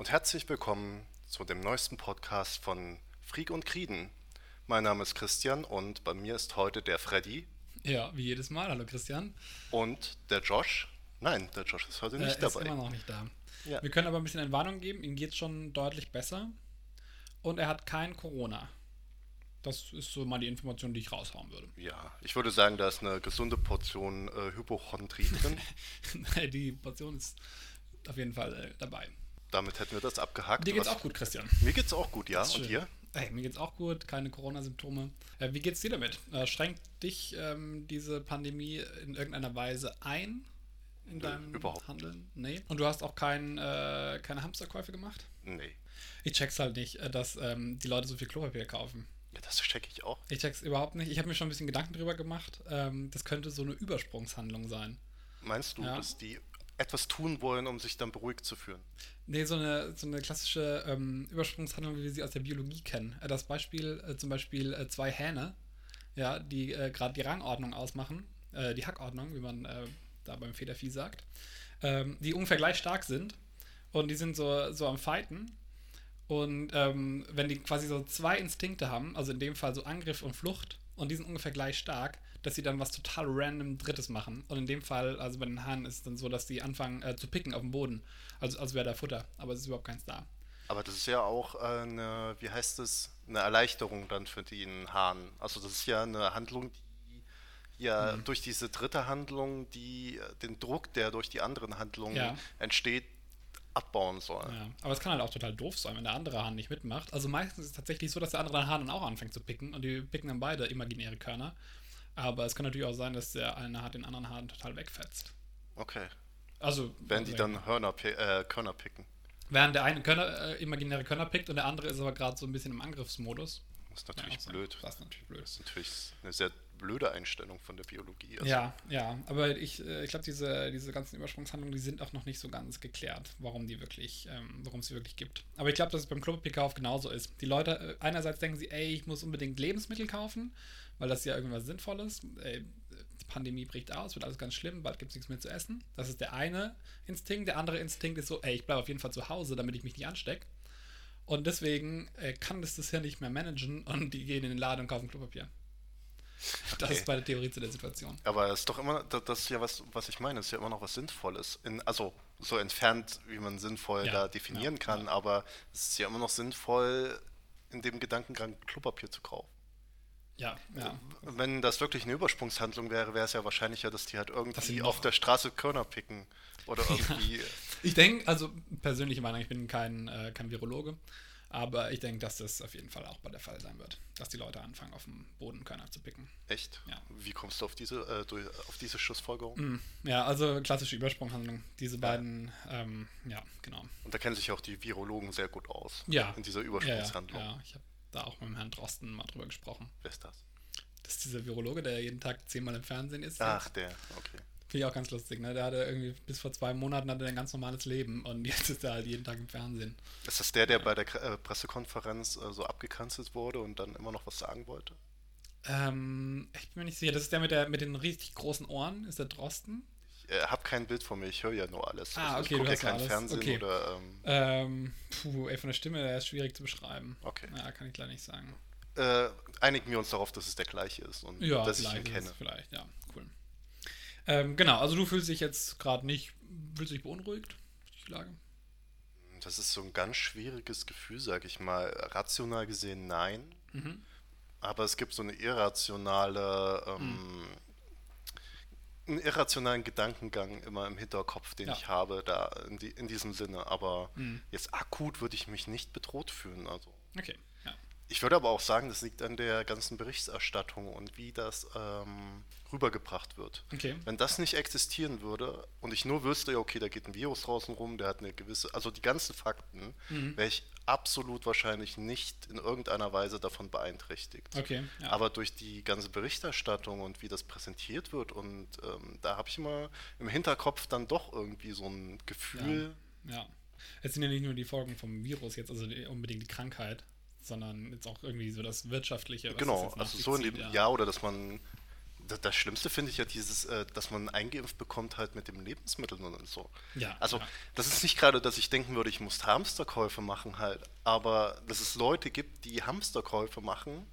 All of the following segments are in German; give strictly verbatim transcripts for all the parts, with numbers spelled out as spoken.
und herzlich willkommen zu dem neuesten Podcast von Frick und Frieden. Mein Name ist Christian und bei mir ist heute der Freddy. Ja, wie jedes Mal. Hallo Christian. Und der Josh. Nein, der Josh ist heute nicht äh, ist dabei. Er ist immer noch nicht da. Ja. Wir können aber ein bisschen Entwarnung geben. Ihm geht es schon deutlich besser. Und er hat kein Corona. Das ist so mal die Information, die ich raushauen würde. Ja, ich würde sagen, da ist eine gesunde Portion äh, Hypochondrie drin. Die Portion ist auf jeden Fall äh, dabei. Damit hätten wir das abgehakt. Dir geht's auch gut, Christian. Mir geht's auch gut, ja. Und dir? Hey, mir geht's auch gut, keine Corona-Symptome. Äh, wie geht's dir damit? Äh, schränkt dich ähm, diese Pandemie in irgendeiner Weise ein in Nö, deinem überhaupt Handeln? Nee. Und du hast auch kein, äh, keine Hamsterkäufe gemacht? Nee. Ich check's halt nicht, dass ähm, die Leute so viel Klopapier kaufen. Ja, das checke ich auch. Ich check's überhaupt nicht. Ich habe mir schon ein bisschen Gedanken drüber gemacht. Ähm, das könnte so eine Übersprungshandlung sein. Meinst du, ja? Dass die etwas tun wollen, um sich dann beruhigt zu fühlen? Nee, so eine, so eine klassische ähm, Übersprungshandlung, wie wir sie aus der Biologie kennen. Das Beispiel, äh, zum Beispiel äh, zwei Hähne, ja, die äh, gerade die Rangordnung ausmachen, äh, die Hackordnung, wie man äh, da beim Federvieh sagt, ähm, die ungefähr gleich stark sind und die sind so, so am Fighten. Und ähm, wenn die quasi so zwei Instinkte haben, also in dem Fall so Angriff und Flucht, und die sind ungefähr gleich stark, dass sie dann was total random Drittes machen. Und in dem Fall, also bei den Haaren ist es dann so, dass die anfangen äh, zu picken auf dem Boden. Also als wäre da Futter, aber es ist überhaupt keins da. Aber das ist ja auch eine, wie heißt es, eine Erleichterung dann für den Hahn. Also das ist ja eine Handlung, die ja mhm. durch diese dritte Handlung, die den Druck, der durch die anderen Handlungen ja. entsteht, abbauen sollen. Ja, aber es kann halt auch total doof sein, wenn der andere Hahn nicht mitmacht. Also meistens ist es tatsächlich so, dass der andere Hahn dann auch anfängt zu picken und die picken dann beide imaginäre Körner. Aber es kann natürlich auch sein, dass der eine Hahn den anderen Hahn total wegfetzt. Okay. Also werden die dann Hörner, äh, Körner picken? Während der eine Körner, äh, imaginäre Körner pickt und der andere ist aber gerade so ein bisschen im Angriffsmodus. Das ist natürlich ja, blöd. Das ist natürlich blöd. Das ist natürlich eine sehr blöde Einstellung von der Biologie. Also ja, ja, aber ich, ich glaube, diese, diese ganzen Übersprungshandlungen, die sind auch noch nicht so ganz geklärt, warum die wirklich, ähm, warum es sie wirklich gibt. Aber ich glaube, dass es beim Klopapier-Kauf genauso ist. Die Leute, einerseits denken sie, ey, ich muss unbedingt Lebensmittel kaufen, weil das ja irgendwas Sinnvolles. Ey, die Pandemie bricht aus, wird alles ganz schlimm, bald gibt es nichts mehr zu essen. Das ist der eine Instinkt. Der andere Instinkt ist so, ey, ich bleibe auf jeden Fall zu Hause, damit ich mich nicht anstecke. Und deswegen äh, kann das das Hirn nicht mehr managen und die gehen in den Laden und kaufen Klopapier. Das okay. ist meine Theorie zu der Situation. Aber das ist doch immer, das ist ja was, was ich meine, das ist ja immer noch was Sinnvolles. In, also so entfernt, wie man sinnvoll ja, da definieren ja, kann, ja. aber es ist ja immer noch sinnvoll, in dem Gedankengang Klopapier zu kaufen. Ja, ja. Wenn das wirklich eine Übersprungshandlung wäre, wäre es ja wahrscheinlicher, dass die halt irgendwie auf der Straße Körner picken oder irgendwie. Ja. Ich denke, also persönliche Meinung, ich bin kein, äh, kein Virologe, aber ich denke, dass das auf jeden Fall auch bei der Fall sein wird, dass die Leute anfangen, auf dem Boden Körner zu picken. Echt? Ja. Wie kommst du auf diese, äh, durch, auf diese Schlussfolgerung? Mm, ja, also klassische Übersprungshandlung. Diese ja. beiden, ähm, ja, genau. Und da kennen sich auch die Virologen sehr gut aus. Ja. In dieser Übersprungshandlung. Ja, ja, ja. Ich habe da auch mit dem Herrn Drosten mal drüber gesprochen. Wer ist das? Das ist dieser Virologe, der jeden Tag zehnmal im Fernsehen ist. Ach, der, okay. Finde ich auch ganz lustig, ne? Der hatte irgendwie, bis vor zwei Monaten hatte er ein ganz normales Leben und jetzt ist er halt jeden Tag im Fernsehen. Ist das der, der ja. bei der äh, Pressekonferenz äh, so abgekanzelt wurde und dann immer noch was sagen wollte? Ähm, ich bin mir nicht sicher. Das ist der mit, der, mit den richtig großen Ohren, ist der Drosten? Ich äh, habe kein Bild von mir, ich höre ja nur alles. Ah, also, okay, ich gucke ja kein alles. Fernsehen okay. oder... Ähm, ähm, puh, ey, von der Stimme, der ist schwierig zu beschreiben. Okay. Ja, kann ich leider nicht sagen. Äh, einigen wir uns darauf, dass es der gleiche ist und ja, dass ich ihn kenne. Ja, vielleicht, ja, cool. Ähm, genau, also du fühlst dich jetzt gerade nicht, fühlst dich beunruhigt, die Lage? Das ist so ein ganz schwieriges Gefühl, sag ich mal. Rational gesehen nein, mhm. aber es gibt so eine irrationale, ähm, mhm. einen irrationalen Gedankengang immer im Hinterkopf, den ja. ich habe, da in, die, in diesem Sinne. Aber mhm. jetzt akut würde ich mich nicht bedroht fühlen. Also. Okay, ja. Ich würde aber auch sagen, das liegt an der ganzen Berichterstattung und wie das ähm, rübergebracht wird. Okay. Wenn das nicht existieren würde und ich nur wüsste, okay, da geht ein Virus draußen rum, der hat eine gewisse, also die ganzen Fakten, mhm. wäre ich absolut wahrscheinlich nicht in irgendeiner Weise davon beeinträchtigt. Okay, ja. Aber durch die ganze Berichterstattung und wie das präsentiert wird und ähm, da habe ich immer im Hinterkopf dann doch irgendwie so ein Gefühl. Ja, ja. Es sind ja nicht nur die Folgen vom Virus jetzt, also die, unbedingt die Krankheit, sondern jetzt auch irgendwie so das Wirtschaftliche. Was genau, das also so in dem ja. ja, oder dass man das Schlimmste finde ich ja dieses, äh, dass man eingeimpft bekommt halt mit den Lebensmitteln und so. Ja, also ja. Das ist nicht gerade, dass ich denken würde, ich muss Hamsterkäufe machen halt, aber dass es Leute gibt, die Hamsterkäufe machen,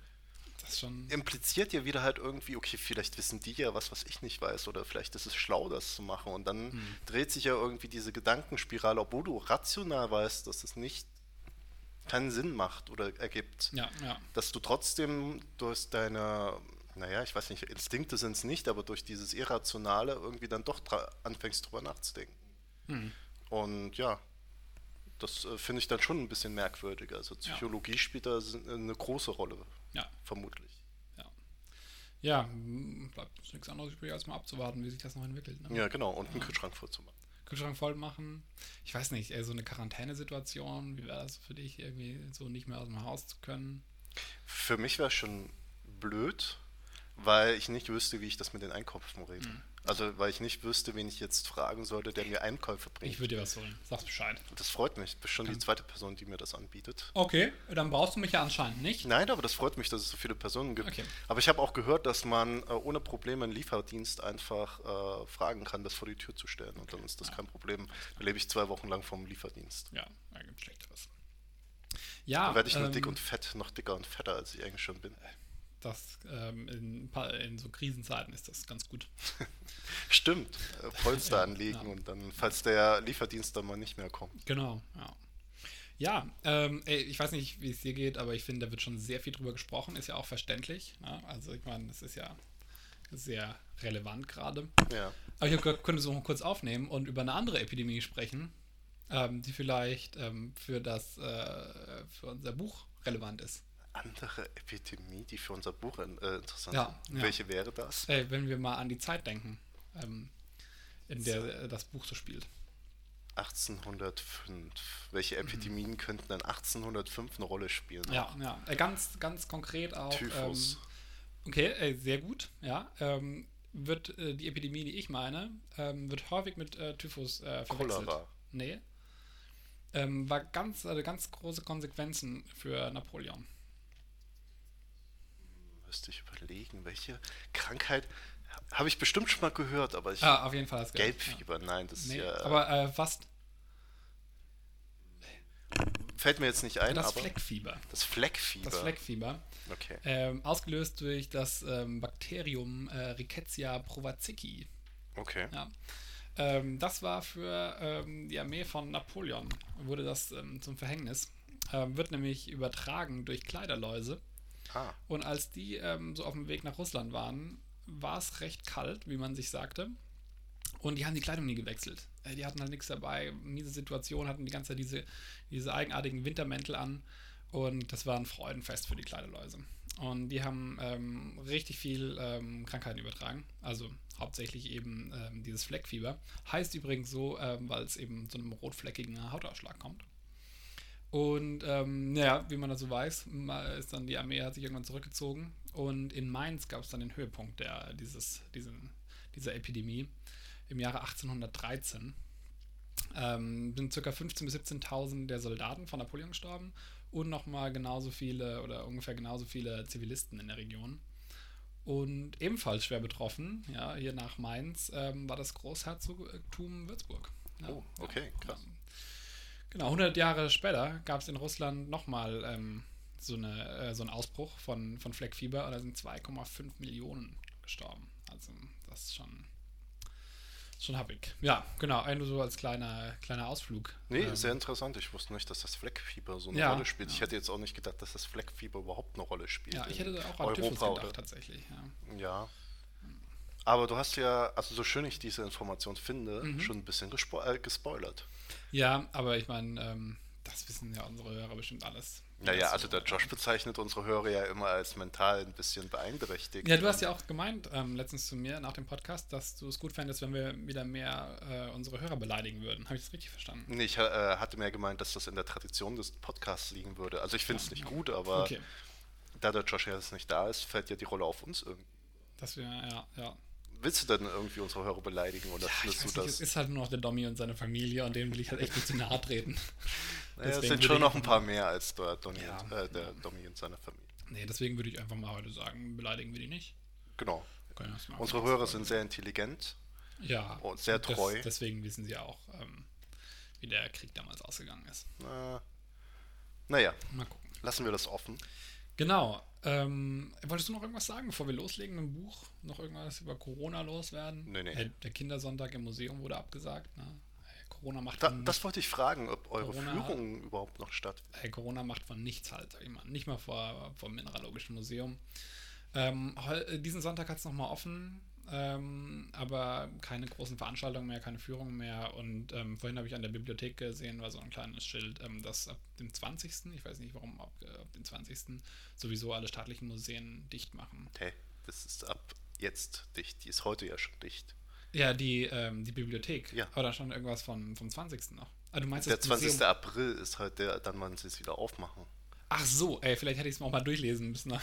das schon impliziert ja wieder halt irgendwie, okay, vielleicht wissen die ja was, was ich nicht weiß, oder vielleicht ist es schlau, das zu machen, und dann mhm. dreht sich ja irgendwie diese Gedankenspirale, obwohl du rational weißt, dass es nicht keinen Sinn macht oder ergibt, ja, ja. dass du trotzdem durch deine, naja, ich weiß nicht, Instinkte sind es nicht, aber durch dieses Irrationale irgendwie dann doch tra- anfängst drüber nachzudenken. Mhm. Und ja, das äh, finde ich dann schon ein bisschen merkwürdig. Also Psychologie ja. spielt da eine große Rolle, ja. vermutlich. Ja, ja, bleibt nichts anderes übrig, als mal abzuwarten, wie sich das noch entwickelt. Ne? Ja, genau, und einen ja. Kühlschrank vorzumachen. Kühlschrank voll machen. Ich weiß nicht, ey, so eine Quarantänesituation, wie wäre das für dich, irgendwie so nicht mehr aus dem Haus zu können? Für mich wäre es schon blöd, weil ich nicht wüsste, wie ich das mit den Einkäufen rede. Mhm. Also, weil ich nicht wüsste, wen ich jetzt fragen sollte, der mir Einkäufe bringt. Ich würde dir was holen. Sag's Bescheid. Das freut mich. Du bist schon okay. die zweite Person, die mir das anbietet. Okay, dann brauchst du mich ja anscheinend nicht. Nein, aber das freut mich, dass es so viele Personen gibt. Okay. Aber ich habe auch gehört, dass man äh, ohne Probleme einen Lieferdienst einfach äh, fragen kann, das vor die Tür zu stellen. Und okay. dann ist das ja. kein Problem. Da lebe ich zwei Wochen lang vom Lieferdienst. Ja, da gibt es Schlechteres. Ja, dann werde ich nur ähm, dick und fett, noch dicker und fetter, als ich eigentlich schon bin. Das, ähm, in, in so Krisenzeiten ist das ganz gut. Stimmt, Polster anlegen ja. und dann, falls der Lieferdienst dann mal nicht mehr kommt. Genau, ja. Ja, ähm, ey, ich weiß nicht, wie es dir geht, aber ich finde, da wird schon sehr viel drüber gesprochen, ist ja auch verständlich. Ne? Also ich meine, das ist ja sehr relevant gerade. Ja. Aber ich habe gehört, können wir es noch kurz aufnehmen und über eine andere Epidemie sprechen, ähm, die vielleicht ähm, für, das, äh, für unser Buch relevant ist. Andere Epidemie, die für unser Buch äh, interessant ja, ist. Welche ja. wäre das? Ey, wenn wir mal an die Zeit denken, ähm, in der äh, das Buch so spielt. achtzehnhundertfünf. Welche Epidemien mhm. könnten dann achtzehnhundertfünf eine Rolle spielen? Ja, ja. Äh, ganz, ganz konkret auch. Typhus. Ähm, okay, äh, sehr gut. Ja, ähm, wird äh, die Epidemie, die ich meine, ähm, wird häufig mit äh, Typhus äh, verwechselt. Cholera. Nee. Ähm, war ganz, also ganz große Konsequenzen für Napoleon. Müsste ich überlegen, welche Krankheit habe ich bestimmt schon mal gehört, aber ich. Ah, auf jeden Fall. Gelbfieber, ja. nein, das nee, ist ja. Aber äh, fast. Fällt mir jetzt nicht ein, das aber. Fleckfieber. Das Fleckfieber. Das Fleckfieber. Okay. Ähm, ausgelöst durch das ähm, Bakterium äh, Rickettsia prowazicki. Okay. Ja. Ähm, das war für ähm, die Armee von Napoleon, wurde das ähm, zum Verhängnis. Ähm, wird nämlich übertragen durch Kleiderläuse. Ah. Und als die ähm, so auf dem Weg nach Russland waren, war es recht kalt, wie man sich sagte. Und die haben die Kleidung nie gewechselt. Äh, die hatten halt nichts dabei. Miese Situation, hatten die ganze Zeit diese, diese eigenartigen Wintermäntel an. Und das war ein Freudenfest für die Kleiderläuse. Und die haben ähm, richtig viel ähm, Krankheiten übertragen. Also hauptsächlich eben ähm, dieses Fleckfieber. Heißt übrigens so, ähm, weil es eben zu einem rotfleckigen Hautausschlag kommt. Und ähm, naja, wie man das so weiß, ist dann die Armee hat sich irgendwann zurückgezogen und in Mainz gab es dann den Höhepunkt der, dieses, diesen, dieser Epidemie im Jahre achtzehnhundertdreizehn. Ähm, sind ca. fünfzehntausend bis siebzehntausend der Soldaten von Napoleon gestorben und nochmal genauso viele oder ungefähr genauso viele Zivilisten in der Region. Und ebenfalls schwer betroffen, ja, hier nach Mainz, ähm, war das Großherzogtum Würzburg. Ja, oh, okay, ja, krass. Genau, hundert Jahre später gab es in Russland nochmal ähm, so, äh, so einen Ausbruch von, von Fleckfieber und da sind zwei Komma fünf Millionen gestorben. Also das ist schon, schon happig. Ja, genau, einfach so als kleiner, kleiner Ausflug. Nee, ähm, sehr interessant. Ich wusste nicht, dass das Fleckfieber so eine ja, Rolle spielt. Ja. Ich hätte jetzt auch nicht gedacht, dass das Fleckfieber überhaupt eine Rolle spielt. Ja, ich hätte da auch an Typhus gedacht, tatsächlich. Ja. ja. Aber du hast ja, also so schön ich diese Information finde, mhm. schon ein bisschen gespo- äh, gespoilert. Ja, aber ich meine, ähm, das wissen ja unsere Hörer bestimmt alles. Naja, also der Josh bezeichnet unsere Hörer ja immer als mental ein bisschen beeinträchtigt. Ja, du hast ja auch gemeint ähm, letztens zu mir nach dem Podcast, dass du es gut fändest, wenn wir wieder mehr äh, unsere Hörer beleidigen würden. Habe ich das richtig verstanden? Nee, ich äh, hatte mehr gemeint, dass das in der Tradition des Podcasts liegen würde. Also ich finde es ja, nicht ja. gut, aber okay. da der Josh ja jetzt nicht da ist, fällt ja die Rolle auf uns irgendwie. Dass wir, ja, ja. Willst du dann irgendwie unsere Hörer beleidigen? Oder ja, findest du das? Nicht, es ist halt nur noch der Dommi und seine Familie und dem will ich halt echt nicht zu nahe treten. Naja, es sind schon noch ein paar mehr als der Dommi ja, und, äh, ja. und seine Familie. Nee, deswegen würde ich einfach mal heute sagen, beleidigen wir die nicht. Genau. können das machen. Unsere Hörer sind sehr intelligent, ja, und sehr treu. Das, deswegen wissen sie auch, ähm, wie der Krieg damals ausgegangen ist. Na, naja, mal gucken. Lassen wir das offen. Genau. Ähm, wolltest du noch irgendwas sagen, bevor wir loslegen im Buch? Noch irgendwas über Corona loswerden? Nee, nee. Hey, der Kindersonntag im Museum wurde abgesagt, ne? Hey, Corona macht da, das wollte ich fragen, ob eure Corona, Führungen überhaupt noch statt. Hey, Corona macht von nichts halt, sag ich mal. Nicht mal vor vom Mineralogischen Museum. Ähm, diesen Sonntag hat es nochmal offen, ähm, aber keine großen Veranstaltungen mehr, keine Führungen mehr. Und ähm, vorhin habe ich an der Bibliothek gesehen, war so ein kleines Schild, ähm, dass ab dem zwanzigsten, ich weiß nicht warum, ab, äh, ab dem zwanzigsten sowieso alle staatlichen Museen dicht machen. Hey, das ist ab jetzt dicht, die ist heute ja schon dicht. Ja, die, ähm, die Bibliothek, ja. Aber da stand irgendwas von, vom zwanzigsten noch. Ah, du meinst, der zwanzigste April ist halt der, dann wann sie es wieder aufmachen. Ach so, ey, vielleicht hätte ich es mir auch mal durchlesen müssen.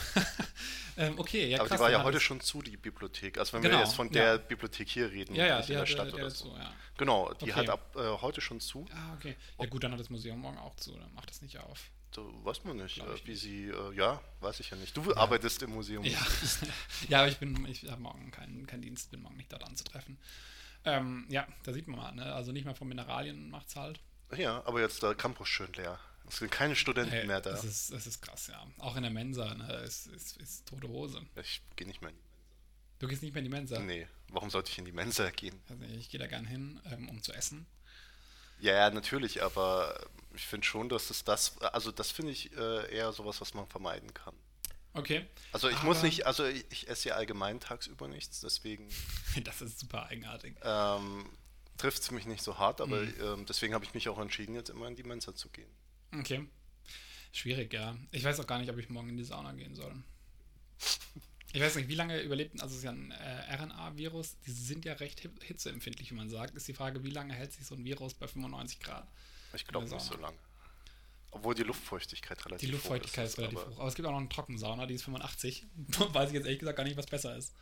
ähm, okay, ja, aber krass, die war ja heute das... schon zu, die Bibliothek. Also wenn genau, wir jetzt von der ja. Bibliothek hier reden, ja, ja, nicht in der Stadt der, der oder so. Zu, ja. Genau, die okay. hat ab äh, heute schon zu. Ah, okay. Ja gut, dann hat das Museum morgen auch zu, dann macht das nicht auf. So, weiß man nicht, äh, wie nicht. sie, äh, ja, weiß ich ja nicht. Du ja. arbeitest im Museum. Ja, ja, aber ich bin, ich habe morgen keinen kein Dienst, bin morgen nicht da anzutreffen. Ähm, ja, da sieht man mal, ne? Also nicht mal von Mineralien macht's halt. Ja, aber jetzt der äh, Campus schön leer. Es sind keine Studenten hey, mehr da. Das ist, das ist krass, ja. Auch in der Mensa, ne? Es ist, ist, ist tote Hose. Ich gehe nicht mehr in die Mensa. Du gehst nicht mehr in die Mensa? Nee, warum sollte ich in die Mensa gehen? Also ich gehe da gern hin, ähm, um zu essen. Ja, ja, natürlich, aber ich finde schon, dass es das, also das finde ich äh, eher sowas, was man vermeiden kann. Okay. Also ich aber muss nicht, also ich, ich esse ja allgemein tagsüber nichts, deswegen. Das ist super eigenartig. Ähm, trifft es mich nicht so hart, aber mhm. ähm, deswegen habe ich mich auch entschieden, jetzt immer in die Mensa zu gehen. Okay. Schwierig, ja. Ich weiß auch gar nicht, ob ich morgen in die Sauna gehen soll. Ich weiß nicht, wie lange überlebt, also es ist ja ein äh, R N A-Virus, die sind ja recht hitzeempfindlich, wie man sagt. Ist die Frage, wie lange hält sich so ein Virus bei fünfundneunzig Grad? Ich glaube nicht so lange. Obwohl die Luftfeuchtigkeit relativ hoch ist. Die Luftfeuchtigkeit ist relativ hoch. Aber es gibt auch noch eine Trockensauna, die ist fünfundachtzig. Weiß ich jetzt ehrlich gesagt gar nicht, was besser ist.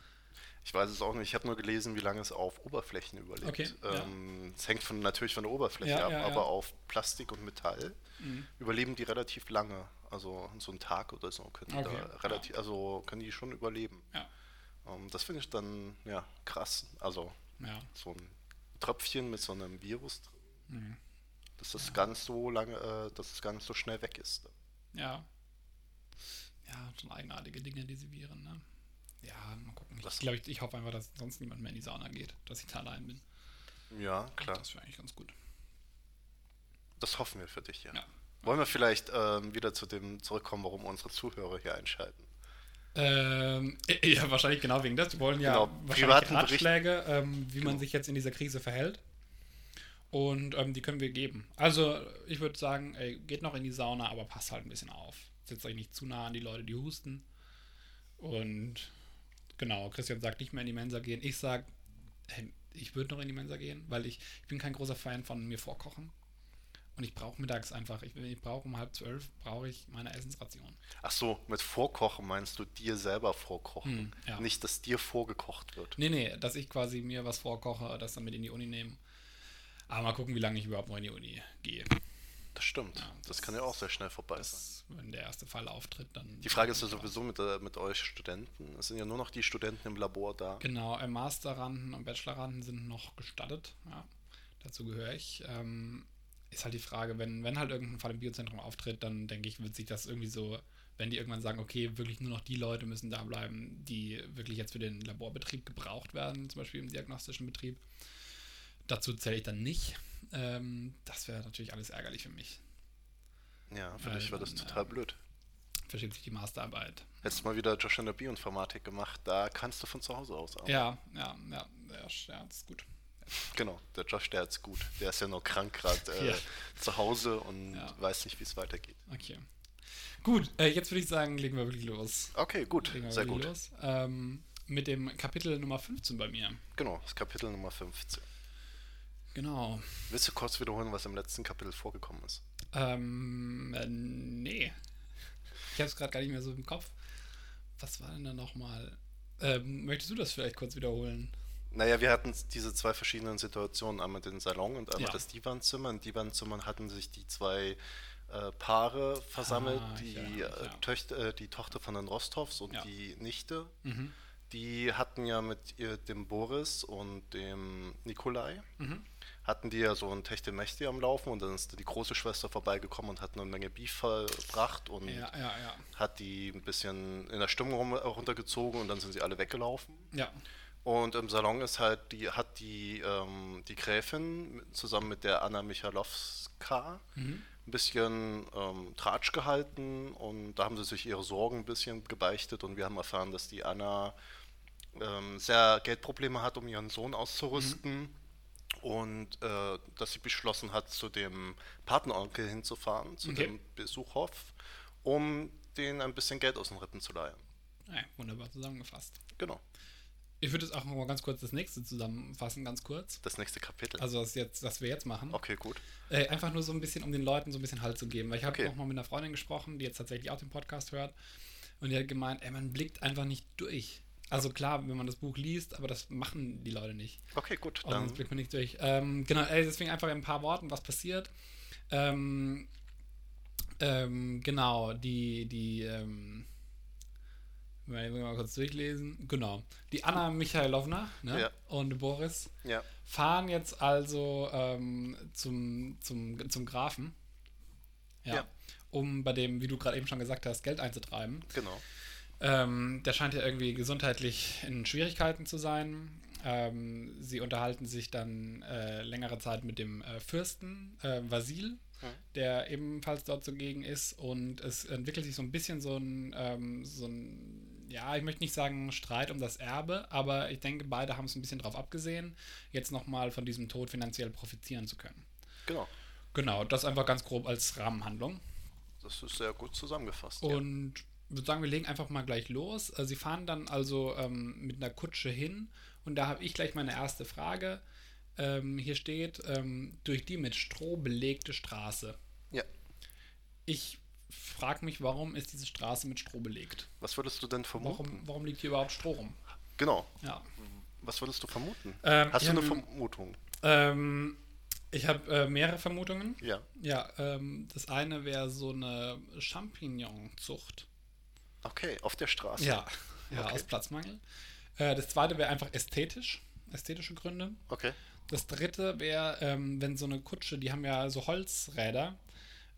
Ich weiß es auch nicht. Ich habe nur gelesen, wie lange es auf Oberflächen überlebt. Okay, ähm, ja. Es hängt von, natürlich von der Oberfläche ja, ab, ja, aber ja. auf Plastik und Metall mhm. überleben die relativ lange. Also so einen Tag oder so können okay, die da relativ, ja. also können die schon überleben. Ja. Ähm, das finde ich dann ja krass. Also ja. so ein Tröpfchen mit so einem Virus drin, mhm. dass das ja. ganz so lange, äh, dass es gar nicht so schnell weg ist. Ja. Ja, schon eigenartige Dinge, diese Viren, ne? Ja, mal gucken. Ich, glaub, ich, ich hoffe einfach, dass sonst niemand mehr in die Sauna geht, dass ich da allein bin. Ja, klar. Das wäre eigentlich ganz gut. Das hoffen wir für dich, ja. ja. Wollen wir vielleicht ähm, wieder zu dem zurückkommen, warum unsere Zuhörer hier einschalten? Ähm, ja, wahrscheinlich genau wegen das. Die wollen ja genau, wahrscheinlich Ratschläge, ähm, wie genau. man sich jetzt in dieser Krise verhält. Und ähm, die können wir geben. Also ich würde sagen, ey, geht noch in die Sauna, aber passt halt ein bisschen auf. Setzt euch nicht zu nah an die Leute, die husten. Und... Genau, Christian sagt, nicht mehr in die Mensa gehen. Ich sage, hey, ich würde noch in die Mensa gehen, weil ich, ich bin kein großer Fan von mir vorkochen. Und ich brauche mittags einfach, ich, ich brauche um halb zwölf, brauche ich meine Essensration. Ach so, mit vorkochen meinst du dir selber vorkochen, hm, ja. nicht, dass dir vorgekocht wird. Nee, nee, dass ich quasi mir was vorkoche, das dann mit in die Uni nehme. Aber mal gucken, wie lange ich überhaupt noch in die Uni gehe. Das stimmt. Ja, das, das kann ja auch sehr schnell vorbei das, sein. Wenn der erste Fall auftritt, dann... Die Frage ist ja sowieso mit, äh, mit euch Studenten. Es sind ja nur noch die Studenten im Labor da. Genau, äh, Masteranden und Bacheloranden sind noch gestattet. Ja, dazu gehöre ich. Ähm, ist halt die Frage, wenn, wenn halt irgendein Fall im Biozentrum auftritt, dann denke ich, wird sich das irgendwie so, wenn die irgendwann sagen, okay, wirklich nur noch die Leute müssen da bleiben, die wirklich jetzt für den Laborbetrieb gebraucht werden, zum Beispiel im diagnostischen Betrieb. Dazu zähle ich dann nicht. Ähm, das wäre natürlich alles ärgerlich für mich. Ja, für Weil dich war dann, das total ähm, blöd. Verschiebt sich die Masterarbeit. Hättest mal wieder Josh in der Bioinformatik gemacht, da kannst du von zu Hause aus arbeiten. Ja, ja, ja, der Josh, der hat's gut. Genau, der Josh, der hat's gut. Der ist ja nur krank gerade äh, ja. zu Hause und ja. weiß nicht, wie es weitergeht. Okay. Gut, äh, jetzt würde ich sagen, legen wir wirklich los. Okay, gut, sehr gut. Los. Ähm, mit dem Kapitel Nummer fünfzehn bei mir. Genau, das Kapitel Nummer fünfzehn. Genau. Willst du kurz wiederholen, was im letzten Kapitel vorgekommen ist? Ähm, äh, nee. Ich hab's gerade gar nicht mehr so im Kopf. Was war denn da nochmal? Ähm, möchtest du das vielleicht kurz wiederholen? Naja, wir hatten diese zwei verschiedenen Situationen, einmal den Salon und einmal ja. das Divanzimmer. In Divanzimmern hatten sich die zwei äh, Paare versammelt, ah, die, ja, ja. Töcht, äh, die Tochter von den Rostovs und ja. die Nichte. Mhm. die hatten ja mit ihr, dem Boris und dem Nikolai, mhm. hatten die ja so ein Techtelmechtel am Laufen, und dann ist die große Schwester vorbeigekommen und hat eine Menge Beef verbracht und ja, ja, ja. hat die ein bisschen in der Stimmung runtergezogen, und dann sind sie alle weggelaufen. Ja. Und im Salon ist halt die, hat die, ähm, die Gräfin zusammen mit der Anna Michailowna mhm. ein bisschen ähm, Tratsch gehalten, und da haben sie sich ihre Sorgen ein bisschen gebeichtet, und wir haben erfahren, dass die Anna ähm, sehr Geldprobleme hat, um ihren Sohn auszurüsten mhm. und äh, dass sie beschlossen hat, zu dem Patenonkel hinzufahren, zu okay. dem Besuchhof, um denen ein bisschen Geld aus den Rippen zu leihen. Ja, wunderbar zusammengefasst. Genau. Ich würde jetzt auch mal ganz kurz das nächste zusammenfassen, ganz kurz. Das nächste Kapitel. Also das jetzt, was wir jetzt machen. Okay, gut. Äh, einfach nur so ein bisschen, um den Leuten so ein bisschen Halt zu geben. Weil ich habe okay. auch mal mit einer Freundin gesprochen, die jetzt tatsächlich auch den Podcast hört. Und die hat gemeint, ey, man blickt einfach nicht durch. Also klar, wenn man das Buch liest, aber das machen die Leute nicht. Okay, gut. Dann sonst blickt man nicht durch. Ähm, genau, ey, deswegen einfach in ein paar Worten, was passiert. Ähm, ähm, genau, die, die, ähm, wenn wir mal kurz durchlesen. Genau. Die Anna Michailowna ne? ja. und Boris ja. fahren jetzt also ähm, zum, zum, zum Grafen, ja, ja. um bei dem, wie du gerade eben schon gesagt hast, Geld einzutreiben. Genau. Ähm, der scheint ja irgendwie gesundheitlich in Schwierigkeiten zu sein. Ähm, sie unterhalten sich dann äh, längere Zeit mit dem äh, Fürsten äh, Wassili, der ebenfalls dort zugegen ist, und es entwickelt sich so ein bisschen so ein, ähm, so ein, ja, ich möchte nicht sagen Streit um das Erbe, aber ich denke, beide haben es ein bisschen drauf abgesehen, jetzt nochmal von diesem Tod finanziell profitieren zu können. Genau. Genau, das einfach ganz grob als Rahmenhandlung. Das ist sehr gut zusammengefasst. Und ja. würde sagen, wir legen einfach mal gleich los. Sie fahren dann also ähm, mit einer Kutsche hin, und da habe ich gleich meine erste Frage. Ähm, hier steht, ähm, durch die mit Stroh belegte Straße. Ja. Ich frage mich, warum ist diese Straße mit Stroh belegt? Was würdest du denn vermuten? Warum, warum liegt hier überhaupt Stroh rum? Genau. Ja. Was würdest du vermuten? Ähm, Hast du hab, eine Vermutung? Ähm, ich habe äh, mehrere Vermutungen. Ja. Ja, ähm, das eine wäre so eine Champignon-Zucht. Okay, auf der Straße. Ja, ja okay. aus Platzmangel. Äh, das zweite wäre einfach ästhetisch, ästhetische Gründe. Okay. Das dritte wäre, ähm, wenn so eine Kutsche, die haben ja so Holzräder,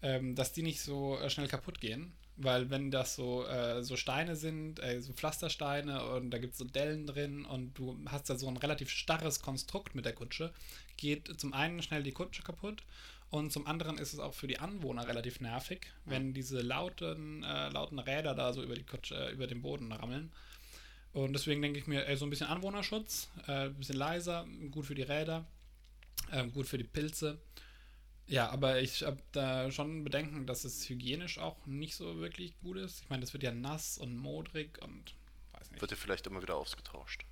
ähm, dass die nicht so äh, schnell kaputt gehen. Weil wenn das so, äh, so Steine sind, äh, so Pflastersteine, und da gibt es so Dellen drin, und du hast da so ein relativ starres Konstrukt mit der Kutsche, geht zum einen schnell die Kutsche kaputt, und zum anderen ist es auch für die Anwohner relativ nervig, mhm. wenn diese lauten, äh, lauten Räder da so über die Kutsche, äh, über den Boden rammeln. Und deswegen denke ich mir, ey, so ein bisschen Anwohnerschutz, äh, ein bisschen leiser, gut für die Räder, äh, gut für die Pilze. Ja, aber ich habe da schon Bedenken, dass es hygienisch auch nicht so wirklich gut ist. Ich meine, das wird ja nass und modrig und weiß nicht. Wird ja vielleicht immer wieder ausgetauscht.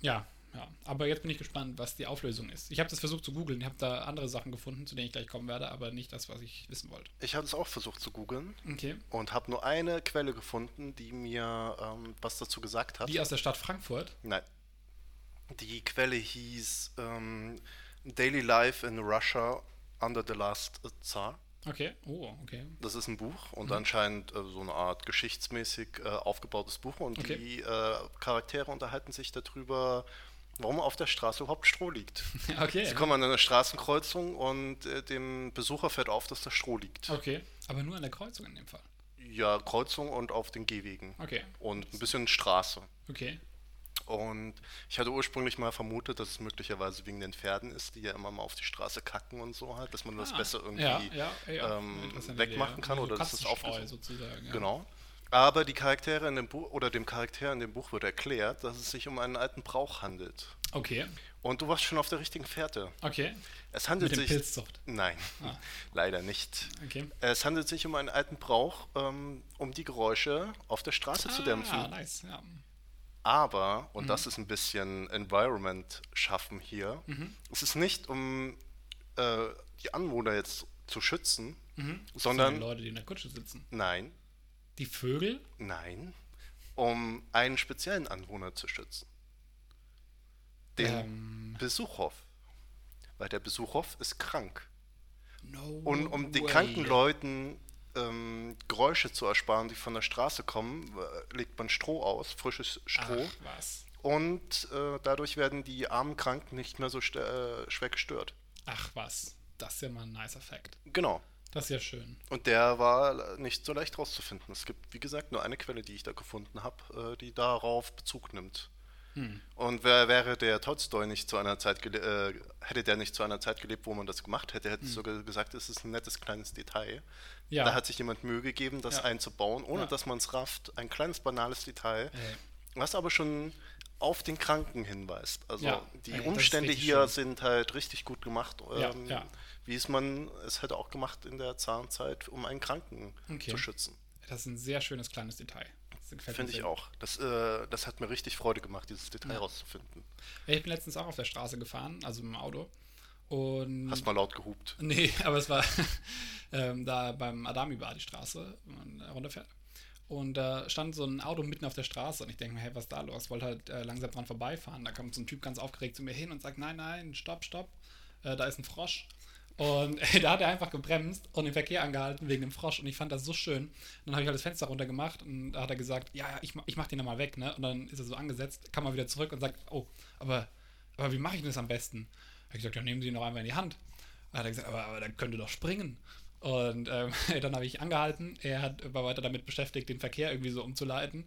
Ja, ja. Aber jetzt bin ich gespannt, was die Auflösung ist. Ich habe das versucht zu googeln. Ich habe da andere Sachen gefunden, zu denen ich gleich kommen werde, aber nicht das, was ich wissen wollte. Ich habe es auch versucht zu googeln. Okay. Und habe nur eine Quelle gefunden, die mir ähm, was dazu gesagt hat. Die aus der Stadt Frankfurt? Nein. Die Quelle hieß ähm, Daily Life in Russia Under the Last Tsar. Okay, oh, okay. Das ist ein Buch und mhm. anscheinend äh, so eine Art geschichtsmäßig äh, aufgebautes Buch. Und okay. die äh, Charaktere unterhalten sich darüber, warum auf der Straße überhaupt Stroh liegt. Okay. Sie kommen an einer Straßenkreuzung und äh, dem Besucher fällt auf, dass da Stroh liegt. Okay, aber nur an der Kreuzung in dem Fall? Ja, Kreuzung und auf den Gehwegen. Okay. Und ein bisschen Straße. Okay. Und ich hatte ursprünglich mal vermutet, dass es möglicherweise wegen den Pferden ist, die ja immer mal auf die Straße kacken und so halt, dass man ah, das besser irgendwie ja, ja, ja, ähm, wegmachen kann, also oder dass es aufgelöst sozusagen. Ja. Genau. Aber die Charaktere in dem Buch oder dem Charakter in dem Buch wird erklärt, dass es sich um einen alten Brauch handelt. Okay. Und du warst schon auf der richtigen Fährte. Okay. Es handelt Mit dem sich Pilzzucht. Nein, ah. leider nicht. Okay. Es handelt sich um einen alten Brauch, ähm, um die Geräusche auf der Straße ah, zu dämpfen. Ja, nice. Ja. Aber, und mhm. das ist ein bisschen Environment schaffen hier, mhm. es ist nicht, um äh, die Anwohner jetzt zu schützen, mhm. sondern die Leute, die in der Kutsche sitzen. Nein. Die Vögel? Nein. Um einen speziellen Anwohner zu schützen. Den ähm. Besuchhof. Weil der Besuchhof ist krank. No Und um way. den kranken Leuten ähm, Geräusche zu ersparen, die von der Straße kommen, legt man Stroh aus, frisches Stroh. Ach, was? Und äh, dadurch werden die armen Kranken nicht mehr so st- äh, schwer gestört. Ach was, das ist ja mal ein nicer Fact. Genau. Das ist ja schön. Und der war nicht so leicht rauszufinden. Es gibt, wie gesagt, nur eine Quelle, die ich da gefunden habe, äh, die darauf Bezug nimmt. Hm. Und wer, wäre der Tolstoi nicht zu einer Zeit gele- äh, hätte der nicht zu einer Zeit gelebt, wo man das gemacht hätte, hätte hm. sogar gesagt, es ist ein nettes kleines Detail. Ja. Da hat sich jemand Mühe gegeben, das ja. einzubauen, ohne ja. dass man es rafft. Ein kleines, banales Detail, hey. was aber schon auf den Kranken hinweist. Also ja. die hey, Umstände hier schön. sind halt richtig gut gemacht. Ähm, ja. Ja. Wie es man es hätte auch gemacht in der Zarenzeit, um einen Kranken okay. zu schützen. Das ist ein sehr schönes kleines Detail. Finde ich auch. Das, äh, das hat mir richtig Freude gemacht, dieses Detail ja. rauszufinden. Ich bin letztens auch auf der Straße gefahren, also mit dem Auto. Und hast mal laut gehupt. Nee, aber es war ähm, da beim Adami-Bar die Straße, wenn man runterfährt. Und da äh, stand so ein Auto mitten auf der Straße und ich denke mir, hey, was ist da los? Ich wollte halt äh, langsam dran vorbeifahren. Da kommt so ein Typ ganz aufgeregt zu mir hin und sagt, nein, nein, stopp, stopp, äh, da ist ein Frosch. Und äh, da hat er einfach gebremst und den Verkehr angehalten wegen dem Frosch. Und ich fand das so schön. Und dann habe ich halt das Fenster runter gemacht und da hat er gesagt, ja, ja, ich, ich mach den nochmal weg, ne? Und dann ist er so angesetzt, kam mal wieder zurück und sagt, oh, aber, aber wie mache ich das am besten? Da habe ich gesagt, ja, nehmen Sie ihn noch einmal in die Hand. Da hat er gesagt, aber, aber dann könnt ihr doch springen. Und ähm, dann habe ich angehalten. Er hat, war weiter damit beschäftigt, den Verkehr irgendwie so umzuleiten.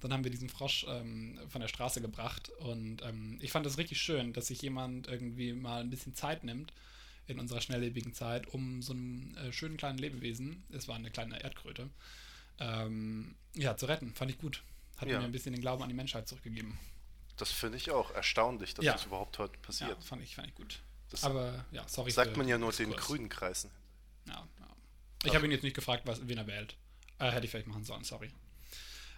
Dann haben wir diesen Frosch ähm, von der Straße gebracht. Und ähm, ich fand das richtig schön, dass sich jemand irgendwie mal ein bisschen Zeit nimmt in unserer schnelllebigen Zeit, um so einem äh, schönen kleinen Lebewesen, es war eine kleine Erdkröte, ähm, ja, zu retten. Fand ich gut. Hat ja. mir ein bisschen den Glauben an die Menschheit zurückgegeben. Das finde ich auch erstaunlich, dass ja. das überhaupt heute passiert. Ja, fand ich, fand ich gut. Das Aber, ja, sorry. Sagt man ja nur Diskurs. Den grünen Kreisen. Ja, ja. Ich also. habe ihn jetzt nicht gefragt, was, wen er wählt. Äh, hätte ich vielleicht machen sollen, sorry.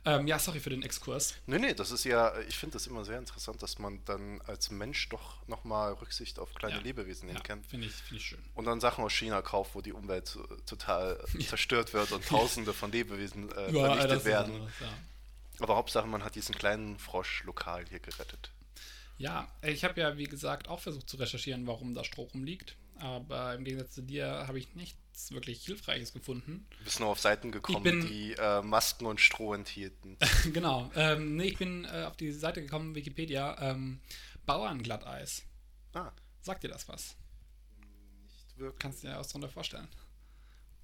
Ähm, ja, sorry für den Exkurs. Nee, nee, das ist ja, ich finde das immer sehr interessant, dass man dann als Mensch doch nochmal Rücksicht auf kleine ja. Lebewesen nehmen ja, kann. Finde ich, find ich schön. Und dann Sachen aus China kauft, wo die Umwelt so, total zerstört wird und Tausende von Lebewesen äh, ja, vernichtet werden. Anderes, ja. Aber Hauptsache, man hat diesen kleinen Frosch lokal hier gerettet. Ja, ich habe ja, wie gesagt, auch versucht zu recherchieren, warum da Stroh rumliegt. Aber im Gegensatz zu dir habe ich nichts wirklich Hilfreiches gefunden. Du bist nur auf Seiten gekommen, bin, die äh, Masken und Stroh enthielten. Genau. Ähm, nee, ich bin äh, auf die Seite gekommen, Wikipedia, ähm, Bauernglatteis. Ah. Sagt dir das was? Nicht wirklich. Kannst du dir was darunter vorstellen?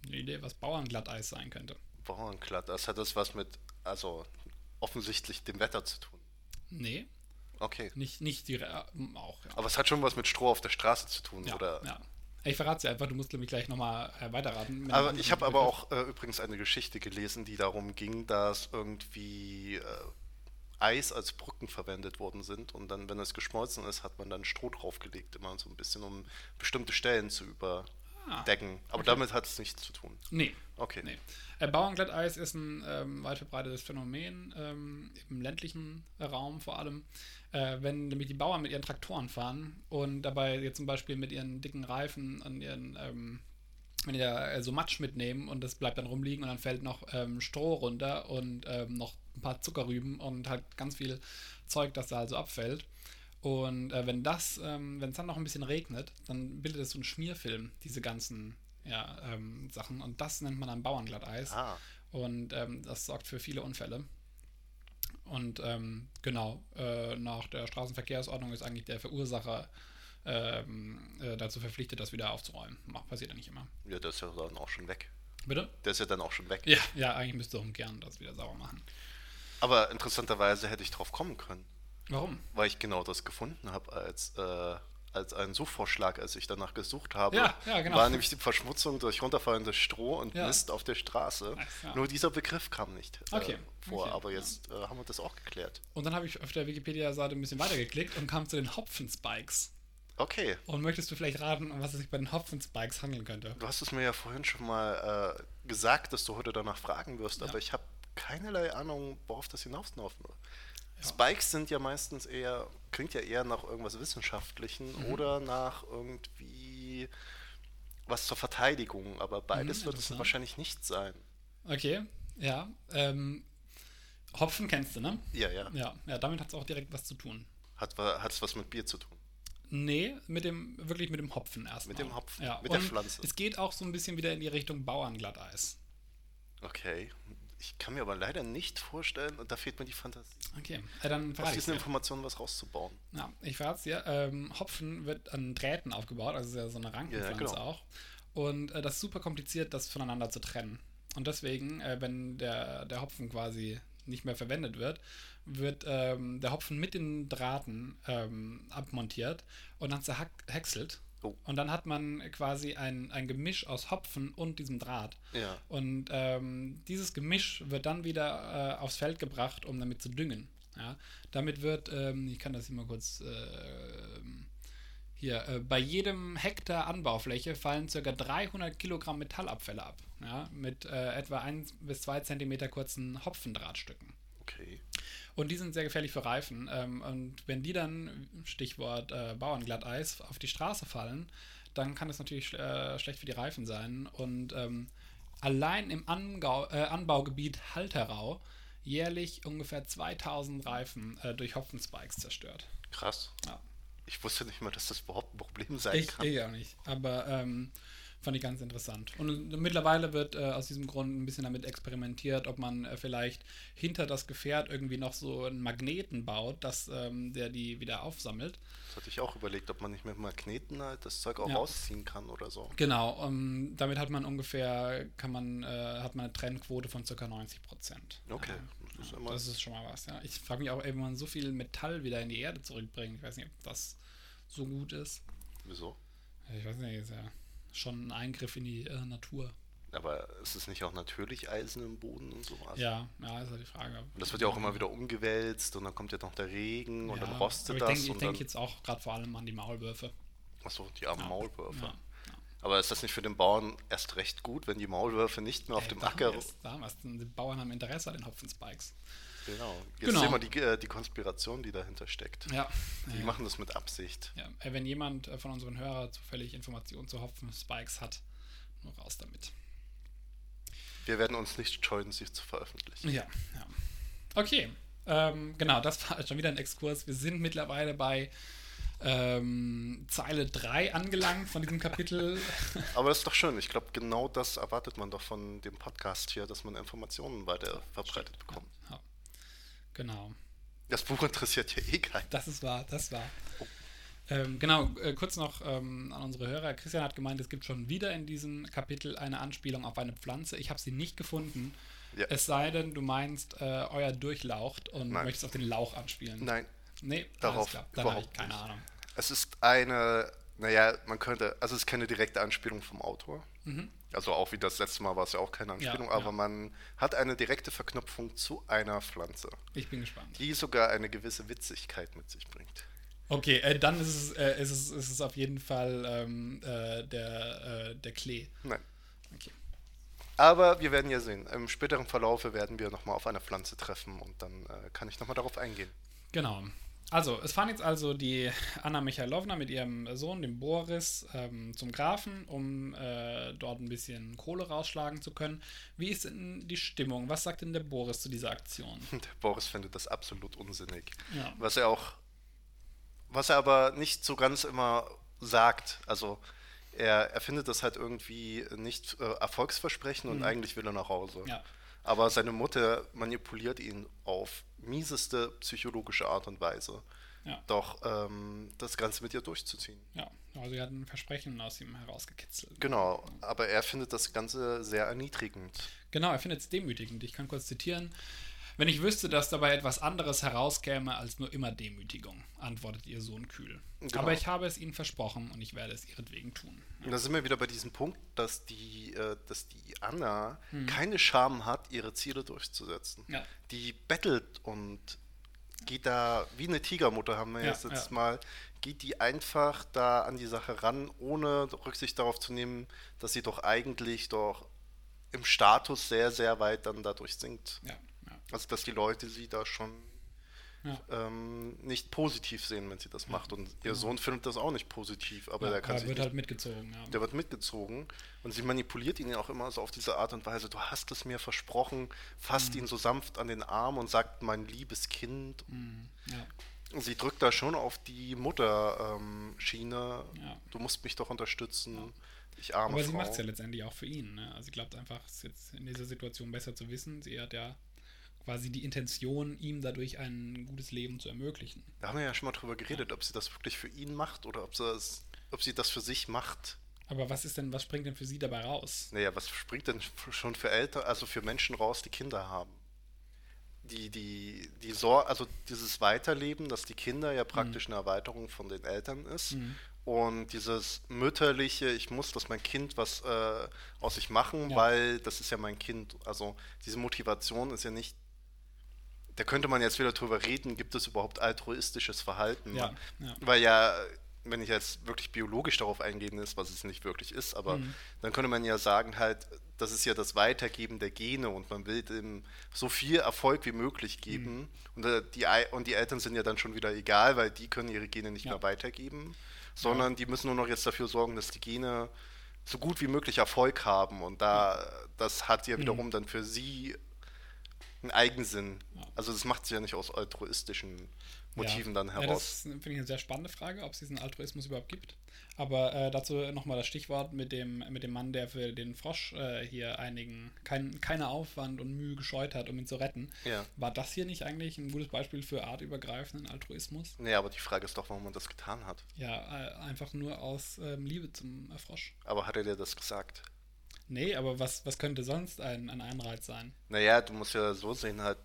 Eine Idee, was Bauernglatteis sein könnte. Bauernglatteis, hat das was mit, also offensichtlich dem Wetter zu tun? Nee. Okay. Nicht, nicht die, Re- auch, ja. Aber es hat schon was mit Stroh auf der Straße zu tun, ja, oder? Ja. Ich verrate sie einfach, du musst nämlich gleich nochmal weiterraten. Aber ich habe aber auch äh, übrigens eine Geschichte gelesen, die darum ging, dass irgendwie äh, Eis als Brücken verwendet worden sind und dann, wenn es geschmolzen ist, hat man dann Stroh draufgelegt, immer so ein bisschen, um bestimmte Stellen zu über... Decken. Aber okay. damit hat es nichts zu tun. Nee. Okay. Nee. Äh, Bauernglatteis ist ein ähm, weit verbreitetes Phänomen, ähm, im ländlichen Raum vor allem. Äh, wenn nämlich die Bauern mit ihren Traktoren fahren und dabei jetzt zum Beispiel mit ihren dicken Reifen und ihren, ähm, wenn die da äh, so Matsch mitnehmen und das bleibt dann rumliegen und dann fällt noch ähm, Stroh runter und ähm, noch ein paar Zuckerrüben und halt ganz viel Zeug, das da also abfällt. Und äh, wenn das, ähm, wenn es dann noch ein bisschen regnet, dann bildet es so einen Schmierfilm, diese ganzen ja, ähm, Sachen. Und das nennt man dann Bauernglatteis. Ah. Und ähm, das sorgt für viele Unfälle. Und ähm, genau, äh, nach der Straßenverkehrsordnung ist eigentlich der Verursacher ähm, äh, dazu verpflichtet, das wieder aufzuräumen. Passiert ja nicht immer. Ja, das ist ja dann auch schon weg. Bitte? Der ist ja dann auch schon weg. Ja, ja, eigentlich müsste er umkehren und das wieder sauber machen. Aber interessanterweise hätte ich drauf kommen können. Warum? Weil ich genau das gefunden habe als, äh, als einen Suchvorschlag, als ich danach gesucht habe. Ja, ja, genau. War nämlich die Verschmutzung durch runterfallendes Stroh und ja. Mist auf der Straße. Ach, ja. Nur dieser Begriff kam nicht äh, okay. vor, okay. aber jetzt äh, haben wir das auch geklärt. Und dann habe ich auf der Wikipedia-Seite ein bisschen weitergeklickt und kam zu den Hopfenspikes. Okay. Und möchtest du vielleicht raten, um was es sich bei den Hopfenspikes handeln könnte? Du hast es mir ja vorhin schon mal äh, gesagt, dass du heute danach fragen wirst, ja. aber ich habe keinerlei Ahnung, worauf das hinauslaufen wird. Spikes sind ja meistens eher, klingt ja eher nach irgendwas Wissenschaftlichen mhm. oder nach irgendwie was zur Verteidigung, aber beides mhm, wird es wahrscheinlich nicht sein. Okay, ja. Ähm, Hopfen kennst du, ne? Ja, ja. Ja, ja, damit hat es auch direkt was zu tun. Hat es was mit Bier zu tun? Nee, mit dem, wirklich mit dem Hopfen erstmal. Mit dem Hopfen, ja. mit Und der Pflanze. Es geht auch so ein bisschen wieder in die Richtung Bauernglatteis. Okay. Ich kann mir aber leider nicht vorstellen, und da fehlt mir die Fantasie. Okay, äh, dann verrate ich aus diesen Informationen was rauszubauen. Ja, ich verrate es dir. Ähm, Hopfen wird an Drähten aufgebaut, also ist ja so eine Rankenpflanze, ja, genau, auch. Und äh, das ist super kompliziert, das voneinander zu trennen. Und deswegen, äh, wenn der, der Hopfen quasi nicht mehr verwendet wird, wird ähm, der Hopfen mit den Drahten ähm, abmontiert und dann zerhäckselt. Oh. Und dann hat man quasi ein, ein Gemisch aus Hopfen und diesem Draht. Ja. Und ähm, dieses Gemisch wird dann wieder äh, aufs Feld gebracht, um damit zu düngen. Ja? Damit wird, ähm, ich kann das hier mal kurz, äh, hier, äh, bei jedem Hektar Anbaufläche fallen ca. dreihundert Kilogramm Metallabfälle ab. Ja? Mit äh, etwa ein bis zwei Zentimeter kurzen Hopfendrahtstücken. Okay. Und die sind sehr gefährlich für Reifen. Ähm, und wenn die dann, Stichwort äh, Bauernglatteis, auf die Straße fallen, dann kann das natürlich äh, schlecht für die Reifen sein. Und ähm, allein im Angau- äh, Anbaugebiet Hallertau jährlich ungefähr zweitausend Reifen äh, durch Hopfenspikes zerstört. Krass. Ja. Ich wusste nicht mal, dass das überhaupt ein Problem sein ich, kann. Ich auch nicht. Aber ähm, fand ich ganz interessant. Und mittlerweile wird äh, aus diesem Grund ein bisschen damit experimentiert, ob man äh, vielleicht hinter das Gefährt irgendwie noch so einen Magneten baut, dass ähm, der die wieder aufsammelt. Das hatte ich auch überlegt, ob man nicht mit Magneten halt das Zeug auch ja. rausziehen kann oder so. Genau, um, damit hat man ungefähr, kann man, äh, hat man eine Trennquote von ca. neunzig Prozent. Okay. Ja, das, ist ja, das ist schon mal was, ja. Ich frage mich auch, ey, wenn man so viel Metall wieder in die Erde zurückbringt, ich weiß nicht, ob das so gut ist. Wieso? Ich weiß nicht, ja. Schon ein Eingriff in die äh, Natur. Aber ist es nicht auch natürlich Eisen im Boden und sowas? Ja, ja, ist halt die Frage. Und das wird ja auch immer wieder umgewälzt und dann kommt ja noch der Regen ja, und dann rostet das. Denk, ich denke denk jetzt auch gerade vor allem an die Maulwürfe. Achso, die armen ja, Maulwürfe. Ja, ja. Aber ist das nicht für den Bauern erst recht gut, wenn die Maulwürfe nicht mehr auf äh, dem Acker... Ist, die Bauern haben Interesse an den Hopfenspikes. Genau. Jetzt genau. sehen wir die, äh, die Konspiration, die dahinter steckt. Ja. Die ja. machen das mit Absicht. Ja. Wenn jemand von unseren Hörern zufällig Informationen zu Hopfenspikes hat, nur raus damit. Wir werden uns nicht scheuen, sie zu veröffentlichen. Ja, ja. Okay. Ähm, genau, das war schon wieder ein Exkurs. Wir sind mittlerweile bei ähm, Zeile drei angelangt von diesem Kapitel. Aber das ist doch schön. Ich glaube, genau das erwartet man doch von dem Podcast hier, dass man Informationen weiter verbreitet bekommt. Ja. Ja. Genau. Das Buch interessiert ja eh keinen. Das ist wahr, das war. Oh. Ähm, genau, äh, kurz noch ähm, an unsere Hörer. Christian hat gemeint, es gibt schon wieder in diesem Kapitel eine Anspielung auf eine Pflanze. Ich habe sie nicht gefunden. Ja. Es sei denn, du meinst, äh, euer durchlaucht und Nein. möchtest auf den Lauch anspielen. Nein. Nee, darauf klar. Dann überhaupt ich keine nicht. Ahnung. Es ist eine, naja, man könnte, also es ist keine direkte Anspielung vom Autor. Mhm. Also auch wie das letzte Mal war es ja auch keine Anspielung, ja, aber ja. man hat eine direkte Verknüpfung zu einer Pflanze. Ich bin gespannt. Die sogar eine gewisse Witzigkeit mit sich bringt. Okay, äh, dann ist es, äh, ist, es, ist es auf jeden Fall ähm, äh, der, äh, der Klee. Nein. Okay. Aber wir werden ja sehen. Im späteren Verlauf werden wir nochmal auf eine Pflanze treffen und dann äh, kann ich nochmal darauf eingehen. Genau. Also, es fahren jetzt also die Anna Michailowna mit ihrem Sohn, dem Boris, ähm, zum Grafen, um äh, dort ein bisschen Kohle rausschlagen zu können. Wie ist denn die Stimmung? Was sagt denn der Boris zu dieser Aktion? Der Boris findet das absolut unsinnig. Ja. Was er auch, was er aber nicht so ganz immer sagt. Also, er, er findet das halt irgendwie nicht äh, erfolgsversprechend und mhm. eigentlich will er nach Hause. Ja. Aber seine Mutter manipuliert ihn auf mieseste psychologische Art und Weise, ja. doch ähm, das Ganze mit ihr durchzuziehen. Ja, also sie hat ein Versprechen aus ihm herausgekitzelt. Genau, aber er findet das Ganze sehr erniedrigend. Genau, er findet es demütigend. Ich kann kurz zitieren. Wenn ich wüsste, dass dabei etwas anderes herauskäme als nur immer Demütigung, antwortet ihr Sohn kühl. Genau. Aber ich habe es ihnen versprochen und ich werde es ihretwegen tun. Ja. Und da sind wir wieder bei diesem Punkt, dass die, äh, dass die Anna hm. keine Scham hat, ihre Ziele durchzusetzen. Ja. Die bettelt und geht da, wie eine Tigermutter haben wir ja, jetzt letztes ja. Mal, geht die einfach da an die Sache ran, ohne Rücksicht darauf zu nehmen, dass sie doch eigentlich doch im Status sehr, sehr weit dann dadurch sinkt. Ja. Also, dass die Leute sie da schon ja. ähm, nicht positiv sehen, wenn sie das ja. macht. Und ihr ja. Sohn findet das auch nicht positiv, aber ja, der kann sich wird nicht, halt mitgezogen. Ja. Der wird mitgezogen und sie manipuliert ihn ja auch immer so auf diese Art und Weise. Du hast es mir versprochen, fasst mhm. ihn so sanft an den Arm und sagt, mein liebes Kind. Mhm. Ja. Sie drückt da schon auf die Mutter-Schiene. Ähm, ja. Du musst mich doch unterstützen. Ja. ich arme Frau. Aber sie macht es ja letztendlich auch für ihn. Ne? Also sie glaubt einfach, es jetzt in dieser Situation besser zu wissen. Sie hat ja quasi die Intention, ihm dadurch ein gutes Leben zu ermöglichen. Da haben wir ja schon mal drüber geredet, ja. ob sie das wirklich für ihn macht oder ob sie das, ob sie das für sich macht. Aber was ist denn, was springt denn für sie dabei raus? Naja, was springt denn schon für Eltern, also für Menschen raus, die Kinder haben? Die, die, die Sor- also dieses Weiterleben, dass die Kinder ja praktisch mhm. eine Erweiterung von den Eltern ist. Mhm. Und dieses mütterliche, ich muss, dass mein Kind was äh, aus sich machen, ja. weil das ist ja mein Kind. Also diese Motivation ist ja nicht, da könnte man jetzt wieder drüber reden, gibt es überhaupt altruistisches Verhalten? Ja, ja. Weil ja, wenn ich jetzt wirklich biologisch darauf eingehen ist, was es nicht wirklich ist, aber mhm. dann könnte man ja sagen halt, das ist ja das Weitergeben der Gene und man will dem so viel Erfolg wie möglich geben mhm. und, die, und die Eltern sind ja dann schon wieder egal, weil die können ihre Gene nicht ja. mehr weitergeben, sondern ja. die müssen nur noch jetzt dafür sorgen, dass die Gene so gut wie möglich Erfolg haben und da das hat ja wiederum mhm. dann für sie einen Eigensinn. Ja. Also das macht sie ja nicht aus altruistischen Motiven ja. dann heraus. Ja, das finde ich eine sehr spannende Frage, ob es diesen Altruismus überhaupt gibt. Aber äh, dazu nochmal das Stichwort mit dem, mit dem Mann, der für den Frosch äh, hier einigen, kein, keine Aufwand und Mühe gescheut hat, um ihn zu retten. Ja. War das hier nicht eigentlich ein gutes Beispiel für artübergreifenden Altruismus? Nee, aber die Frage ist doch, warum man das getan hat. Ja, äh, einfach nur aus ähm, Liebe zum äh, Frosch. Aber hat er dir das gesagt? Nee, aber was, was könnte sonst ein, ein Anreiz sein? Naja, du musst ja so sehen halt,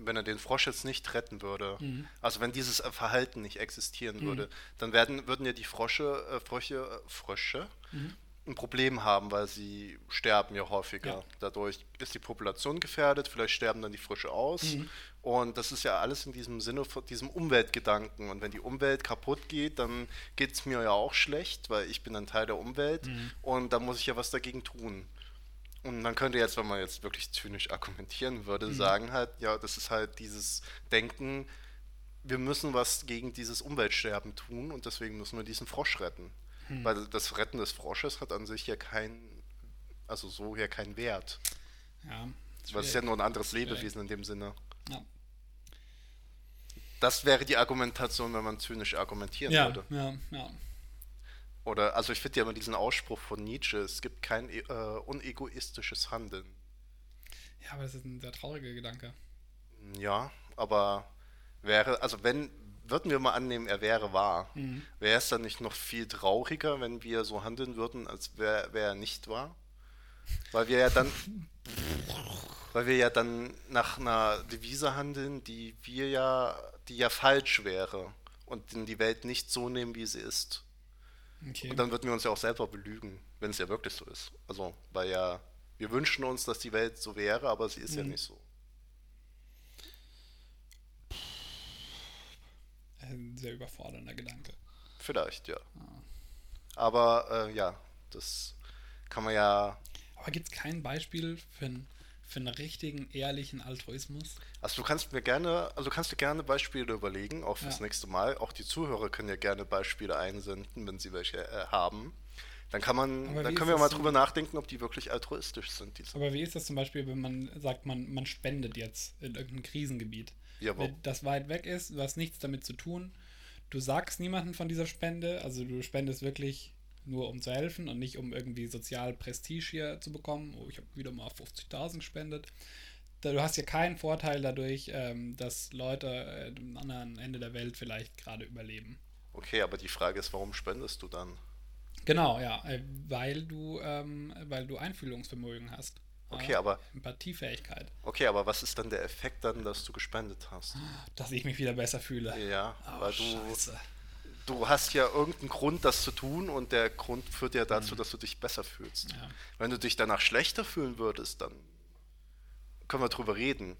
wenn er den Frosch jetzt nicht retten würde, mhm. also wenn dieses Verhalten nicht existieren mhm. würde, dann werden, würden ja die Frosche, äh, Frösche, äh, Frösche mhm. ein Problem haben, weil sie sterben ja häufiger. Ja. Dadurch ist die Population gefährdet, vielleicht sterben dann die Frösche aus. Mhm. Und das ist ja alles in diesem Sinne von diesem Umweltgedanken. Und wenn die Umwelt kaputt geht, dann geht es mir ja auch schlecht, weil ich bin ein Teil der Umwelt mhm. und da muss ich ja was dagegen tun. Und man könnte jetzt, wenn man jetzt wirklich zynisch argumentieren würde, mhm. sagen halt, ja, das ist halt dieses Denken, wir müssen was gegen dieses Umweltsterben tun und deswegen müssen wir diesen Frosch retten. Mhm. Weil das Retten des Frosches hat an sich ja keinen, also so ja keinen Wert. Ja. Weil es ist ja nur ein anderes Lebewesen in dem Sinne. Ja. Das wäre die Argumentation, wenn man zynisch argumentieren ja, würde. Ja, ja. Oder, also ich finde ja immer diesen Ausspruch von Nietzsche, es gibt kein äh, unegoistisches Handeln. Ja, aber das ist ein sehr trauriger Gedanke. Ja, aber wäre, also wenn, würden wir mal annehmen, er wäre wahr, mhm. wäre es dann nicht noch viel trauriger, wenn wir so handeln würden, als wäre wär er nicht wahr? Weil wir ja dann, weil wir ja dann nach einer Devise handeln, die wir ja, die ja falsch wäre und die Welt nicht so nehmen, wie sie ist. Okay. Und dann würden wir uns ja auch selber belügen, wenn es ja wirklich so ist. Also, weil ja, wir wünschen uns, dass die Welt so wäre, aber sie ist mhm. ja nicht so. Ein sehr überfordernder Gedanke. Vielleicht, ja. Ah. Aber, äh, ja, das kann man ja... Aber gibt es kein Beispiel für ein... für einen richtigen, ehrlichen Altruismus? Also du kannst mir gerne, also kannst du gerne Beispiele überlegen, auch fürs ja. nächste Mal. Auch die Zuhörer können ja gerne Beispiele einsenden, wenn sie welche äh, haben. Dann kann man, dann können wir mal so drüber nachdenken, ob die wirklich altruistisch sind. Diese. Aber wie ist das zum Beispiel, wenn man sagt, man, man spendet jetzt in irgendeinem Krisengebiet, Jawohl. das weit weg ist, du hast nichts damit zu tun, du sagst niemandem von dieser Spende, also du spendest wirklich nur um zu helfen und nicht um irgendwie sozial Prestige hier zu bekommen. Oh, ich habe wieder mal fünfzigtausend gespendet. Du hast ja keinen Vorteil dadurch, dass Leute am anderen Ende der Welt vielleicht gerade überleben. Okay, aber die Frage ist, warum spendest du dann? Genau, ja, weil du, ähm, weil du Einfühlungsvermögen hast. Okay, ja, aber Empathiefähigkeit. Okay, aber was ist dann der Effekt dann, dass du gespendet hast? Dass ich mich wieder besser fühle. Ja, oh, weil du... Scheiße. Du hast ja irgendeinen Grund, das zu tun und der Grund führt ja dazu, dass du dich besser fühlst. Ja. Wenn du dich danach schlechter fühlen würdest, dann können wir drüber reden,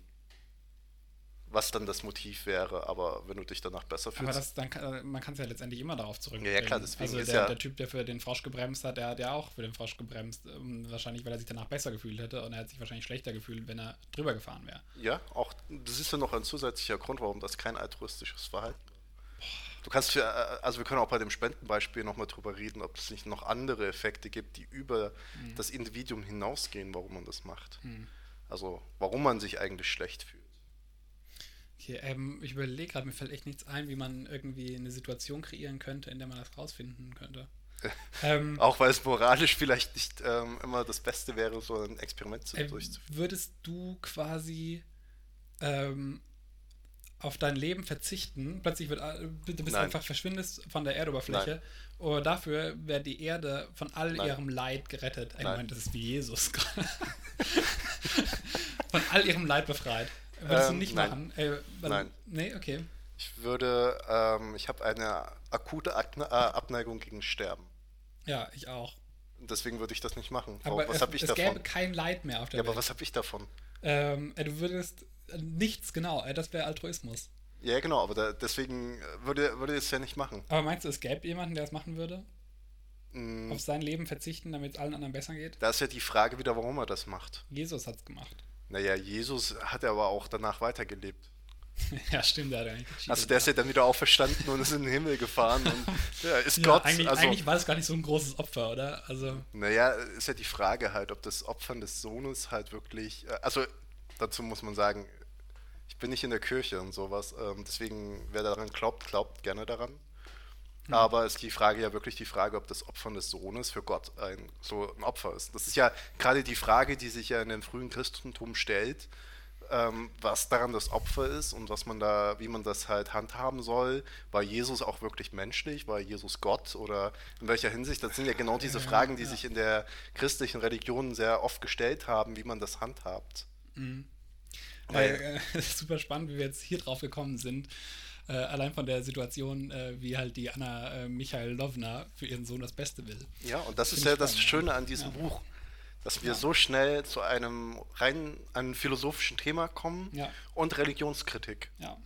was dann das Motiv wäre. Aber wenn du dich danach besser fühlst... Aber das, dann kann, man kann es ja letztendlich immer darauf zurückbringen. Ja, ja klar, deswegen also ist der, ja... der Typ, der für den Frosch gebremst hat, der hat ja auch für den Frosch gebremst. Wahrscheinlich, weil er sich danach besser gefühlt hätte und er hat sich wahrscheinlich schlechter gefühlt, wenn er drüber gefahren wäre. Ja, auch das ist ja noch ein zusätzlicher Grund, warum das kein altruistisches Verhalten ist. Du kannst, für, also wir können auch bei dem Spendenbeispiel nochmal drüber reden, ob es nicht noch andere Effekte gibt, die über mhm. das Individuum hinausgehen, warum man das macht. Mhm. Also warum man sich eigentlich schlecht fühlt. Okay, ähm, ich überlege gerade, mir fällt echt nichts ein, wie man irgendwie eine Situation kreieren könnte, in der man das rausfinden könnte. Ähm, Auch weil es moralisch vielleicht nicht ähm, immer das Beste wäre, so ein Experiment zu, ähm, durchzuführen. Würdest du quasi ähm, auf dein Leben verzichten? Plötzlich wird, du bist Nein. einfach verschwindest von der Erdoberfläche. Und dafür wird die Erde von all Nein. ihrem Leid gerettet. Ich meine, das ist wie Jesus gerade. Von all ihrem Leid befreit. Würdest ähm, du nicht nein. machen? Äh, weil, nein. Nee, okay. Ich würde, ähm, ich habe eine akute Abneigung gegen Sterben. Ja, ich auch. Deswegen würde ich das nicht machen. Aber oh, was habe ich davon? Es gäbe kein Leid mehr auf der ja, Welt. Ja, aber was habe ich davon? Ähm, du würdest nichts, genau. Das wäre Altruismus. Ja, genau. Aber da, deswegen würde, würde ich es ja nicht machen. Aber meinst du, es gäbe jemanden, der es machen würde? Mm. Auf sein Leben verzichten, damit es allen anderen besser geht? Da ist ja die Frage wieder, warum er das macht. Jesus hat es gemacht. Naja, Jesus hat aber auch danach weitergelebt. Ja, stimmt. Der hat eigentlich also der ist ja dann wieder auferstanden und ist in den Himmel gefahren. Und, ja, ist ja, Gott. Eigentlich, also, eigentlich war das gar nicht so ein großes Opfer, oder? Also, naja, ist ja die Frage halt, ob das Opfern des Sohnes halt wirklich... Also dazu muss man sagen, ich bin nicht in der Kirche und sowas. Ähm, deswegen, wer daran glaubt, glaubt gerne daran. Hm. Aber ist die Frage ja wirklich die Frage, ob das Opfern des Sohnes für Gott ein, so ein Opfer ist. Das ist ja gerade die Frage, die sich ja in dem frühen Christentum stellt, ähm, was daran das Opfer ist und was man da, wie man das halt handhaben soll. War Jesus auch wirklich menschlich? War Jesus Gott? Oder in welcher Hinsicht? Das sind ja genau diese Fragen, die ja. sich in der christlichen Religion sehr oft gestellt haben, wie man das handhabt. Mhm. Weil, äh, super spannend, wie wir jetzt hier drauf gekommen sind. Äh, allein von der Situation, äh, wie halt die Anna äh, Michailowna für ihren Sohn das Beste will. Ja, und das Find ist ja spannend. Das Schöne an diesem ja. Buch, dass wir ja. so schnell zu einem rein an philosophischen Thema kommen ja. und Religionskritik. Ja.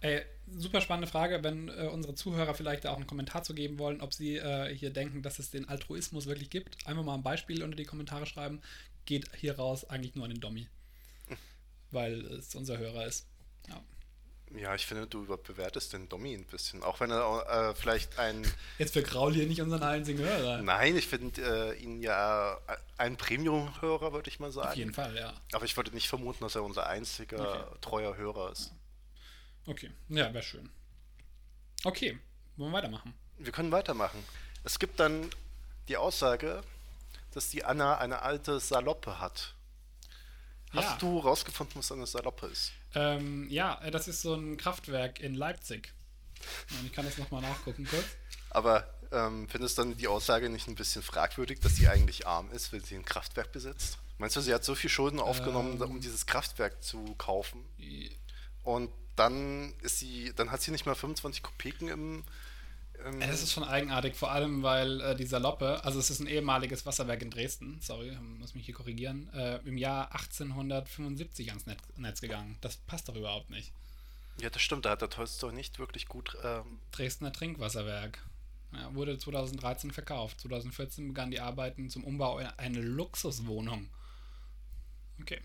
Ey, super spannende Frage, wenn äh, unsere Zuhörer vielleicht auch einen Kommentar zu geben wollen, ob sie äh, hier denken, dass es den Altruismus wirklich gibt. Einfach mal ein Beispiel unter die Kommentare schreiben. Geht hier raus eigentlich nur an den Dommi, hm. weil es unser Hörer ist. Ja. Ja, ich finde, du überbewertest den Dommi ein bisschen. Auch wenn er äh, vielleicht ein... Jetzt vergraul hier nicht unseren einzigen Hörer. Nein, ich finde äh, ihn ja ein Premium-Hörer, würde ich mal sagen. Auf jeden Fall, ja. Aber ich würde nicht vermuten, dass er unser einziger okay. treuer Hörer ist. Okay, ja, wäre schön. Okay, wollen wir weitermachen? Wir können weitermachen. Es gibt dann die Aussage, dass die Anna eine alte Saloppe hat. Hast ja. du rausgefunden, was eine Saloppe ist? Ähm, ja, das ist so ein Kraftwerk in Leipzig. Ich kann das nochmal nachgucken kurz. Aber ähm, findest du dann die Aussage nicht ein bisschen fragwürdig, dass sie eigentlich arm ist, wenn sie ein Kraftwerk besitzt? Meinst du, sie hat so viel Schulden aufgenommen, ähm, um dieses Kraftwerk zu kaufen? Und dann ist sie, dann hat sie nicht mal fünfundzwanzig Kopeken im... im das ist schon eigenartig, vor allem, weil äh, die Saloppe, also es ist ein ehemaliges Wasserwerk in Dresden, sorry, muss mich hier korrigieren, äh, im Jahr achtzehnhundertfünfundsiebzig ans Netz, Netz gegangen. Das passt doch überhaupt nicht. Ja, das stimmt, da hat der Tolstoi nicht wirklich gut... Ähm Dresdner Trinkwasserwerk. Ja, wurde zweitausenddreizehn verkauft. zweitausendvierzehn begannen die Arbeiten zum Umbau in eine Luxuswohnung. Okay.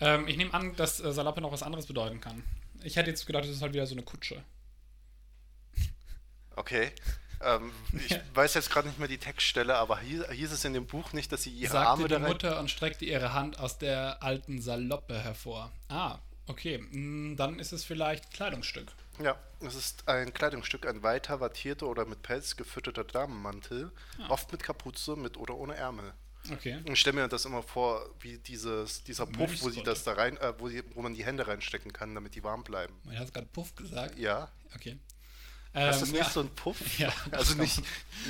Ähm, ich nehme an, dass äh, Saloppe noch was anderes bedeuten kann. Ich hätte jetzt gedacht, das ist halt wieder so eine Kutsche. Okay, ähm, ich ja. weiß jetzt gerade nicht mehr die Textstelle, aber hieß, hieß es in dem Buch nicht, dass sie ihre Sagte Arme... Sagte die Mutter und streckte ihre Hand aus der alten Saloppe hervor. Ah, okay, dann ist es vielleicht ein Kleidungsstück. Ja, es ist ein Kleidungsstück, ein weiter wattierter oder mit Pelz gefütterter Damenmantel, ah. oft mit Kapuze, mit oder ohne Ärmel. Okay. Und ich stelle mir das immer vor, wie dieses, dieser Puff, wo sie das da rein, äh, wo, die, wo man die Hände reinstecken kann, damit die warm bleiben. Du hast gerade Puff gesagt? Ja. Okay. Das ähm, ist nicht ja. so ein Puff. Ja, also kann nicht,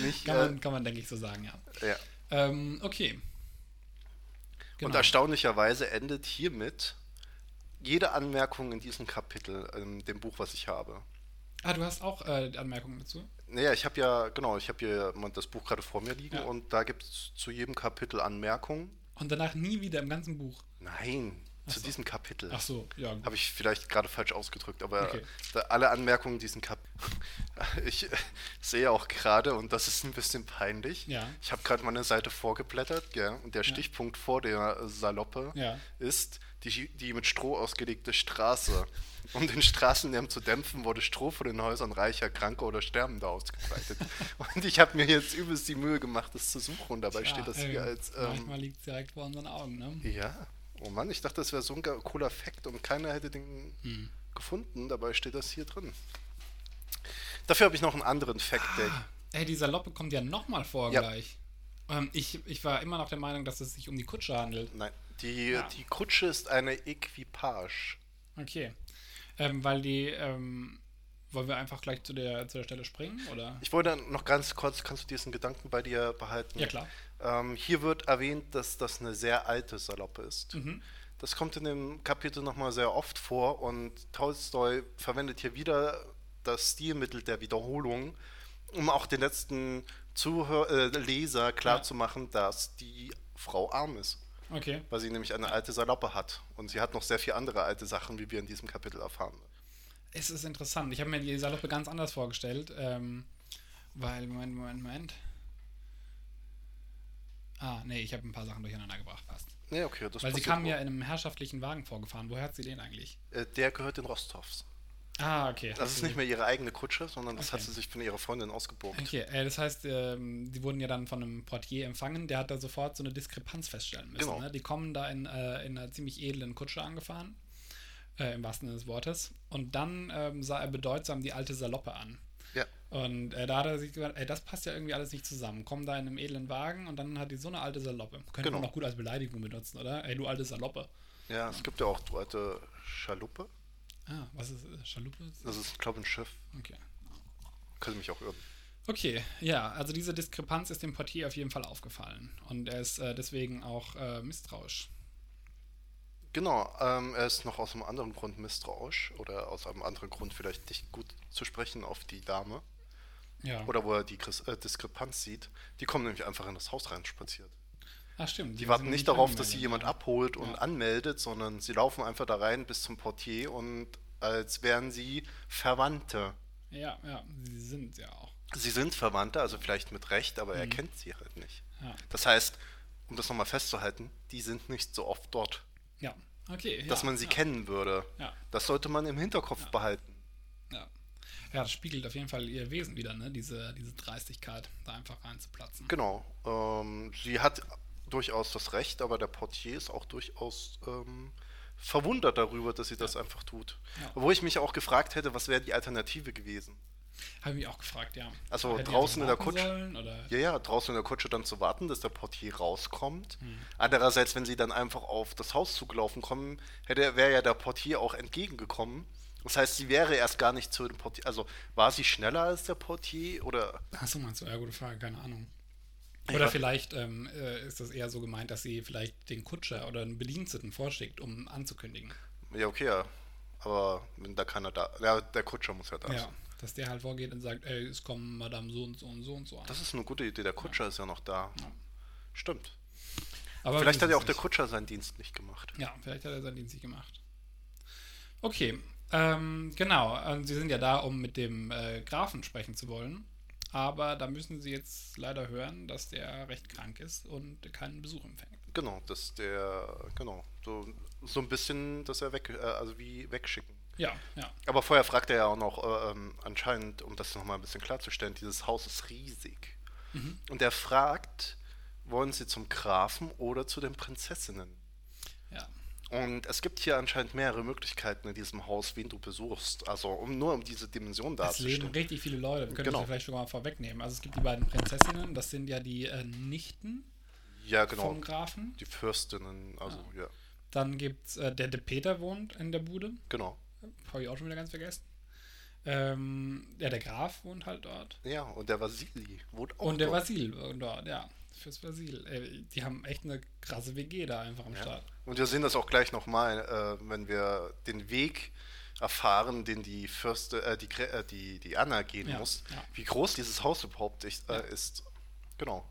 nicht. Kann, äh, man, kann man, denke ich, so sagen, ja. ja. Ähm, okay. Genau. Und erstaunlicherweise endet hiermit jede Anmerkung in diesem Kapitel, in dem Buch, was ich habe. Ah, du hast auch äh, Anmerkungen dazu? Naja, ich habe ja, genau, ich habe hier das Buch gerade vor mir liegen ja. und da gibt es zu jedem Kapitel Anmerkungen. Und danach nie wieder im ganzen Buch? Nein. Zu Ach so. diesem Kapitel. Ach so, ja. Habe ich vielleicht gerade falsch ausgedrückt, aber okay. da alle Anmerkungen diesen Kapitel. Ich sehe auch gerade, und das ist ein bisschen peinlich, ja. ich habe gerade meine Seite vorgeblättert, ja, und der Stichpunkt ja. vor der Saloppe ja. ist die, die mit Stroh ausgelegte Straße. Um den Straßenlärm zu dämpfen, wurde Stroh vor den Häusern reicher, kranker oder Sterbender ausgebreitet. Und ich habe mir jetzt übelst die Mühe gemacht, das zu suchen, und dabei Tja, steht das ähm, hier als... Ähm, manchmal liegt es direkt vor unseren Augen, ne? Ja. Oh Mann, ich dachte, das wäre so ein cooler Fact und keiner hätte den hm. gefunden. Dabei steht das hier drin. Dafür habe ich noch einen anderen Fact, ah, Ey, dieser Loppe kommt ja nochmal vor ja. gleich. Ähm, ich, ich war immer noch der Meinung, dass es sich um die Kutsche handelt. Nein, die, ja. die Kutsche ist eine Equipage. Okay. Ähm, weil die, ähm, wollen wir einfach gleich zu der, zu der Stelle springen, oder? Ich wollte noch ganz kurz, kannst du diesen Gedanken bei dir behalten? Ja, klar. Ähm, hier wird erwähnt, dass das eine sehr alte Saloppe ist. Mhm. Das kommt in dem Kapitel nochmal sehr oft vor und Tolstoi verwendet hier wieder das Stilmittel der Wiederholung, um auch den letzten Zuhör- äh, Leser klarzumachen, ja. dass die Frau arm ist. Okay. Weil sie nämlich eine alte Saloppe hat. Und sie hat noch sehr viele andere alte Sachen, wie wir in diesem Kapitel erfahren. Es ist interessant. Ich habe mir die Saloppe ganz anders vorgestellt. Ähm, weil, Moment, Moment, Moment. Ah, nee, ich habe ein paar Sachen durcheinander gebracht. Passt. Nee, okay, das Weil sie kam ja in einem herrschaftlichen Wagen vorgefahren. Woher hat sie den eigentlich? Äh, der gehört den Rostovs. Ah, okay. Das ist nicht mehr ihre eigene Kutsche, sondern das okay. hat sie sich von ihrer Freundin ausgeborgt. Okay, äh, das heißt, ähm, die wurden ja dann von einem Portier empfangen, der hat da sofort so eine Diskrepanz feststellen müssen. Genau. Ne? Die kommen da in, äh, in einer ziemlich edlen Kutsche angefahren, äh, im wahrsten Sinne des Wortes, und dann ähm, sah er bedeutsam die alte Saloppe an. Ja. Und äh, da hat er sich gesagt, ey, das passt ja irgendwie alles nicht zusammen. Kommen da in einem edlen Wagen und dann hat die so eine alte Saloppe. Könnte genau. man auch gut als Beleidigung benutzen, oder? Ey, du alte Saloppe. Ja, es gibt ja auch du alte Schaluppe. Ah, was ist äh, Schaluppe? Das ist, glaube ich, ein Schiff. Okay. Könnte mich auch irren. Okay, ja, also diese Diskrepanz ist dem Portier auf jeden Fall aufgefallen. Und er ist äh, deswegen auch äh, misstrauisch. Genau, ähm, er ist noch aus einem anderen Grund misstrauisch oder aus einem anderen Grund vielleicht nicht gut zu sprechen auf die Dame. Ja. Oder wo er die Kris- äh, Diskrepanz sieht. Die kommen nämlich einfach in das Haus rein spaziert. Ach stimmt. Die, die warten nicht darauf, dass sie jemand abholt und ja. anmeldet, sondern sie laufen einfach da rein bis zum Portier und als wären sie Verwandte. Ja, ja, sie sind ja auch. Sie sind Verwandte, also vielleicht mit Recht, aber mhm. er kennt sie halt nicht. Ja. Das heißt, um das nochmal festzuhalten, die sind nicht so oft dort. Ja, okay. Dass ja, man sie ja. kennen würde. Ja. Das sollte man im Hinterkopf ja. behalten. Ja. Ja, das spiegelt auf jeden Fall ihr Wesen wieder, ne? Diese, diese Dreistigkeit, da einfach reinzuplatzen. Genau. Ähm, sie hat durchaus das Recht, aber der Portier ist auch durchaus ähm, verwundert darüber, dass sie ja. das einfach tut. Ja. Obwohl ich mich auch gefragt hätte, was wäre die Alternative gewesen? Habe ich mich auch gefragt, ja. Also hätte draußen in der Kutsche. Sollen, oder? Ja, ja, draußen in der Kutsche dann zu warten, dass der Portier rauskommt. Hm. Andererseits, wenn sie dann einfach auf das Haus zugelaufen kommen, hätte wäre ja der Portier auch entgegengekommen. Das heißt, sie wäre erst gar nicht zu dem Portier. Also war sie schneller als der Portier oder? Achso, meinst du, ja, gute Frage, keine Ahnung. Oder vielleicht ähm, äh, ist das eher so gemeint, dass sie vielleicht den Kutscher oder einen Bediensteten vorschickt, um anzukündigen. Ja, okay, ja. Aber wenn da keiner da... Ja, der Kutscher muss ja da sein. Ja, dass der halt vorgeht und sagt, ey, es kommen Madame so und so und so und so an. Das ist eine gute Idee, der Kutscher ja. ist ja noch da. Ja. Stimmt. Aber vielleicht hat ja auch der Kutscher seinen Dienst nicht gemacht. Ja, vielleicht hat er seinen Dienst nicht gemacht. Okay, ähm, genau. Sie sind ja da, um mit dem äh, Grafen sprechen zu wollen. Aber da müssen sie jetzt leider hören, dass der recht krank ist und keinen Besuch empfängt. Genau, dass der, genau, so, so ein bisschen, dass er weg, also wie wegschicken. Ja, ja. Aber vorher fragt er ja auch noch, ähm, anscheinend, um das nochmal ein bisschen klarzustellen, dieses Haus ist riesig. Mhm. Und er fragt, wollen sie zum Grafen oder zu den Prinzessinnen? Ja. Und es gibt hier anscheinend mehrere Möglichkeiten in diesem Haus, wen du besuchst. Also um nur um diese Dimension darzustellen. Es leben richtig viele Leute. Wir können genau. das ja vielleicht schon mal vorwegnehmen. Also es gibt die beiden Prinzessinnen. Das sind ja die äh, Nichten ja, genau. vom Grafen. Die Fürstinnen. Also ja. ja. Dann gibt's äh, der, der Peter wohnt in der Bude. Genau. Habe ich auch schon wieder ganz vergessen. Ähm, ja, der Graf wohnt halt dort. Ja, und der Wassili wohnt auch und dort. Und der Wassili wohnt dort, ja. Fürst Wassili. Ey, die haben echt eine krasse W G da einfach am ja. Start. Und wir sehen das auch gleich nochmal, äh, wenn wir den Weg erfahren, den die Fürste, äh, die, äh, die, die Anna gehen ja, muss, ja. wie groß dieses Haus überhaupt ist. Äh, ja. ist. Genau.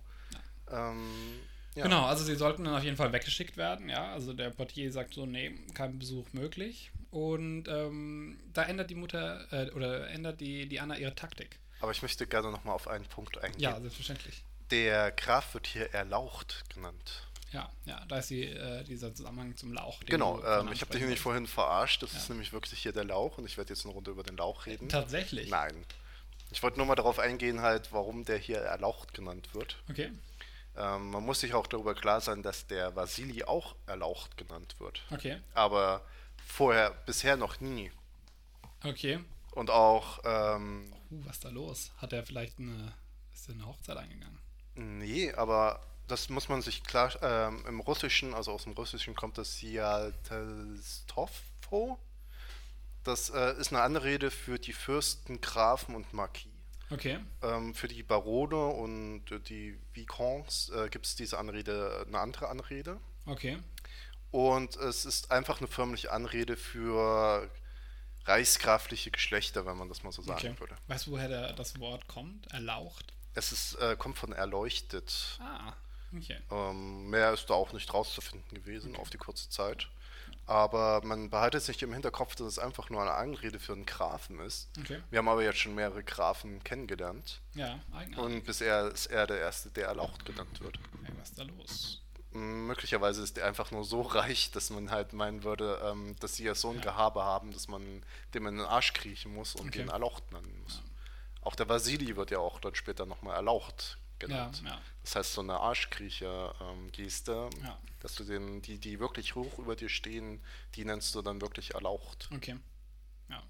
Ja. Ähm, ja. Genau, also sie sollten dann auf jeden Fall weggeschickt werden. Ja, also der Portier sagt so, nee, kein Besuch möglich. Und ähm, da ändert die Mutter, äh, oder ändert die, die Anna ihre Taktik. Aber ich möchte gerne nochmal auf einen Punkt eingehen. Ja, selbstverständlich. Der Graf wird hier Erlaucht genannt. Ja, ja, da ist die, äh, dieser Zusammenhang zum Lauch. Genau, ähm, ich habe dich nämlich vorhin verarscht. Das ja. ist nämlich wirklich hier der Lauch und ich werde jetzt eine Runde über den Lauch reden. Tatsächlich? Nein. Ich wollte nur mal darauf eingehen, halt, warum der hier Erlaucht genannt wird. Okay. Ähm, man muss sich auch darüber klar sein, dass der Wassili auch Erlaucht genannt wird. Okay. Aber vorher, bisher noch nie. Okay. Und auch... Ähm, oh, was ist da los? Hat er vielleicht eine... Ist denn eine Hochzeit eingegangen? Nee, aber das muss man sich klar, ähm, im Russischen, also aus dem Russischen kommt das ja Tolstofo. Das äh, ist eine Anrede für die Fürsten, Grafen und Marquis. Okay. Ähm, für die Barone und die Vicomtes äh, gibt es diese Anrede, eine andere Anrede. Okay. Und es ist einfach eine förmliche Anrede für reichsgrafliche Geschlechter, wenn man das mal so sagen okay. würde. Weißt du, woher der, das Wort kommt? Erlaucht? Es ist, äh, kommt von erleuchtet. Ah, okay. Ähm, mehr ist da auch nicht rauszufinden gewesen okay. auf die kurze Zeit. Aber man behaltet sich im Hinterkopf, dass es einfach nur eine Anrede für einen Grafen ist. Okay. Wir haben aber jetzt schon mehrere Grafen kennengelernt. Ja, eigenartig. Und bisher ist er der Erste, der erlaucht genannt wird. Hey, was ist da los? Möglicherweise ist er einfach nur so reich, dass man halt meinen würde, ähm, dass sie ja so ein ja. Gehabe haben, dass man dem in den Arsch kriechen muss und okay. den erlaucht nennen muss. Ja. Auch der Wassili wird ja auch dann später nochmal erlaucht genannt. Ja, ja. Das heißt, so eine Arschkriecher-Geste, ähm, ja. dass du den, die, die wirklich hoch über dir stehen, die nennst du dann wirklich erlaucht. Okay. Ja.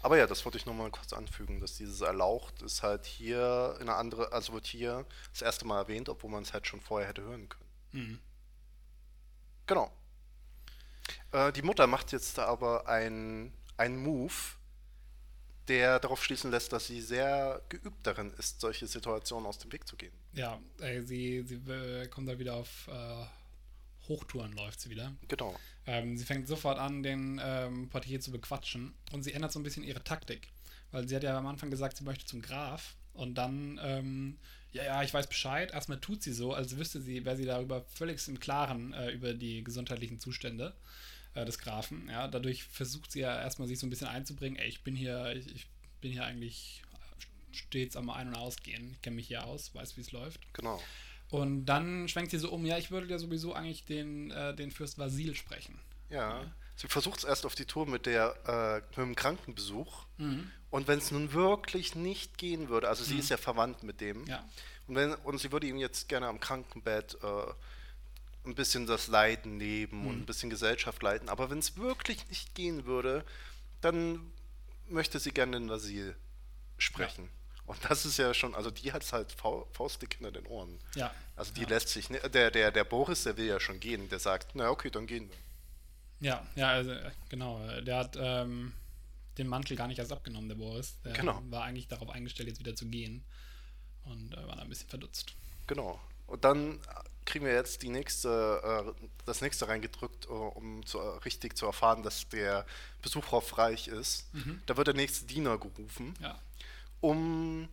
Aber ja, das wollte ich nochmal kurz anfügen, dass dieses erlaucht ist halt hier in einer andere, also wird hier das erste Mal erwähnt, obwohl man es halt schon vorher hätte hören können. Mhm. Genau. Äh, die Mutter macht jetzt aber einen Move, der darauf schließen lässt, dass sie sehr geübt darin ist, solche Situationen aus dem Weg zu gehen. Ja, äh, sie, sie äh, kommt da wieder auf äh, Hochtouren, läuft sie wieder. Genau. Ähm, sie fängt sofort an, den ähm, Portier zu bequatschen und sie ändert so ein bisschen ihre Taktik, weil sie hat ja am Anfang gesagt, sie möchte zum Graf und dann... Ähm, Ja, ja, ich weiß Bescheid. Erstmal tut sie so, als wüsste sie, wäre sie darüber völlig im Klaren äh, über die gesundheitlichen Zustände äh, des Grafen. Ja, dadurch versucht sie ja erstmal, sich so ein bisschen einzubringen. Ey, ich bin hier, ich, ich bin hier eigentlich stets am Ein- und Ausgehen. Ich kenne mich hier aus, weiß, wie es läuft. Genau. Und dann schwenkt sie so um. Ja, ich würde ja sowieso eigentlich den, äh, den Fürst Wassili sprechen. Ja. ja. Sie versucht es erst auf die Tour mit, der, äh, mit dem Krankenbesuch. Mhm. Und wenn es nun wirklich nicht gehen würde, also mhm. sie ist ja verwandt mit dem, ja. und, wenn, und sie würde ihm jetzt gerne am Krankenbett äh, ein bisschen das Leiden nehmen mhm. und ein bisschen Gesellschaft leiten, aber wenn es wirklich nicht gehen würde, dann möchte sie gerne den Wassili sprechen. Ja. Und das ist ja schon, also die hat es halt faustdick hinter den Ohren. Ja. Also die ja. lässt sich, ne, der, der, der Boris, der will ja schon gehen, der sagt, na okay, dann gehen wir. Ja, ja, also genau. Der hat ähm, den Mantel gar nicht erst abgenommen, der Boris. Der genau. war eigentlich darauf eingestellt, jetzt wieder zu gehen. Und äh, war da ein bisschen verdutzt. Genau. Und dann kriegen wir jetzt die nächste, äh, das nächste reingedrückt, uh, um zu, uh, richtig zu erfahren, dass der Besuchhof reich ist. Mhm. Da wird der nächste Diener gerufen. Ja. Um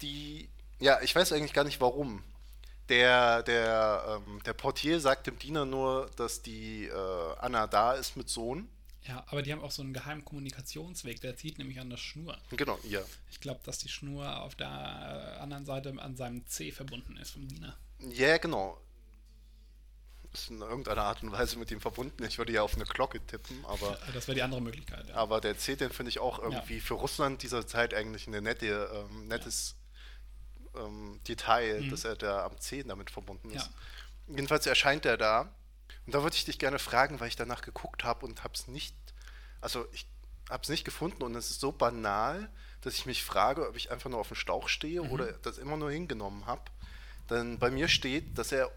die, ja, ich weiß eigentlich gar nicht warum. Der, der, ähm, der Portier sagt dem Diener nur, dass die äh, Anna da ist mit Sohn. Ja, aber die haben auch so einen geheimen Kommunikationsweg, der zieht nämlich an der Schnur. Genau, ja. Ich glaube, dass die Schnur auf der äh, anderen Seite an seinem Zeh verbunden ist vom Diener. Ja, genau. Ist in irgendeiner Art und Weise mit ihm verbunden. Ich würde ja auf eine Glocke tippen, aber... das wäre die andere Möglichkeit, ja. Aber der Zeh, den finde ich auch irgendwie ja. für Russland dieser Zeit eigentlich eine nette, ähm, nettes... Ja. Ähm, Detail, mhm. dass er da am Zehen damit verbunden ist. Ja. Jedenfalls erscheint er da. Und da würde ich dich gerne fragen, weil ich danach geguckt habe und habe es nicht, also ich habe es nicht gefunden und es ist so banal, dass ich mich frage, ob ich einfach nur auf dem Schlauch stehe mhm. oder das immer nur hingenommen habe. Denn bei mir steht, dass er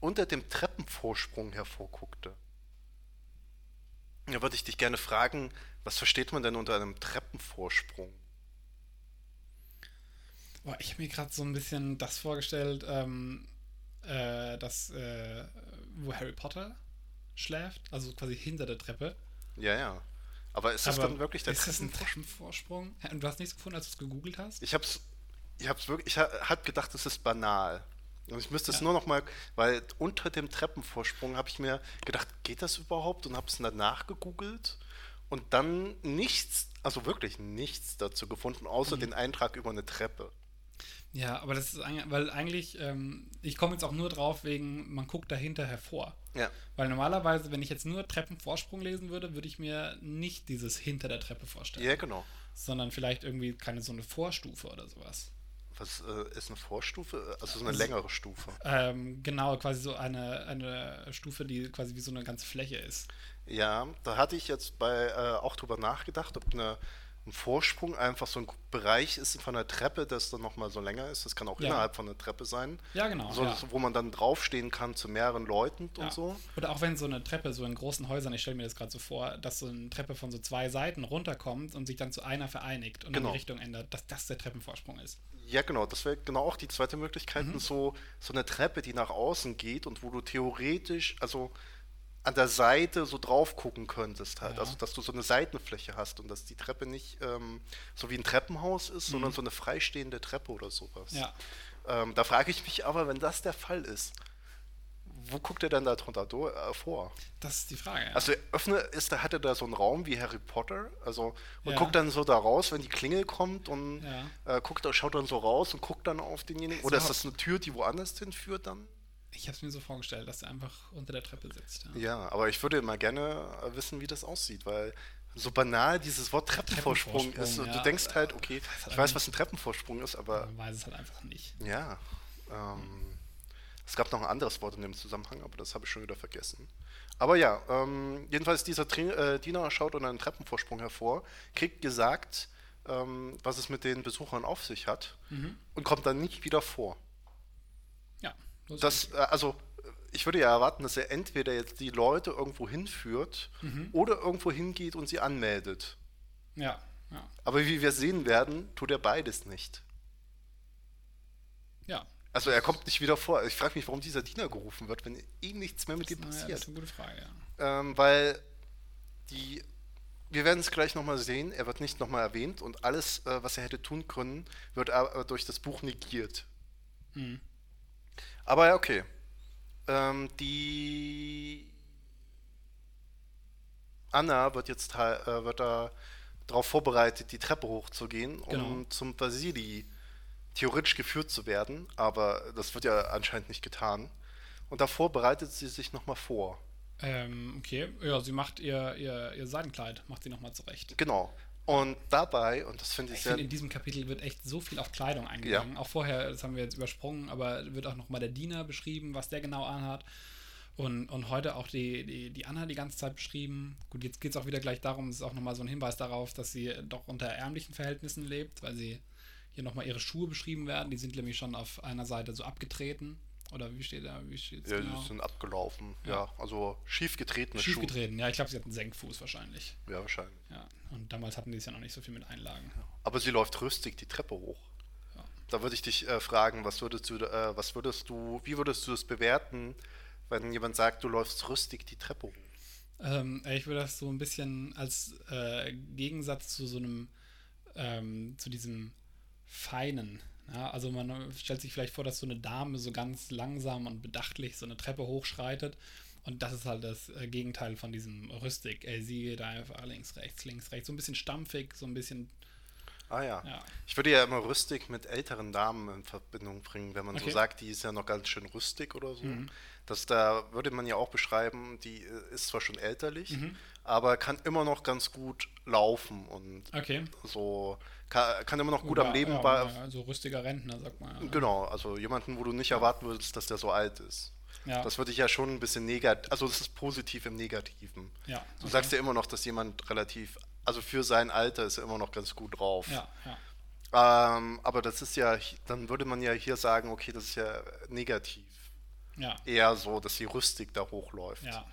unter dem Treppenvorsprung hervorguckte. Da würde ich dich gerne fragen, was versteht man denn unter einem Treppenvorsprung? Boah, ich habe mir gerade so ein bisschen das vorgestellt, ähm, äh, dass, äh, wo Harry Potter schläft, also quasi hinter der Treppe. Ja, ja. Aber ist das Aber dann wirklich der ist Treppenvorsprung? Das ein Treppenvorsprung? Du hast nichts gefunden, als du es gegoogelt hast? Ich hab's, ich hab's wirklich, ich hab gedacht, es ist banal. Und ich müsste es ja. nur nochmal, weil unter dem Treppenvorsprung habe ich mir gedacht, geht das überhaupt? Und habe es danach gegoogelt. Und dann nichts, also wirklich nichts dazu gefunden, außer mhm. den Eintrag über eine Treppe. Ja, aber das ist eigentlich, weil eigentlich, ähm, ich komme jetzt auch nur drauf wegen, man guckt dahinter hervor. Ja. Weil normalerweise, wenn ich jetzt nur Treppenvorsprung lesen würde, würde ich mir nicht dieses hinter der Treppe vorstellen. Ja, genau. Sondern vielleicht irgendwie keine so eine Vorstufe oder sowas. Was äh, ist eine Vorstufe? Also so eine also, längere Stufe. Ähm, genau, quasi so eine, eine Stufe, die quasi wie so eine ganze Fläche ist. Ja, da hatte ich jetzt bei äh, auch drüber nachgedacht, ob eine ein Vorsprung einfach so ein Bereich ist von der Treppe, das dann nochmal so länger ist. Das kann auch ja. innerhalb von der Treppe sein. Ja, genau. So, ja. Wo man dann draufstehen kann zu mehreren Leuten ja. und so. Oder auch wenn so eine Treppe so in großen Häusern, ich stelle mir das gerade so vor, dass so eine Treppe von so zwei Seiten runterkommt und sich dann zu einer vereinigt und genau. in die Richtung ändert, dass das der Treppenvorsprung ist. Ja, genau. Das wäre genau auch die zweite Möglichkeit. Mhm. So, so eine Treppe, die nach außen geht und wo du theoretisch, also an der Seite so drauf gucken könntest halt, ja. also dass du so eine Seitenfläche hast und dass die Treppe nicht ähm, so wie ein Treppenhaus ist, mhm. sondern so eine freistehende Treppe oder sowas. Ja. Ähm, da frage ich mich aber, wenn das der Fall ist, wo guckt er denn da drunter do- äh, vor? Das ist die Frage. Ja. Also öffne ist, da hat er da so einen Raum wie Harry Potter, also und ja. guckt dann so da raus, wenn die Klingel kommt und ja. äh, guckt, schaut dann so raus und guckt dann auf denjenigen. Oder so, ist das eine Tür, die woanders hinführt dann? Ich habe es mir so vorgestellt, dass er einfach unter der Treppe sitzt. Ja. ja, aber ich würde immer gerne wissen, wie das aussieht, weil so banal dieses Wort Treppenvorsprung, Treppenvorsprung ist. Ja, du denkst halt, okay, ich weiß, was ein Treppenvorsprung ist, aber man weiß es halt einfach nicht. Ja. Ähm, es gab noch ein anderes Wort in dem Zusammenhang, aber das habe ich schon wieder vergessen. Aber ja, ähm, jedenfalls dieser Trin- äh, Diener schaut unter einem Treppenvorsprung hervor, kriegt gesagt, ähm, was es mit den Besuchern auf sich hat mhm. und kommt dann nicht wieder vor. Ja. Das, also ich würde ja erwarten, dass er entweder jetzt die Leute irgendwo hinführt mhm. oder irgendwo hingeht und sie anmeldet. Ja, ja. Aber wie wir sehen werden, tut er beides nicht. Ja. Also er kommt nicht wieder vor. Ich frage mich, warum dieser Diener gerufen wird, wenn ihm nichts mehr mit ihm passiert. Ja, das ist eine gute Frage, ja. Ähm, weil die, wir werden es gleich nochmal sehen, er wird nicht nochmal erwähnt und alles, was er hätte tun können, wird durch das Buch negiert. Mhm. Aber ja, okay. Ähm, die Anna wird jetzt äh, wird da darauf vorbereitet, die Treppe hochzugehen, um genau. zum Wassili theoretisch geführt zu werden. Aber das wird ja anscheinend nicht getan. Und davor bereitet sie sich nochmal vor. Ähm, okay. Ja, sie macht ihr, ihr, ihr Seidenkleid, macht sie nochmal zurecht. Genau. Und dabei, und das finde ich, ich sehr... Find, in diesem Kapitel wird echt so viel auf Kleidung eingegangen. Ja. Auch vorher, das haben wir jetzt übersprungen, aber wird auch nochmal der Diener beschrieben, was der genau anhat. Und, und heute auch die, die, die Anna die ganze Zeit beschrieben. Gut, jetzt geht es auch wieder gleich darum, es ist auch nochmal so ein Hinweis darauf, dass sie doch unter ärmlichen Verhältnissen lebt, weil sie hier nochmal ihre Schuhe beschrieben werden. Die sind nämlich schon auf einer Seite so abgetreten. Oder wie steht da? Wie steht's ja, genau? Die sind abgelaufen. Ja, ja also schief getretene Schuhe. Schief getreten, ja. Ich glaube, sie hat einen Senkfuß wahrscheinlich. Ja, wahrscheinlich. Ja. Und damals hatten die es ja noch nicht so viel mit Einlagen. Ja. Aber sie läuft rüstig die Treppe hoch. Ja. Da würde ich dich äh, fragen, was würdest du, äh, was würdest du, wie würdest du es bewerten, wenn jemand sagt, du läufst rüstig die Treppe hoch? Ähm, ich würde das so ein bisschen als äh, Gegensatz zu so einem, ähm, zu diesem feinen. Ja, also man stellt sich vielleicht vor, dass so eine Dame so ganz langsam und bedachtlich so eine Treppe hochschreitet und das ist halt das Gegenteil von diesem Rüstig. Ey, sie geht einfach links, rechts, links, rechts. So ein bisschen stampfig, so ein bisschen... Ah ja. ja. Ich würde ja immer rüstig mit älteren Damen in Verbindung bringen, wenn man okay. so sagt, die ist ja noch ganz schön rüstig oder so. Mhm. Das, da würde man ja auch beschreiben, die ist zwar schon elterlich, mhm. aber kann immer noch ganz gut laufen und okay. so kann, kann immer noch gut ja, am Leben... Ja, bei, ja, so rüstiger Rentner, sagt man. Ja. Genau, also jemanden, wo du nicht erwarten würdest, dass der so alt ist. Ja. Das würde ich ja schon ein bisschen negativ... Also das ist positiv im Negativen. Ja, okay. Du sagst ja immer noch, dass jemand relativ... Also für sein Alter ist er immer noch ganz gut drauf. Ja, ja. Ähm, aber das ist ja... Dann würde man ja hier sagen, okay, das ist ja negativ. Ja. Eher so, dass sie rüstig da hochläuft. Ja.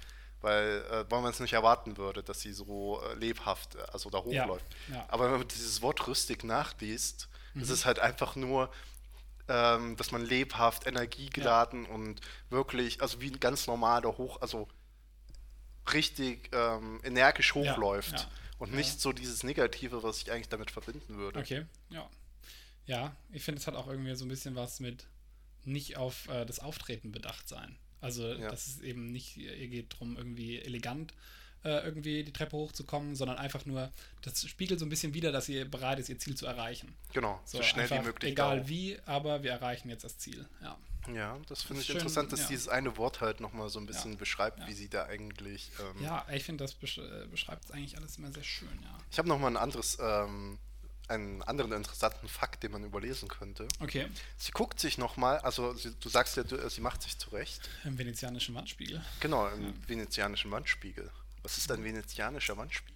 Weil, äh, weil man es nicht erwarten würde, dass sie so äh, lebhaft also da hochläuft. Ja, ja. Aber wenn man dieses Wort rüstig nachliest, mhm. ist es halt einfach nur... Ähm, dass man lebhaft, energiegeladen ja. und wirklich, also wie ein ganz normaler Hoch, also richtig ähm, energisch hochläuft ja, ja, und ja. nicht so dieses Negative, was ich eigentlich damit verbinden würde. Okay, ja. Ja, ich finde, es hat auch irgendwie so ein bisschen was mit nicht auf äh, das Auftreten bedacht sein. Also, ja. dass es eben nicht, ihr geht darum, irgendwie elegant äh, irgendwie die Treppe hochzukommen, sondern einfach nur, das spiegelt so ein bisschen wider, dass ihr bereit ist, ihr Ziel zu erreichen. Genau, so, so schnell wie möglich. Egal auch. Wie, aber wir erreichen jetzt das Ziel. Ja, ja das finde ich schön, interessant, dass ja. dieses eine Wort halt nochmal so ein bisschen ja. beschreibt, ja. wie sie da eigentlich... Ähm, ja, ich finde, das besch- beschreibt eigentlich alles immer sehr schön, ja. Ich habe nochmal ein anderes, ähm, einen anderen interessanten Fakt, den man überlesen könnte. Okay. Sie guckt sich nochmal, also sie, du sagst ja, du, sie macht sich zurecht. Im venezianischen Wandspiegel. Genau, im ja. venezianischen Wandspiegel. Was ist ein venezianischer Wandspiegel?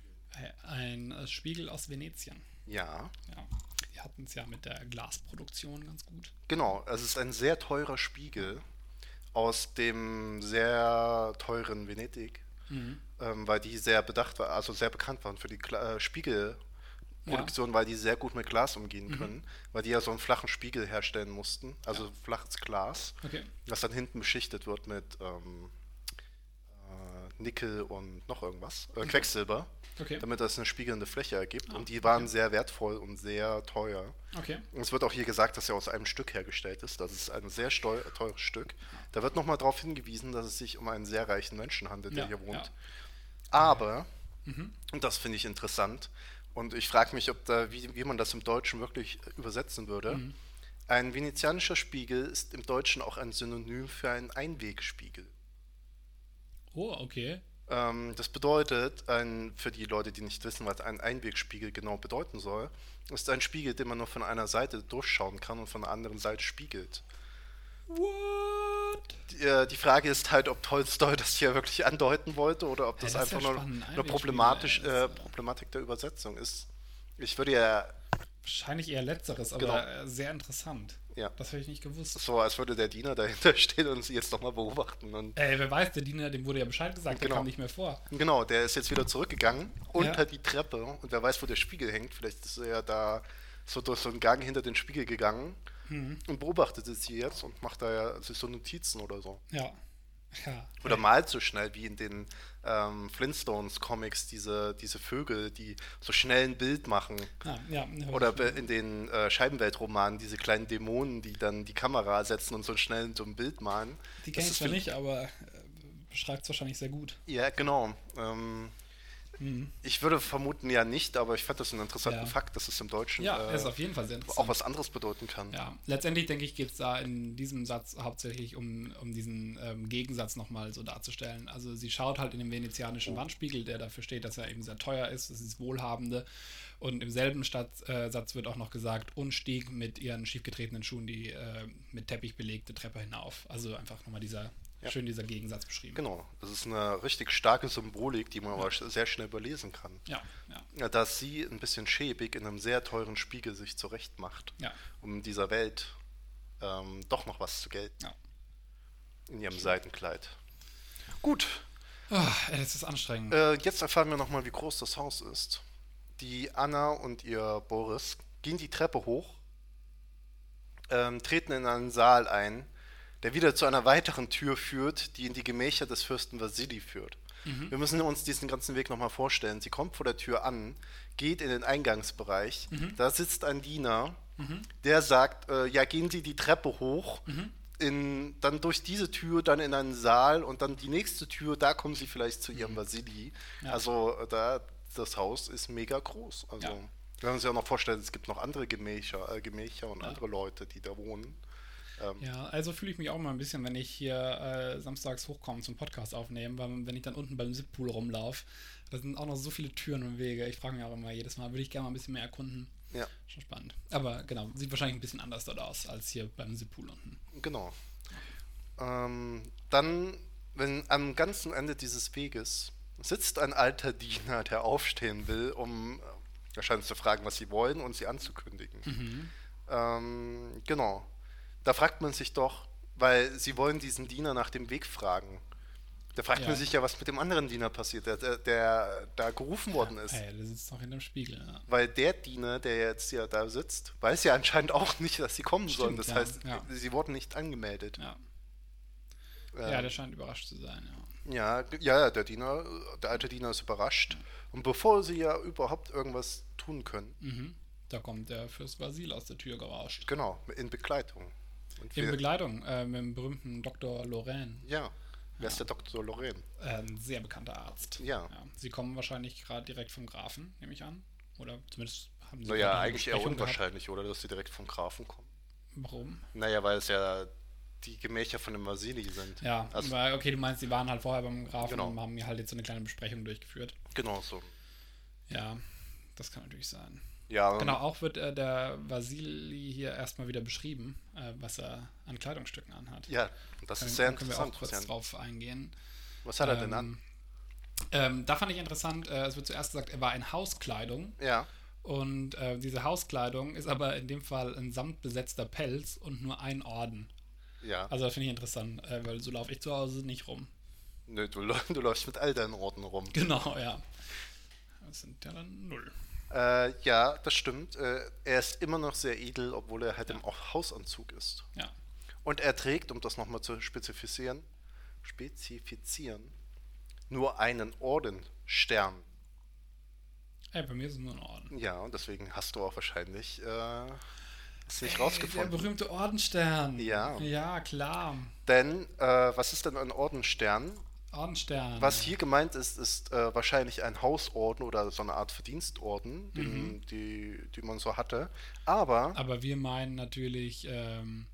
Ein äh, Spiegel aus Venetien. Ja. Ja. Wir hatten es ja mit der Glasproduktion ganz gut. Genau, es ist ein sehr teurer Spiegel aus dem sehr teuren Venedig, mhm. ähm, weil die sehr bedacht war, also sehr bekannt waren für die Kla- äh, Spiegelproduktion, ja. weil die sehr gut mit Glas umgehen mhm. können, weil die ja so einen flachen Spiegel herstellen mussten, also ja. flaches Glas, okay. das dann hinten beschichtet wird mit ähm, äh, Nickel und noch irgendwas, äh, Quecksilber. Okay. Damit das eine spiegelnde Fläche ergibt. Ah, und die waren okay. sehr wertvoll und sehr teuer. Okay. Und es wird auch hier gesagt, dass er aus einem Stück hergestellt ist. Das ist ein sehr steu- teures Stück. Da wird nochmal darauf hingewiesen, dass es sich um einen sehr reichen Menschen handelt, ja, der hier wohnt. Ja. Aber, mhm. und das finde ich interessant, und ich frage mich, ob da, wie, wie man das im Deutschen wirklich übersetzen würde, mhm. ein venezianischer Spiegel ist im Deutschen auch ein Synonym für einen Einwegspiegel. Oh, okay. Das bedeutet, ein, für die Leute, die nicht wissen, was ein Einwegspiegel genau bedeuten soll, ist ein Spiegel, den man nur von einer Seite durchschauen kann und von der anderen Seite spiegelt. What? Die, äh, die Frage ist halt, ob Tolstoi das hier wirklich andeuten wollte oder ob das, hey, das einfach ja nur ein eine problematisch, äh, Problematik der Übersetzung ist. Ich würde ja... Wahrscheinlich eher Letzteres, aber genau. sehr interessant. Ja. Das hätte ich nicht gewusst. So, als würde der Diener dahinter stehen und sie jetzt nochmal beobachten. Und Ey, wer weiß, der Diener, dem wurde ja Bescheid gesagt, genau. der kam nicht mehr vor. Genau, der ist jetzt wieder zurückgegangen, unter ja. die Treppe. Und wer weiß, wo der Spiegel hängt. Vielleicht ist er ja da so durch so einen Gang hinter den Spiegel gegangen mhm. und beobachtet sie jetzt und macht da ja sich so Notizen oder so. Ja. ja. Oder malt so schnell wie in den ähm, Flintstones-Comics diese, diese Vögel, die so schnell ein Bild machen. Ah, ja, oder in den äh, Scheibenwelt-Romanen diese kleinen Dämonen, die dann die Kamera setzen und so schnell so ein Bild malen. Die kenne ich zwar nicht, aber äh, beschreibt es wahrscheinlich sehr gut. Ja, genau. Ähm, mhm. Ich würde vermuten ja nicht, aber ich fand das einen interessanten ja. Fakt, dass es im Deutschen ja, äh, ist auf jeden Fall sehr interessant. Auch was anderes bedeuten kann. Ja, letztendlich denke ich, geht es da in diesem Satz hauptsächlich um, um diesen ähm, Gegensatz nochmal so darzustellen. Also sie schaut halt in den venezianischen oh. Wandspiegel, der dafür steht, dass er eben sehr teuer ist, das ist Wohlhabende. Und im selben Satz, äh, Satz wird auch noch gesagt, und stieg mit ihren schiefgetretenen Schuhen die äh, mit Teppich belegte Treppe hinauf. Also einfach nochmal dieser... Ja. Schön dieser Gegensatz beschrieben. Genau, das ist eine richtig starke Symbolik, die man ja. aber sehr schnell überlesen kann. Ja. ja. Dass sie ein bisschen schäbig in einem sehr teuren Spiegel sich zurecht macht, ja. um dieser Welt ähm, doch noch was zu gelten. Ja. In ihrem Seidenkleid. Gut. Ach, ey, das ist anstrengend. Äh, jetzt erfahren wir nochmal, wie groß das Haus ist. Die Anna und ihr Boris gehen die Treppe hoch, ähm, treten in einen Saal ein, der wieder zu einer weiteren Tür führt, die in die Gemächer des Fürsten Wassili führt. Mhm. Wir müssen uns diesen ganzen Weg nochmal vorstellen. Sie kommt vor der Tür an, geht in den Eingangsbereich, mhm. da sitzt ein Diener, mhm. der sagt, äh, ja, gehen Sie die Treppe hoch, mhm. in, dann durch diese Tür, dann in einen Saal und dann die nächste Tür, da kommen Sie vielleicht zu Ihrem mhm. Wassili. Ja. Also da, das Haus ist mega groß. Also, ja. Wir können uns ja auch noch vorstellen, es gibt noch andere Gemächer, äh, Gemächer und ja. andere Leute, die da wohnen. Ja, also fühle ich mich auch mal ein bisschen, wenn ich hier äh, samstags hochkomme zum Podcast aufnehmen, weil wenn ich dann unten beim Zip-Pool rumlaufe, da sind auch noch so viele Türen und Wege. Ich frage mich auch immer jedes Mal, würde ich gerne mal ein bisschen mehr erkunden. Ja. Schon spannend. Aber genau, sieht wahrscheinlich ein bisschen anders dort aus, als hier beim Zip-Pool unten. Genau. Ähm, dann, wenn am ganzen Ende dieses Weges sitzt ein alter Diener, der aufstehen will, um wahrscheinlich zu fragen, was sie wollen und sie anzukündigen. Mhm. Ähm, genau. Da fragt man sich doch, weil sie wollen diesen Diener nach dem Weg fragen. Da fragt ja. man sich ja, was mit dem anderen Diener passiert, der, der, der da gerufen worden ist. Ja, der sitzt noch hinterm Spiegel. Ja. Weil der Diener, der jetzt ja da sitzt, weiß ja anscheinend auch nicht, dass sie kommen Stimmt, sollen. Das ja, heißt, ja. sie wurden nicht angemeldet. Ja. Ähm, ja, der scheint überrascht zu sein, ja. Ja, ja, der Diener, der alte Diener ist überrascht. Ja. Und bevor sie ja überhaupt irgendwas tun können. Mhm. Da kommt der Fürst Wassili aus der Tür gerauscht. Genau, in Begleitung. In Begleitung, äh, mit dem berühmten Doktor Lorrain. Ja, wer ja. ist der Doktor Lorrain? Ein sehr bekannter Arzt. Ja. ja. Sie kommen wahrscheinlich gerade direkt vom Grafen, nehme ich an. Oder zumindest haben sie... Naja, eigentlich eher unwahrscheinlich, gehabt. Oder? Dass sie direkt vom Grafen kommen. Warum? Naja, weil es ja die Gemächer von dem Wassili sind. Ja, also, weil, okay, du meinst, sie waren halt vorher beim Grafen genau. und haben halt jetzt so eine kleine Besprechung durchgeführt. Genau so. Ja, das kann natürlich sein. Ja, genau, auch wird äh, der Wassili hier erstmal wieder beschrieben, äh, was er an Kleidungsstücken anhat. Ja, das können, ist sehr interessant. Da können wir auch kurz drauf eingehen. Was hat er ähm, denn an? Ähm, da fand ich interessant, äh, es wird zuerst gesagt, er war in Hauskleidung. Ja. Und äh, diese Hauskleidung ist aber in dem Fall ein samtbesetzter Pelz und nur ein Orden. Ja. Also das finde ich interessant, äh, weil so laufe ich zu Hause nicht rum. Nö, du, du läufst mit all deinen Orden rum. Genau, ja. Das sind ja dann null. Äh, ja, das stimmt. Äh, er ist immer noch sehr edel, obwohl er halt ja. im Hausanzug ist. Ja. Und er trägt, um das nochmal zu spezifizieren, spezifizieren, nur einen Ordenstern. Hey, bei mir ist es nur ein Orden. Ja, und deswegen hast du auch wahrscheinlich äh, es nicht hey, rausgefunden. Der berühmte Ordenstern. Ja. Ja, klar. Denn, äh, was ist denn ein Ordenstern? Ordenstern. Was hier gemeint ist, ist äh, wahrscheinlich ein Hausorden oder so eine Art Verdienstorden, den, mhm. die, die man so hatte. Aber Aber wir meinen natürlich ähm,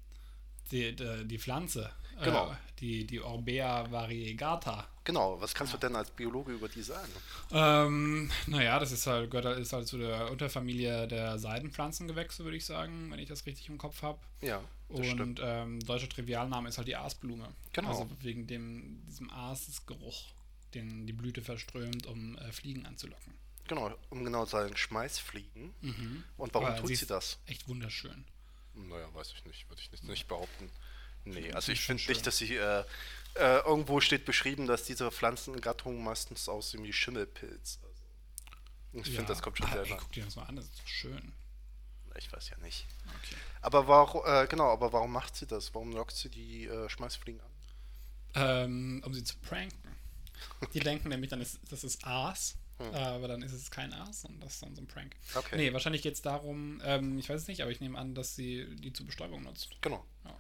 die, die, die Pflanze. Genau. Äh, die, die Orbea variegata. Genau, was kannst ja. du denn als Biologe über die sagen? Ähm, naja, das ist halt, gehört ist halt zu der Unterfamilie der Seidenpflanzengewächse, würde ich sagen, wenn ich das richtig im Kopf habe. Ja, das Und stimmt. Ähm, deutscher Trivialname ist halt die Aasblume. Genau. Also wegen dem, diesem Aasgeruch, den die Blüte verströmt, um äh, Fliegen anzulocken. Genau, um genau zu sagen, Schmeißfliegen. Mhm. Und warum Aber tut sie, sie das? Echt wunderschön. Naja, weiß ich nicht, würde ich nicht, nicht behaupten. Nee, also ich finde nicht, dass sie, äh, äh, irgendwo steht beschrieben, dass diese Pflanzengattungen meistens aussehen wie Schimmelpilz. Also ich ja. finde, das kommt schon ah, selber. Ey, guck dir das mal an, das ist doch schön. Ich weiß ja nicht. Okay. Aber warum, äh, genau, aber warum macht sie das? Warum lockt sie die äh, Schmeißfliegen an? Ähm, um sie zu pranken. Die denken nämlich dann, ist, das ist Aas. Hm. Aber dann ist es kein Aas und das ist dann so ein Prank. Okay. Nee, wahrscheinlich geht es darum, ähm, ich weiß es nicht, aber ich nehme an, dass sie die zur Bestäubung nutzt. Genau. Ja.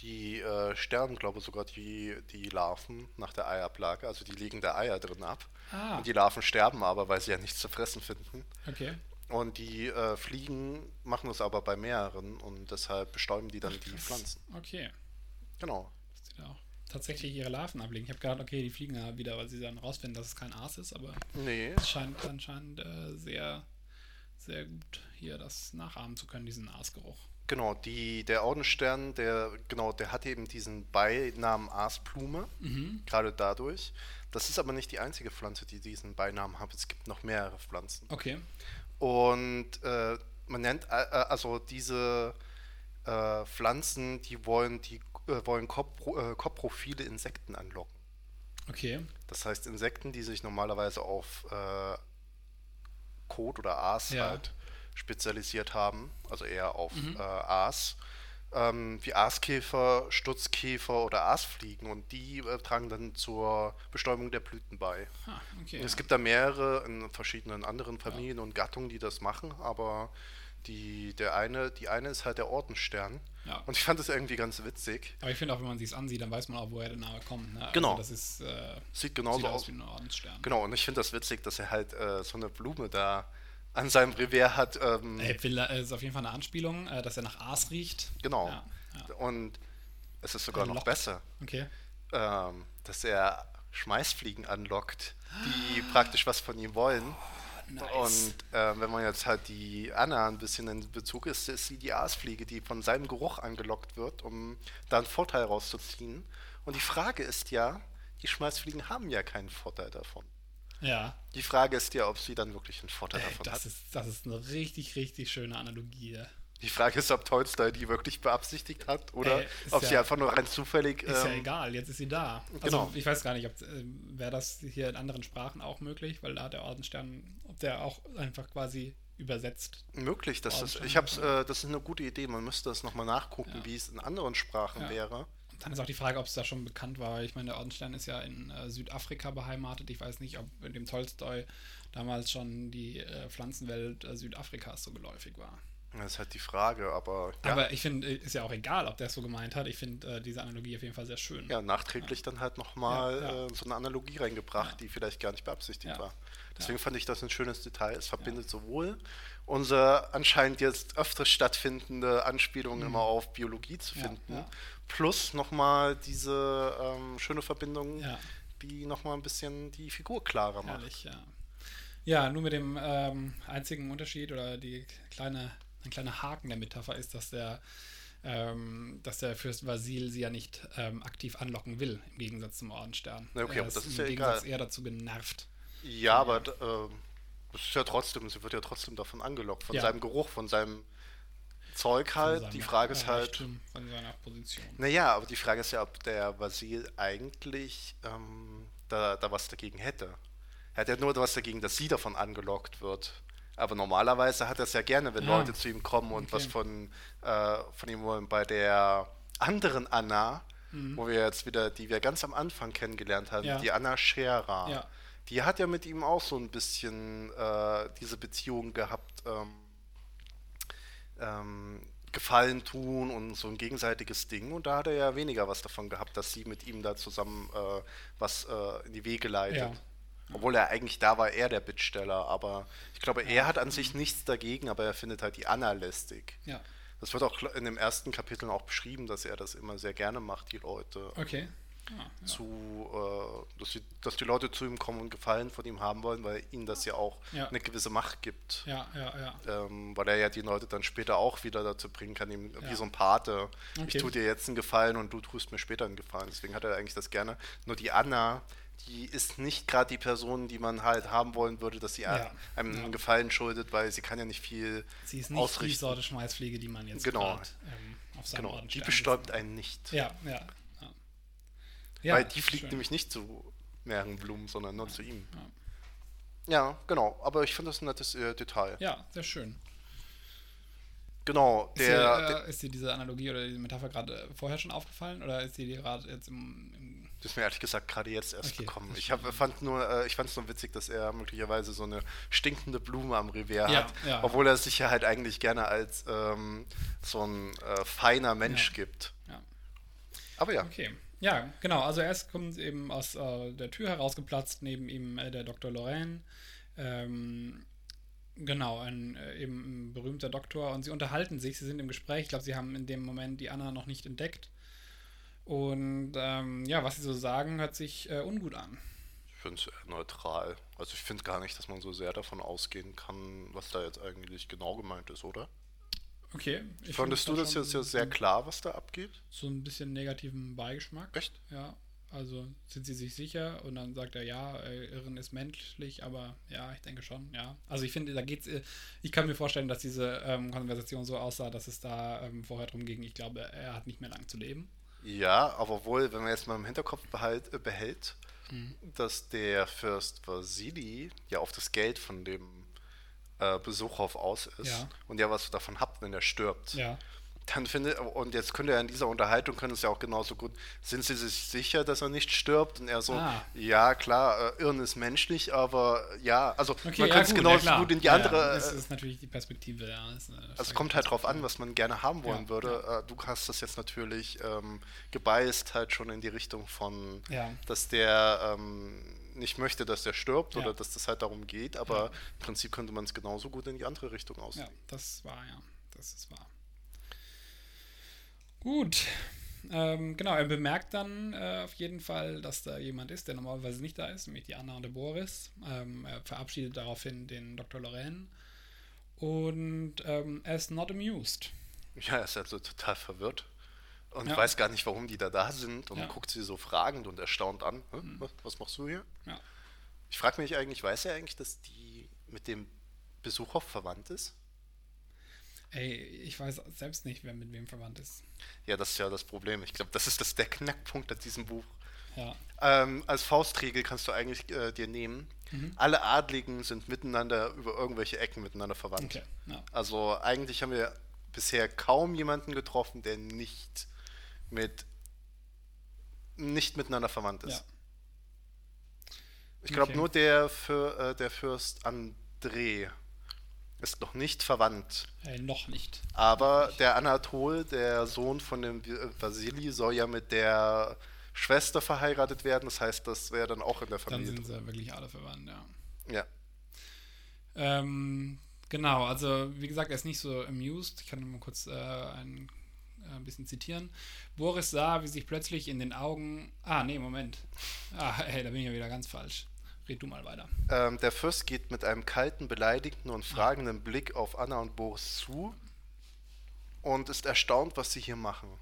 Die äh, sterben, glaube ich, sogar die, die Larven nach der Eierplage. Also die legen da Eier drin ab. Ah. Und die Larven sterben aber, weil sie ja nichts zu fressen finden. Okay. Und die äh, Fliegen machen das aber bei mehreren und deshalb bestäuben die dann Ach, die Pflanzen. Okay. Genau. Dass die da auch tatsächlich ihre Larven ablegen. Ich habe gedacht, okay, die fliegen ja wieder, weil sie dann rausfinden, dass es kein Aas ist. Aber nee. Es scheint anscheinend äh, sehr, sehr gut hier das nachahmen zu können, diesen Aasgeruch. Genau, die, der Ordenstern, der, genau, der hat eben diesen Beinamen Aasblume, mhm. gerade dadurch. Das ist aber nicht die einzige Pflanze, die diesen Beinamen hat. Es gibt noch mehrere Pflanzen. Okay. Und äh, man nennt, äh, also diese äh, Pflanzen, die wollen, die, äh, wollen Kopro, äh, koprophile Insekten anlocken. Okay. Das heißt Insekten, die sich normalerweise auf äh, Kot oder Aas ja. halt spezialisiert haben, also eher auf mhm. äh, Aas, ähm, wie Aaskäfer, Stutzkäfer oder Aasfliegen und die äh, tragen dann zur Bestäubung der Blüten bei. Ah, okay, ja. Es gibt da mehrere in verschiedenen anderen Familien ja. und Gattungen, die das machen, aber die, der eine, die eine ist halt der Ordenstern ja. und ich fand das irgendwie ganz witzig. Aber ich finde auch, wenn man sich's ansieht, dann weiß man auch, woher der Name kommt. Ne? Genau. Also das ist, äh, sieht genauso sieht aus wie ein Ordenstern. Genau, und ich finde das witzig, dass er halt äh, so eine Blume da an seinem Revier hat. Ähm, es ist auf jeden Fall eine Anspielung, äh, dass er nach Aas riecht. Genau. Ja, ja. Und es ist sogar noch besser, okay. ähm, dass er Schmeißfliegen anlockt, die praktisch was von ihm wollen. Oh, nice. Und äh, wenn man jetzt halt die Anna ein bisschen in Bezug ist, ist sie die Aasfliege, die von seinem Geruch angelockt wird, um da einen Vorteil rauszuziehen. Und die Frage ist ja, die Schmeißfliegen haben ja keinen Vorteil davon. Ja. Die Frage ist ja, ob sie dann wirklich einen Vorteil äh, davon das hat. Ist, das ist eine richtig, richtig schöne Analogie. Die Frage ist, ob Tolstoi die wirklich beabsichtigt hat oder äh, ob ja, sie einfach nur rein zufällig... Ist ähm, ja egal, jetzt ist sie da. Genau. Also ich weiß gar nicht, ob äh, wäre das hier in anderen Sprachen auch möglich, weil da der Ordenstern, ob der auch einfach quasi übersetzt. Möglich, dass das, ich hab's, äh, das ist eine gute Idee. Man müsste das nochmal nachgucken, ja. wie es in anderen Sprachen ja. wäre. Dann ist auch die Frage, ob es da schon bekannt war. Ich meine, der Ordenstern ist ja in äh, Südafrika beheimatet. Ich weiß nicht, ob dem Tolstoi damals schon die äh, Pflanzenwelt äh, Südafrikas so geläufig war. Das ist halt die Frage, aber... Ja. Aber ich finde, ist ja auch egal, ob der es so gemeint hat. Ich finde äh, diese Analogie auf jeden Fall sehr schön. Ja, nachträglich ja. dann halt nochmal ja, ja. äh, so eine Analogie reingebracht, ja. die vielleicht gar nicht beabsichtigt ja. war. Deswegen ja. fand ich das ein schönes Detail. Es verbindet ja. sowohl unsere anscheinend jetzt öfters stattfindende Anspielung mhm. immer auf Biologie zu finden, ja, ja. plus nochmal diese ähm, schöne Verbindung, ja. die nochmal ein bisschen die Figur klarer macht. Herrlich, ja. Ja, nur mit dem ähm, einzigen Unterschied oder die kleine... Ein kleiner Haken der Metapher ist, dass der, ähm, dass der Fürst Wassili sie ja nicht ähm, aktiv anlocken will, im Gegensatz zum Ordenstern. Na okay, aber das ist ja egal. Er ist im Gegensatz eher dazu genervt. Ja, aber äh, es ist ja trotzdem, sie wird ja trotzdem davon angelockt, von ja. seinem Geruch, von seinem Zeug halt. Seinem, die Frage ist halt, stimmt, von seiner Position. Naja, aber die Frage ist ja, ob der Wassili eigentlich ähm, da, da was dagegen hätte. Er hat ja nur was dagegen, dass sie davon angelockt wird. Aber normalerweise hat er es ja gerne, wenn ja. Leute zu ihm kommen und okay. was von, äh, von ihm wollen. Bei der anderen Anna, mhm. wo wir jetzt wieder, die wir ganz am Anfang kennengelernt haben, ja. die Anna Scherer, ja. die hat ja mit ihm auch so ein bisschen äh, diese Beziehung gehabt, ähm, ähm, Gefallen tun und so ein gegenseitiges Ding. Und da hat er ja weniger was davon gehabt, dass sie mit ihm da zusammen äh, was äh, in die Wege leitet. Ja. Obwohl er eigentlich, da war er der Bittsteller, aber ich glaube, er hat an sich nichts dagegen, aber er findet halt die Anna lästig. Ja. Das wird auch in dem ersten Kapitel auch beschrieben, dass er das immer sehr gerne macht, die Leute. Okay. Ah, ja. zu, äh, dass, die, dass die Leute zu ihm kommen und Gefallen von ihm haben wollen, weil ihnen das ja auch ja. eine gewisse Macht gibt. Ja, ja, ja. Ähm, weil er ja die Leute dann später auch wieder dazu bringen kann, ihm, ja. wie so ein Pate. Okay. Ich tue dir jetzt einen Gefallen und du tust mir später einen Gefallen. Deswegen hat er eigentlich das gerne. Nur die Anna, die ist nicht gerade die Person, die man halt haben wollen würde, dass sie ja, einem ja. Gefallen schuldet, weil sie kann ja nicht viel ausrichten. Sie ist nicht ausrichten. die Sorte Schmalzpflege, die man jetzt genau. grad, ähm, auf seinem genau. Orden stellt. Die bestäubt einen nicht. Ja, ja. ja. ja weil die fliegt schön. nämlich nicht zu mehreren Blumen, sondern nur ja, zu ihm. Ja. ja, genau. Aber ich finde das ein nettes äh, Detail. Ja, sehr schön. Genau. Der, ist, dir, äh, der, ist dir diese Analogie oder diese Metapher gerade vorher schon aufgefallen oder ist dir die gerade jetzt im, im... Das ist mir ehrlich gesagt gerade jetzt erst okay, gekommen. Ich hab, fand nur, äh, ich fand es nur witzig, dass er möglicherweise so eine stinkende Blume am Revier ja, hat, ja, obwohl ja. er sich ja halt eigentlich gerne als ähm, so ein äh, feiner Mensch ja. gibt. Ja. Aber ja. Okay. Ja, genau. Also erst kommt eben aus äh, der Tür herausgeplatzt, neben ihm äh, der Doktor Lorrain. Ähm, Genau, ein äh, eben ein berühmter Doktor und sie unterhalten sich, sie sind im Gespräch, ich glaube, sie haben in dem Moment die Anna noch nicht entdeckt und ähm, ja, was sie so sagen, hört sich äh, ungut an. Ich finde es neutral, also ich finde gar nicht, dass man so sehr davon ausgehen kann, was da jetzt eigentlich genau gemeint ist, oder? Okay. Ich Fandest du das jetzt ja sehr klar, was da abgeht? So ein bisschen negativen Beigeschmack. Echt? Ja, also sind sie sich sicher und dann sagt er, ja, Irren ist menschlich, aber ja, ich denke schon, ja. Also ich finde, da geht's, ich kann mir vorstellen, dass diese ähm, Konversation so aussah, dass es da ähm, vorher drum ging, ich glaube, er hat nicht mehr lang zu leben. Ja, aber wohl, wenn man jetzt mal im Hinterkopf behalt, äh, behält, mhm. dass der Fürst Wassili ja auf das Geld von dem äh, Besuchhof aus ist ja. und ja was davon habt, wenn er stirbt. Ja. Dann finde, und jetzt könnte er in dieser Unterhaltung, können es ja auch genauso gut, sind sie sich sicher, dass er nicht stirbt? Und er so, ah. ja klar, Irren ist menschlich, aber ja, also okay, man ja, könnte es genauso ja, gut in die ja, andere... Ja, das ist natürlich die Perspektive, ja. Das ist also es kommt halt drauf an, was man gerne haben wollen ja, würde. Ja. Du hast das jetzt natürlich ähm, gebeißt halt schon in die Richtung von, ja. dass der ähm, nicht möchte, dass der stirbt ja. oder dass das halt darum geht, aber ja. im Prinzip könnte man es genauso gut in die andere Richtung auslegen. Ja, das war ja, das ist wahr. Gut, ähm, genau, er bemerkt dann äh, auf jeden Fall, dass da jemand ist, der normalerweise nicht da ist, nämlich die Anna und der Boris. Ähm, er verabschiedet daraufhin den Doktor Lorrain und ähm, er ist not amused. Ja, er ist also total verwirrt und ja. weiß gar nicht, warum die da da sind und ja. guckt sie so fragend und erstaunt an. Hm, was, was machst du hier? Ja. Ich frage mich eigentlich, weiß er eigentlich, dass die mit dem Besucher verwandt ist? Ey, ich weiß selbst nicht, wer mit wem verwandt ist. Ja, das ist ja das Problem. Ich glaube, das ist das, der Knackpunkt an diesem Buch. Ja. Ähm, als Faustregel kannst du eigentlich äh, dir nehmen, mhm. alle Adligen sind miteinander über irgendwelche Ecken miteinander verwandt. Okay. Ja. Also eigentlich haben wir bisher kaum jemanden getroffen, der nicht mit nicht miteinander verwandt ist. Ja. Ich glaube, okay. nur der, für, äh, der Fürst André ist noch nicht verwandt. Äh, noch nicht. Aber noch nicht. Der Anatol, der Sohn von dem Wassili, soll ja mit der Schwester verheiratet werden. Das heißt, das wäre dann auch in der Familie. Dann sind sie ja wirklich alle verwandt, ja. Ja. Ähm, genau, also wie gesagt, er ist nicht so amused. Ich kann mal kurz äh, ein, ein bisschen zitieren. Boris sah, wie sich plötzlich in den Augen... Ah, nee, Moment. Ah, hey, da bin ich ja wieder ganz falsch. Red du mal weiter. Ähm, der Fürst geht mit einem kalten, beleidigten und fragenden ja. Blick auf Anna und Boris zu und ist erstaunt, was sie hier machen.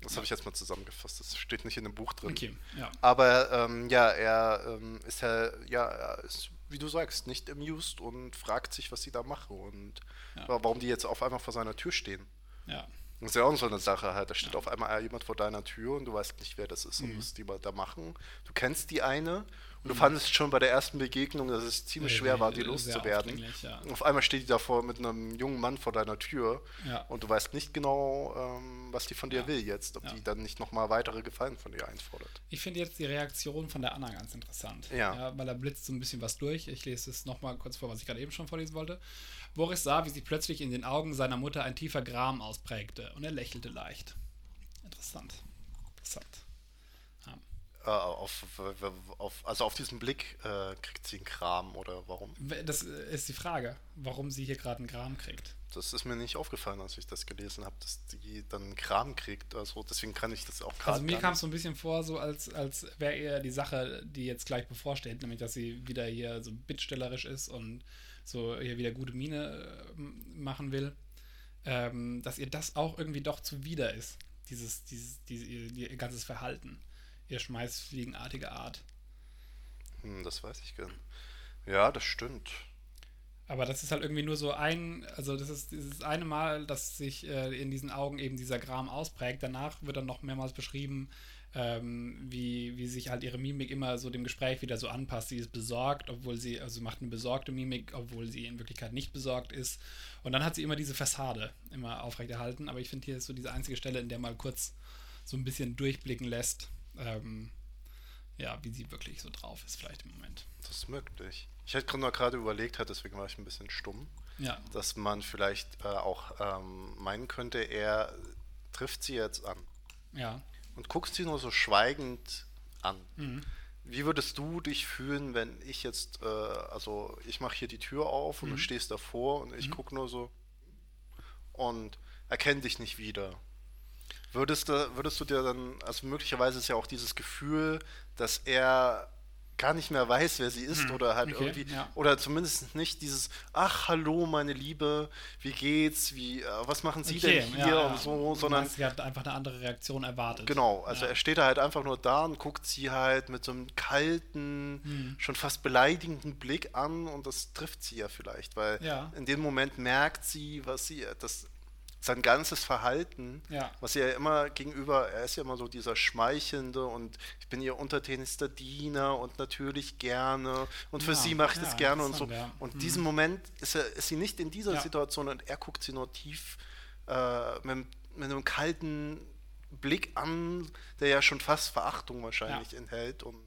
Das ja. habe ich jetzt mal zusammengefasst. Das steht nicht in dem Buch drin. Okay. Ja. Aber ähm, ja, er ähm, ist ja, ja, er ist wie du sagst, nicht amused und fragt sich, was sie da machen und ja. warum die jetzt auf einmal vor seiner Tür stehen. Ja. Das ist ja auch so eine Sache halt. Da steht ja. auf einmal jemand vor deiner Tür und du weißt nicht, wer das ist mhm. und was die da machen. Du kennst die eine und du mhm. fandest schon bei der ersten Begegnung, dass es ziemlich ja, schwer war, die loszuwerden. Ja. Auf einmal steht die da vor mit einem jungen Mann vor deiner Tür ja. und du weißt nicht genau, ähm, was die von dir ja. will jetzt. Ob ja. die dann nicht nochmal weitere Gefallen von dir einfordert. Ich finde jetzt die Reaktion von der Anna ganz interessant. Ja. Ja, weil da blitzt so ein bisschen was durch. Ich lese es nochmal kurz vor, was ich gerade eben schon vorlesen wollte. Boris sah, wie sich plötzlich in den Augen seiner Mutter ein tiefer Gram ausprägte und er lächelte leicht. Interessant. Interessant. Ja. Äh, auf, auf, also auf diesen Blick äh, kriegt sie einen Gram oder warum? Das ist die Frage, warum sie hier gerade einen Gram kriegt. Das ist mir nicht aufgefallen, als ich das gelesen habe, dass die dann einen Gram kriegt. Also deswegen kann ich das auch gerade. Also mir kam es so ein bisschen vor, so als, als wäre eher die Sache, die jetzt gleich bevorsteht, nämlich dass sie wieder hier so bittstellerisch ist und so hier wieder gute Miene machen will, ähm, dass ihr das auch irgendwie doch zuwider ist, dieses, dieses, dieses ihr, ihr ganzes Verhalten, ihr schmeißfliegenartige Art. Hm, das weiß ich gern. Ja, das stimmt. Aber das ist halt irgendwie nur so ein, also das ist dieses eine Mal, dass sich äh, in diesen Augen eben dieser Gram ausprägt. Danach wird dann noch mehrmals beschrieben, Ähm, wie, wie sich halt ihre Mimik immer so dem Gespräch wieder so anpasst. Sie ist besorgt, obwohl sie, also sie macht eine besorgte Mimik, obwohl sie in Wirklichkeit nicht besorgt ist. Und dann hat sie immer diese Fassade immer aufrechterhalten. Aber ich finde, hier ist so diese einzige Stelle, in der mal kurz so ein bisschen durchblicken lässt, ähm, ja, wie sie wirklich so drauf ist vielleicht im Moment. Das ist möglich. Ich hätte gerade überlegt, deswegen war ich ein bisschen stumm, ja. dass man vielleicht äh, auch ähm, meinen könnte, er trifft sie jetzt an. Ja. Und guckst sie nur so schweigend an. Mhm. Wie würdest du dich fühlen, wenn ich jetzt, äh, also ich mache hier die Tür auf und mhm. du stehst davor und ich mhm. gucke nur so und erkenne dich nicht wieder. Würdest du, würdest du dir dann, also möglicherweise ist ja auch dieses Gefühl, dass er gar nicht mehr weiß, wer sie ist, mhm. oder halt okay, irgendwie, ja. oder zumindest nicht dieses, ach, hallo, meine Liebe, wie geht's, wie, äh, was machen Sie okay, denn hier ja, ja. und so, sondern... Meinst, sie hat einfach eine andere Reaktion erwartet. Genau, also ja. er steht da halt einfach nur da und guckt sie halt mit so einem kalten, mhm. schon fast beleidigenden Blick an und das trifft sie ja vielleicht, weil ja. in dem Moment merkt sie, was sie, das... sein ganzes Verhalten, ja. was ihr ja immer gegenüber, er ist ja immer so dieser schmeichelnde und ich bin ihr untertänigster Diener und natürlich gerne und für ja, sie mache ich ja, das gerne und so. Ja. Und mhm. diesen Moment ist, er, ist sie nicht in dieser ja. Situation und er guckt sie nur tief äh, mit, mit einem kalten Blick an, der ja schon fast Verachtung wahrscheinlich ja. enthält und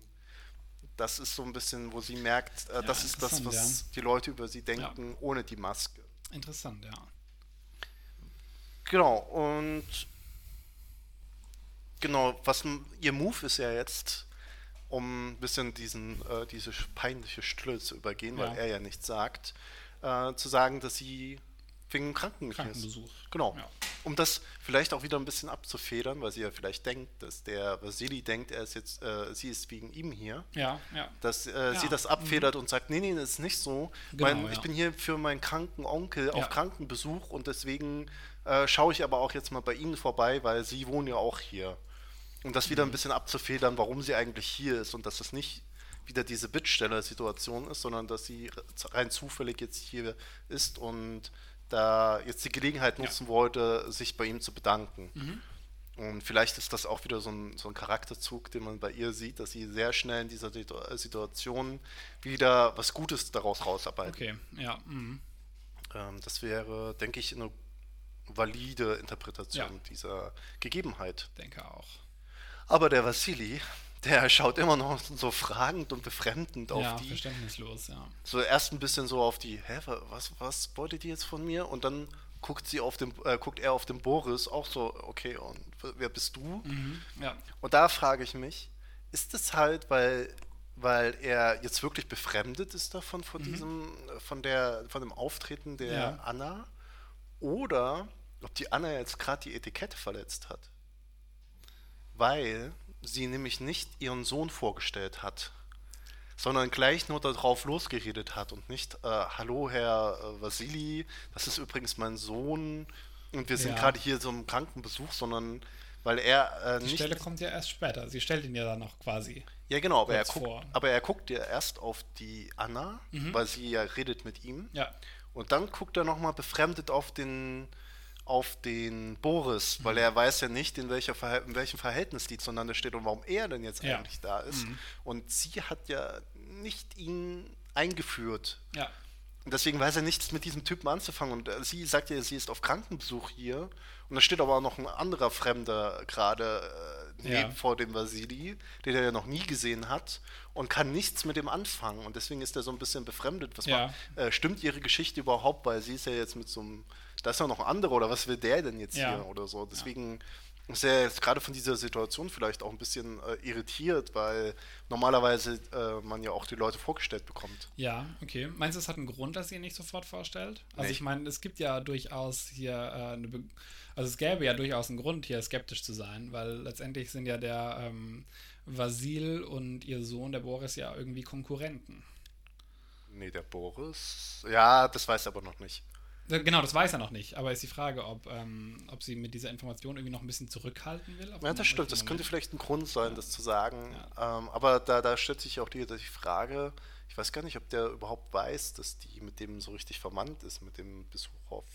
das ist so ein bisschen, wo sie merkt, äh, ja, das ist das, was ja. die Leute über sie denken, ja. ohne die Maske. Interessant, ja. Genau, und genau, was ihr Move ist ja jetzt, um ein bisschen diesen, äh, diese peinliche Stille zu übergehen, ja. weil er ja nichts sagt, äh, zu sagen, dass sie wegen Krankenbesuch ist. Genau, ja. um das vielleicht auch wieder ein bisschen abzufedern, weil sie ja vielleicht denkt, dass der Wassili denkt, er ist jetzt, äh, sie ist wegen ihm hier, ja, ja. dass äh, ja. sie das abfedert mhm. und sagt, nee, nee, das ist nicht so, genau, mein, ja. ich bin hier für meinen kranken Onkel ja. auf Krankenbesuch und deswegen äh, schaue ich aber auch jetzt mal bei Ihnen vorbei, weil Sie wohnen ja auch hier. Um das wieder mhm. ein bisschen abzufedern, warum sie eigentlich hier ist und dass es nicht wieder diese Bittsteller-Situation ist, sondern dass sie rein zufällig jetzt hier ist und da jetzt die Gelegenheit nutzen ja. wollte, sich bei ihm zu bedanken. Mhm. Und vielleicht ist das auch wieder so ein, so ein Charakterzug, den man bei ihr sieht, dass sie sehr schnell in dieser Situation wieder was Gutes daraus rausarbeitet. Okay, ja. Mhm. Ähm, das wäre, denke ich, eine valide Interpretation ja. dieser Gegebenheit. Denke auch. Aber der Wassili... Der schaut immer noch so fragend und befremdend auf ja, die. Ja, verständnislos, ja. So erst ein bisschen so auf die, hä, was, was wolltet ihr jetzt von mir? Und dann guckt sie auf den, äh, guckt er auf den Boris auch so, okay, und wer bist du? Mhm, ja. Und da frage ich mich, ist es halt, weil, weil er jetzt wirklich befremdet ist davon, von mhm. diesem, von der, von dem Auftreten der ja. Anna? Oder ob die Anna jetzt gerade die Etikette verletzt hat? Weil sie nämlich nicht ihren Sohn vorgestellt hat, sondern gleich nur darauf losgeredet hat und nicht, äh, hallo Herr äh, Wassili, das ist übrigens mein Sohn und wir sind ja. gerade hier so im Krankenbesuch, sondern weil er äh, die nicht... Die Stelle kommt ja erst später. Sie stellt ihn ja dann noch quasi. Ja, genau, aber er, guckt, aber er guckt ja erst auf die Anna, mhm. weil sie ja redet mit ihm. Ja. Und dann guckt er nochmal befremdet auf den, auf den Boris, mhm. weil er weiß ja nicht, in, welcher Verhält- in welchem Verhältnis die zueinander steht und warum er denn jetzt ja. eigentlich da ist. Mhm. Und sie hat ja nicht ihn eingeführt. Ja. Deswegen weiß er nichts mit diesem Typen anzufangen. Und sie sagt ja, sie ist auf Krankenbesuch hier. Und da steht aber auch noch ein anderer Fremder gerade äh, ja. vor dem Wassili, den er ja noch nie gesehen hat und kann nichts mit dem anfangen. Und deswegen ist er so ein bisschen befremdet. Was ja. man, äh, stimmt ihre Geschichte überhaupt? Weil sie ist ja jetzt mit so einem, da ist ja noch ein anderer oder was will der denn jetzt ja. hier oder so. Deswegen ja. ist er jetzt gerade von dieser Situation vielleicht auch ein bisschen äh, irritiert, weil normalerweise äh, man ja auch die Leute vorgestellt bekommt. Ja, okay. Meinst du, es hat einen Grund, dass sie ihn nicht sofort vorstellt? Also nee. Ich meine, es gibt ja durchaus hier äh, eine... Be- Also es gäbe ja durchaus einen Grund, hier skeptisch zu sein, weil letztendlich sind ja der ähm, Wassili und ihr Sohn, der Boris, ja irgendwie Konkurrenten. Nee, der Boris? Ja, das weiß er aber noch nicht. Genau, das weiß er noch nicht, aber ist die Frage, ob, ähm, ob sie mit dieser Information irgendwie noch ein bisschen zurückhalten will. Ja, das stimmt, das könnte vielleicht ein Grund sein, ja. das zu sagen, ja. ähm, aber da, da stellt sich auch die, die Frage, ich weiß gar nicht, ob der überhaupt weiß, dass die mit dem so richtig verwandt ist, mit dem Besuchhof.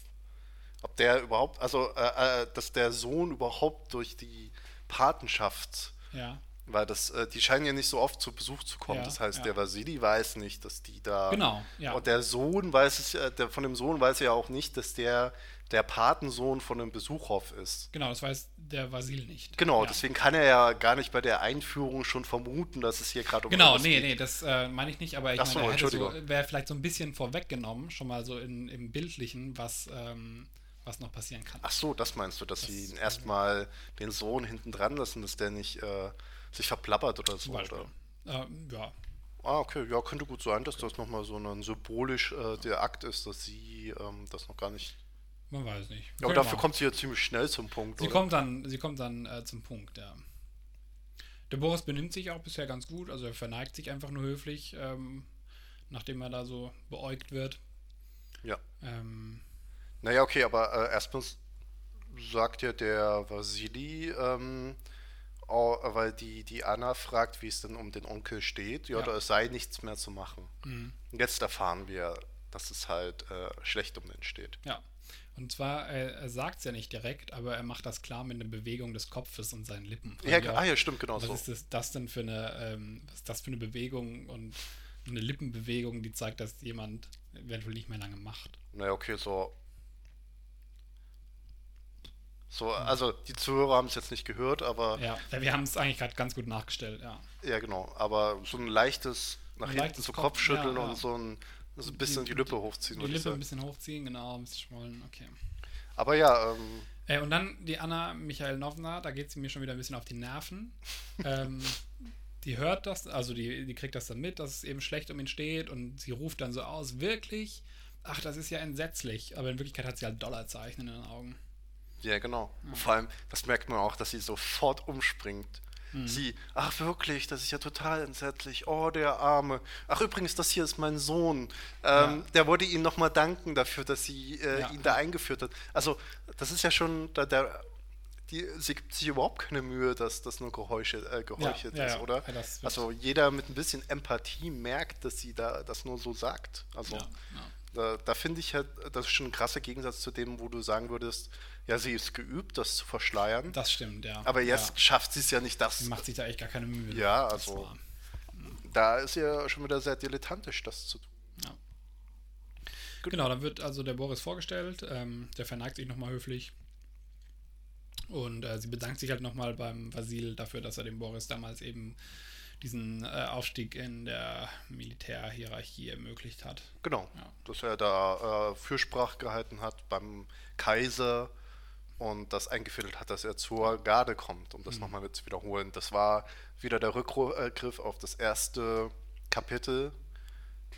Ob der überhaupt, also äh, dass der Sohn überhaupt durch die Patenschaft, ja. weil das, äh, die scheinen ja nicht so oft zu Besuch zu kommen. Ja, das heißt, ja. der Wassili weiß nicht, dass die da. Genau. Ja. Und der Sohn weiß es, äh, der, von dem Sohn weiß ja auch nicht, dass der der Patensohn von dem Besuchhof ist. Genau, das weiß der Wassili nicht. Genau, ja. deswegen kann er ja gar nicht bei der Einführung schon vermuten, dass es hier gerade um genau, nee, geht. nee, das äh, meine ich nicht, aber ich meine, er so, wäre vielleicht so ein bisschen vorweggenommen, schon mal so in, im Bildlichen, was. Ähm, was noch passieren kann. Ach so, das meinst du, dass das sie erstmal den Sohn hinten dran lassen, dass der nicht äh, sich verplappert oder so? Oder? Ähm, ja. Ah, okay, ja, könnte gut sein, dass okay. das nochmal so ein symbolisch äh, der Akt ist, dass sie ähm, das noch gar nicht... Man weiß nicht. Ja, aber dafür machen. kommt sie ja ziemlich schnell zum Punkt, sie oder? Kommt dann, sie kommt dann äh, zum Punkt, ja. Der Boris benimmt sich auch bisher ganz gut, also er verneigt sich einfach nur höflich, ähm, nachdem er da so beäugt wird. Ja. Ähm... Naja, okay, aber äh, erstmal sagt ja der Wassili, ähm, oh, weil die, die Anna fragt, wie es denn um den Onkel steht, ja, ja. da sei nichts mehr zu machen. Mhm. Jetzt erfahren wir, dass es halt äh, schlecht um den steht. Ja, und zwar, äh, er sagt es ja nicht direkt, aber er macht das klar mit einer Bewegung des Kopfes und seinen Lippen. Ja, ja, ah, ja stimmt, genau was so. Was ist das, das denn für eine, ähm, was ist das für eine Bewegung und eine Lippenbewegung, die zeigt, dass jemand eventuell nicht mehr lange macht. Naja, okay, so... So, also die Zuhörer haben es jetzt nicht gehört, aber... Ja, wir haben es eigentlich gerade ganz gut nachgestellt, ja. Ja, genau, aber so ein leichtes nach ein hinten leichtes so Kopfschütteln Kopf, ja, und ja. so ein, so ein bisschen die, die Lippe hochziehen. Die Lippe ein bisschen hochziehen, genau, ein bisschen schmollen, okay. Aber ja, ähm... Äh, und dann die Anna Michailowna, da geht sie mir schon wieder ein bisschen auf die Nerven. ähm, die hört das, also die, die kriegt das dann mit, dass es eben schlecht um ihn steht und sie ruft dann so aus, wirklich? Ach, das ist ja entsetzlich. Aber in Wirklichkeit hat sie halt Dollarzeichen in den Augen. Ja, genau. Mhm. Und vor allem, das merkt man auch, dass sie sofort umspringt. Mhm. Sie, ach wirklich, das ist ja total entsetzlich. Oh, der Arme. Ach übrigens, das hier ist mein Sohn. Ähm, ja. Der wollte ihm nochmal danken dafür, dass sie äh, ja. ihn da eingeführt hat. Also, das ist ja schon, da, der, die, sie gibt sich überhaupt keine Mühe, dass das nur geheuchelt, äh, geheuchelt ja, ist, ja, ja. oder? Ja, also, jeder mit ein bisschen Empathie merkt, dass sie da das nur so sagt. Also, ja, ja. Da, da finde ich halt, das ist schon ein krasser Gegensatz zu dem, wo du sagen würdest, ja, sie ist geübt, das zu verschleiern. Das stimmt, ja. Aber jetzt ja. schafft sie es ja nicht, das... Sie macht sich da echt gar keine Mühe. Ja, also da ist ja schon wieder sehr dilettantisch, das zu tun. Ja. Gut. Genau, dann wird also der Boris vorgestellt, ähm, der verneigt sich nochmal höflich und äh, sie bedankt sich halt nochmal beim Wassili dafür, dass er dem Boris damals eben diesen äh, Aufstieg in der Militärhierarchie ermöglicht hat. Genau, ja. dass er da äh, Fürsprache gehalten hat beim Kaiser und das eingefädelt hat, dass er zur Garde kommt, um das mhm. nochmal zu wiederholen. Das war wieder der Rückgriff auf das erste Kapitel,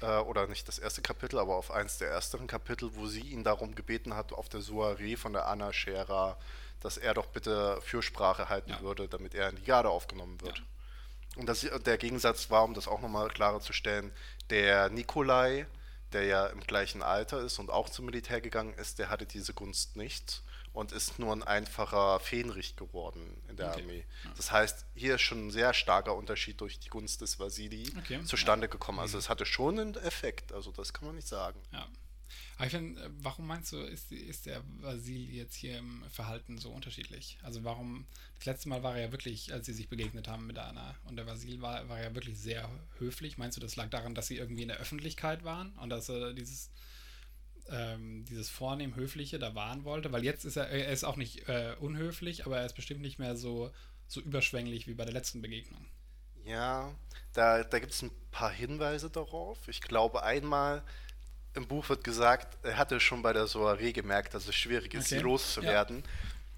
äh, oder nicht das erste Kapitel, aber auf eins der ersten Kapitel, wo sie ihn darum gebeten hat, auf der Soiree von der Anna Scherer, dass er doch bitte Fürsprache halten ja. würde, damit er in die Garde aufgenommen wird. Ja. Und das, der Gegensatz war, um das auch nochmal klarer zu stellen, der Nikolai, der ja im gleichen Alter ist und auch zum Militär gegangen ist, der hatte diese Gunst nicht. und ist nur ein einfacher Fähnrich geworden in der okay. Armee. Das heißt, hier ist schon ein sehr starker Unterschied durch die Gunst des Wassili okay. zustande ja. gekommen. Also es hatte schon einen Effekt, also das kann man nicht sagen. Ja. Aber ich finde, warum meinst du, ist, ist der Wassili jetzt hier im Verhalten so unterschiedlich? Also warum, das letzte Mal war er ja wirklich, als sie sich begegnet haben mit Anna, und der Wassili war, war ja wirklich sehr höflich. Meinst du, das lag daran, dass sie irgendwie in der Öffentlichkeit waren und dass er dieses, ähm, dieses vornehm Höfliche da wahren wollte? Weil jetzt ist er, er ist auch nicht äh, unhöflich, aber er ist bestimmt nicht mehr so, so überschwänglich wie bei der letzten Begegnung. Ja, da, da gibt es ein paar Hinweise darauf. Ich glaube einmal... Im Buch wird gesagt, er hatte schon bei der Soiree gemerkt, dass es schwierig ist, okay. sie loszuwerden.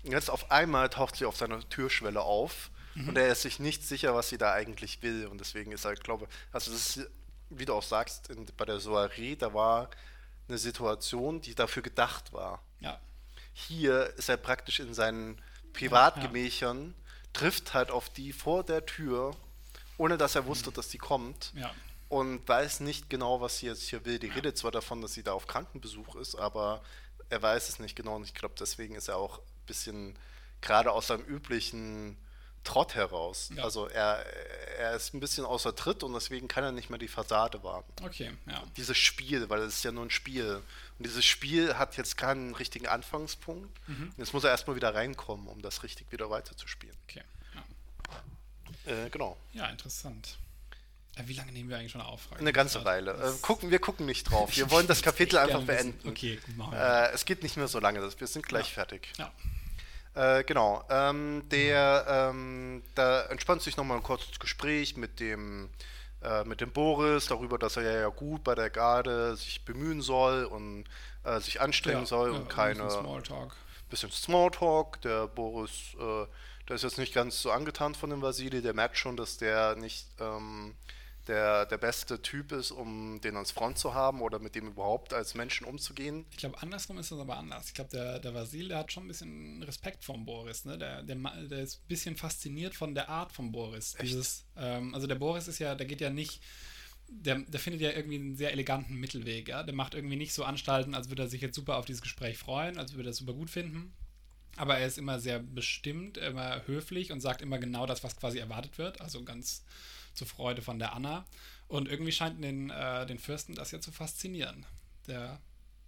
Ja. Jetzt auf einmal taucht sie auf seiner Türschwelle auf mhm. und er ist sich nicht sicher, was sie da eigentlich will. Und deswegen ist er, glaube ich, also das ist, wie du auch sagst, in, bei der Soiree, da war eine Situation, die dafür gedacht war. Ja. Hier ist er praktisch in seinen Privatgemächern, ja, ja. trifft halt auf die vor der Tür, ohne dass er wusste, mhm. dass die kommt. Ja. Und weiß nicht genau, was sie jetzt hier will. Die ja. redet zwar davon, dass sie da auf Krankenbesuch ist, aber er weiß es nicht genau. Und ich glaube, deswegen ist er auch ein bisschen gerade aus seinem üblichen Trott heraus. Ja. Also er, er ist ein bisschen außer Tritt und deswegen kann er nicht mehr die Fassade wahren. Okay, ja. Dieses Spiel, weil es ist ja nur ein Spiel. Und dieses Spiel hat jetzt keinen richtigen Anfangspunkt. Mhm. Jetzt muss er erstmal wieder reinkommen, um das richtig wieder weiterzuspielen. Okay, ja. Äh, genau. Ja, interessant. Wie lange nehmen wir eigentlich schon auf? Eine ganze Weile. Äh, gucken, wir gucken nicht drauf. Wir wollen das Kapitel einfach beenden. Okay, gut, machen wir. Äh, es geht nicht mehr so lange. Wir sind gleich ja. fertig. Ja. Äh, genau. Ähm, der, ähm, da entspannt sich nochmal ein kurzes Gespräch mit dem, äh, mit dem Boris darüber, dass er ja gut bei der Garde sich bemühen soll und äh, sich anstrengen ja, soll. Und ja, keine... Ein bisschen Smalltalk. Bisschen Smalltalk. Der Boris, äh, der ist jetzt nicht ganz so angetan von dem Wassili. Der merkt schon, dass der nicht... Ähm, Der, der beste Typ ist, um den als Freund zu haben oder mit dem überhaupt als Menschen umzugehen. Ich glaube, andersrum ist das aber anders. Ich glaube, der, der Wassili hat schon ein bisschen Respekt vor Boris. Ne? Der, der, der ist ein bisschen fasziniert von der Art von Boris. Dieses, ähm, also der Boris ist ja, der geht ja nicht, der, der findet ja irgendwie einen sehr eleganten Mittelweg. Ja? Der macht irgendwie nicht so Anstalten, als würde er sich jetzt super auf dieses Gespräch freuen, als würde er es super gut finden. Aber er ist immer sehr bestimmt, immer höflich und sagt immer genau das, was quasi erwartet wird. Also ganz... zur Freude von der Anna. Und irgendwie scheint den, äh, den Fürsten das ja zu faszinieren. Der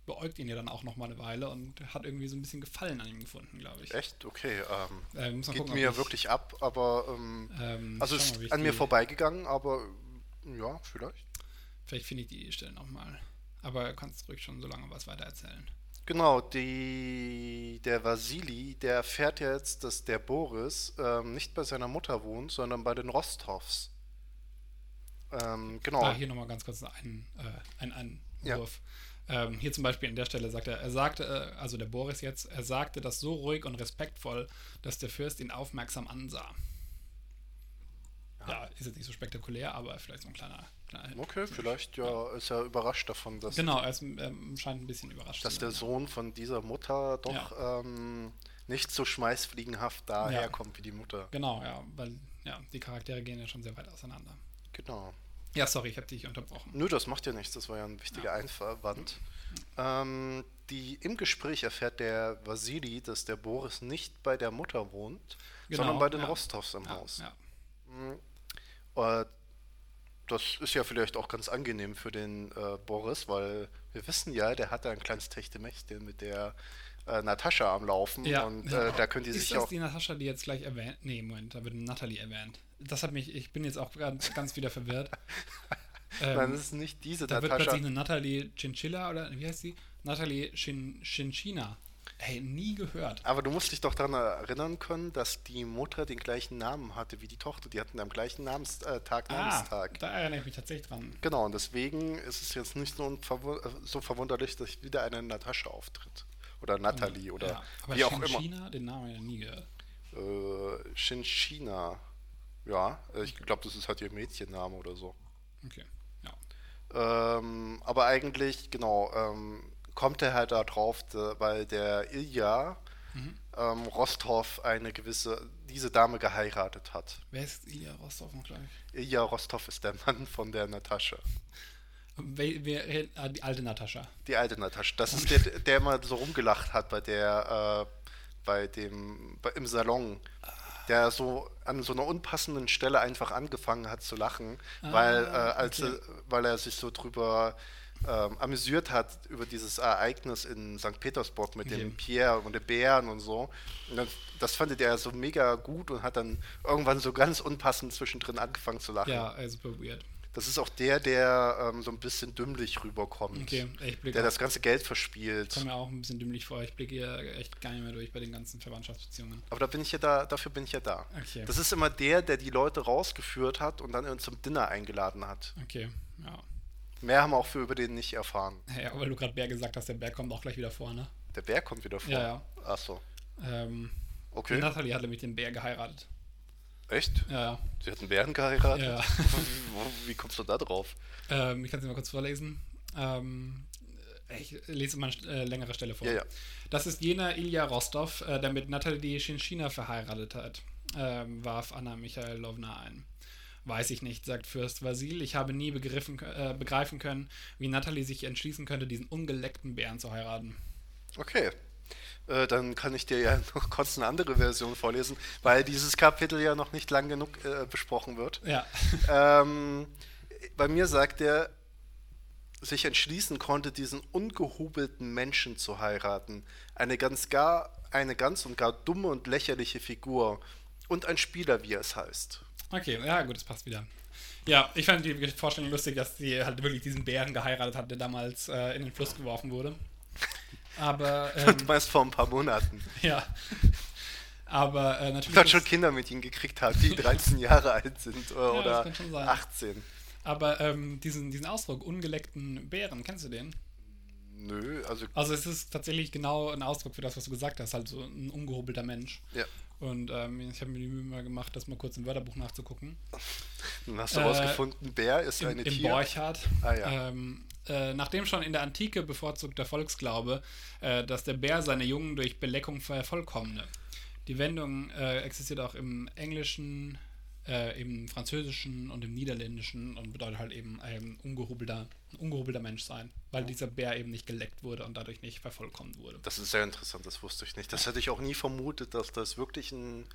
beäugt ihn ja dann auch noch mal eine Weile und hat irgendwie so ein bisschen Gefallen an ihm gefunden, glaube ich. Echt? Okay. Ähm, äh, muss man geht gucken, mir wirklich ab, aber ähm, ähm, also es ist an mir vorbeigegangen, aber ja, vielleicht. Vielleicht finde ich die Stelle noch mal. Aber kannst ruhig schon so lange was weitererzählen. Genau, die, der Wassili, der erfährt ja jetzt, dass der Boris ähm, nicht bei seiner Mutter wohnt, sondern bei den Rostovs. Ähm, genau. Ah, hier nochmal ganz kurz einen äh, ein Einwurf. Ja. Ähm, hier zum Beispiel an der Stelle sagt er, er sagte, äh, also der Boris jetzt, er sagte das so ruhig und respektvoll, dass der Fürst ihn aufmerksam ansah. Ja, ja ist jetzt nicht so spektakulär, aber vielleicht so ein kleiner... kleiner okay, vielleicht ja, ja, ist er überrascht davon, dass... Genau, er ist, ähm, scheint ein bisschen überrascht. Dass der Sohn von dieser Mutter doch ja. ähm, nicht so schmeißfliegenhaft daherkommt ja. wie die Mutter. Genau, ja, weil ja, die Charaktere gehen ja schon sehr weit auseinander. Genau. Ja, sorry, ich habe dich unterbrochen. Nö, das macht ja nichts, das war ja ein wichtiger ja. Einwand. Ja. Ähm, die, Im Gespräch erfährt der Wassili, dass der Boris nicht bei der Mutter wohnt, genau, sondern bei den ja. Rostovs im ja. Haus. Ja. Mhm. Äh, das ist ja vielleicht auch ganz angenehm für den äh, Boris, weil wir wissen ja, der hatte ein kleines Techtelmechtel mit der äh, Natascha am Laufen. Ja. Und äh, da können die ist sich das auch... die Natascha, die jetzt gleich erwähnt... Nee, Moment, da wird Natalie erwähnt. Das hat mich, ich bin jetzt auch ganz, ganz wieder verwirrt. ähm, Nein, das ist nicht diese da Natascha. Da wird plötzlich eine Natalie Schinschina oder wie heißt sie? Natalie Schinschina. Hey, nie gehört. Aber du musst dich doch daran erinnern können, dass die Mutter den gleichen Namen hatte wie die Tochter. Die hatten am gleichen Namenstag Namenstag. Ah, da erinnere ich mich tatsächlich dran. Genau, und deswegen ist es jetzt nicht so, so verwunderlich, dass wieder eine Natascha auftritt. Oder Natalie oder ja, aber wie auch immer. Schinschina, den Namen habe ich noch nie gehört. Äh, Schinschina. Ja, ich glaube, das ist halt ihr Mädchenname oder so. Okay, ja. Ähm, aber eigentlich, genau, ähm, kommt er halt da drauf, weil der Ilya mhm. ähm, Rostov eine gewisse, diese Dame geheiratet hat. Wer ist Ilya Rostov noch gleich? Ilya Rostov ist der Mann von der Natascha. Wer, wer, die alte Natascha? Die alte Natascha. Das ist der, der mal so rumgelacht hat bei der... Äh, bei dem bei, im Salon, der so an so einer unpassenden Stelle einfach angefangen hat zu lachen, ah, weil, äh, als okay. er, weil er sich so drüber ähm, amüsiert hat, über dieses Ereignis in Sankt Petersburg mit okay. dem Pierre und den Bären und so. Und dann, das fandet er so mega gut und hat dann irgendwann so ganz unpassend zwischendrin angefangen zu lachen. Ja, super weird. Das ist auch der, der ähm, so ein bisschen dümmlich rüberkommt, okay, ich blicke der das ganze Geld verspielt. Kommt mir auch ein bisschen dümmlich vor, ich blicke ja echt gar nicht mehr durch bei den ganzen Verwandtschaftsbeziehungen. Aber da bin ich ja da, dafür bin ich ja da. Okay. Das ist immer der, der die Leute rausgeführt hat und dann zum Dinner eingeladen hat. Okay, ja. Mehr haben wir auch für über den nicht erfahren. Ja, aber du gerade Bär gesagt hast, der Bär kommt auch gleich wieder vor, ne? Der Bär kommt wieder vor? Ja, ja. Ach so. Ähm, okay. Natalie hat nämlich den Bär geheiratet. Echt? Ja, ja. Sie hat einen Bären geheiratet? Ja. wie, wie kommst du da drauf? Ähm, ich kann es dir mal kurz vorlesen. Ähm, ich lese mal eine äh, längere Stelle vor. Ja, ja. Das ist jener Ilya Rostov, äh, der mit Natalie Schinschina verheiratet hat, ähm, warf Anna Michailowna ein. Weiß ich nicht, sagt Fürst Wassili. Ich habe nie begriffen, äh, begreifen können, wie Natalie sich entschließen könnte, diesen ungeleckten Bären zu heiraten. Okay. Dann kann ich dir ja noch kurz eine andere Version vorlesen, weil dieses Kapitel ja noch nicht lang genug äh, besprochen wird. Ja. Ähm, bei mir sagt er, sich entschließen konnte, diesen ungehobelten Menschen zu heiraten. Eine ganz, gar, eine ganz und gar dumme und lächerliche Figur. Und ein Spieler, wie es heißt. Okay, ja gut, das passt wieder. Ja, ich fand die Vorstellung lustig, dass sie halt wirklich diesen Bären geheiratet hat, der damals äh, in den Fluss geworfen wurde. Aber, ähm, und meist vor ein paar Monaten. Ja. Aber äh, natürlich. Hat schon Kinder mit ihnen gekriegt hat, die dreizehn Jahre alt sind äh, ja, oder achtzehn. Aber ähm, diesen, diesen Ausdruck, ungeleckten Bären, kennst du den? Nö, also. Also, es ist tatsächlich genau ein Ausdruck für das, was du gesagt hast, halt so ein ungehobelter Mensch. Ja. Und ähm, ich habe mir die Mühe mal gemacht, das mal kurz im Wörterbuch nachzugucken. Dann hast du herausgefunden, äh, Bär ist im, eine im Tier. Im Borchardt. Ah ja. Ähm, äh, nachdem schon in der Antike bevorzugt der Volksglaube, äh, dass der Bär seine Jungen durch Beleckung vervollkommne. Die Wendung äh, existiert auch im Englischen, äh, im Französischen und im Niederländischen und bedeutet halt eben ein ungehobelter, ein ungehobelter Mensch sein, weil dieser Bär eben nicht geleckt wurde und dadurch nicht vervollkommt wurde. Das ist sehr interessant, das wusste ich nicht. Das hätte ich auch nie vermutet, dass das wirklich ein,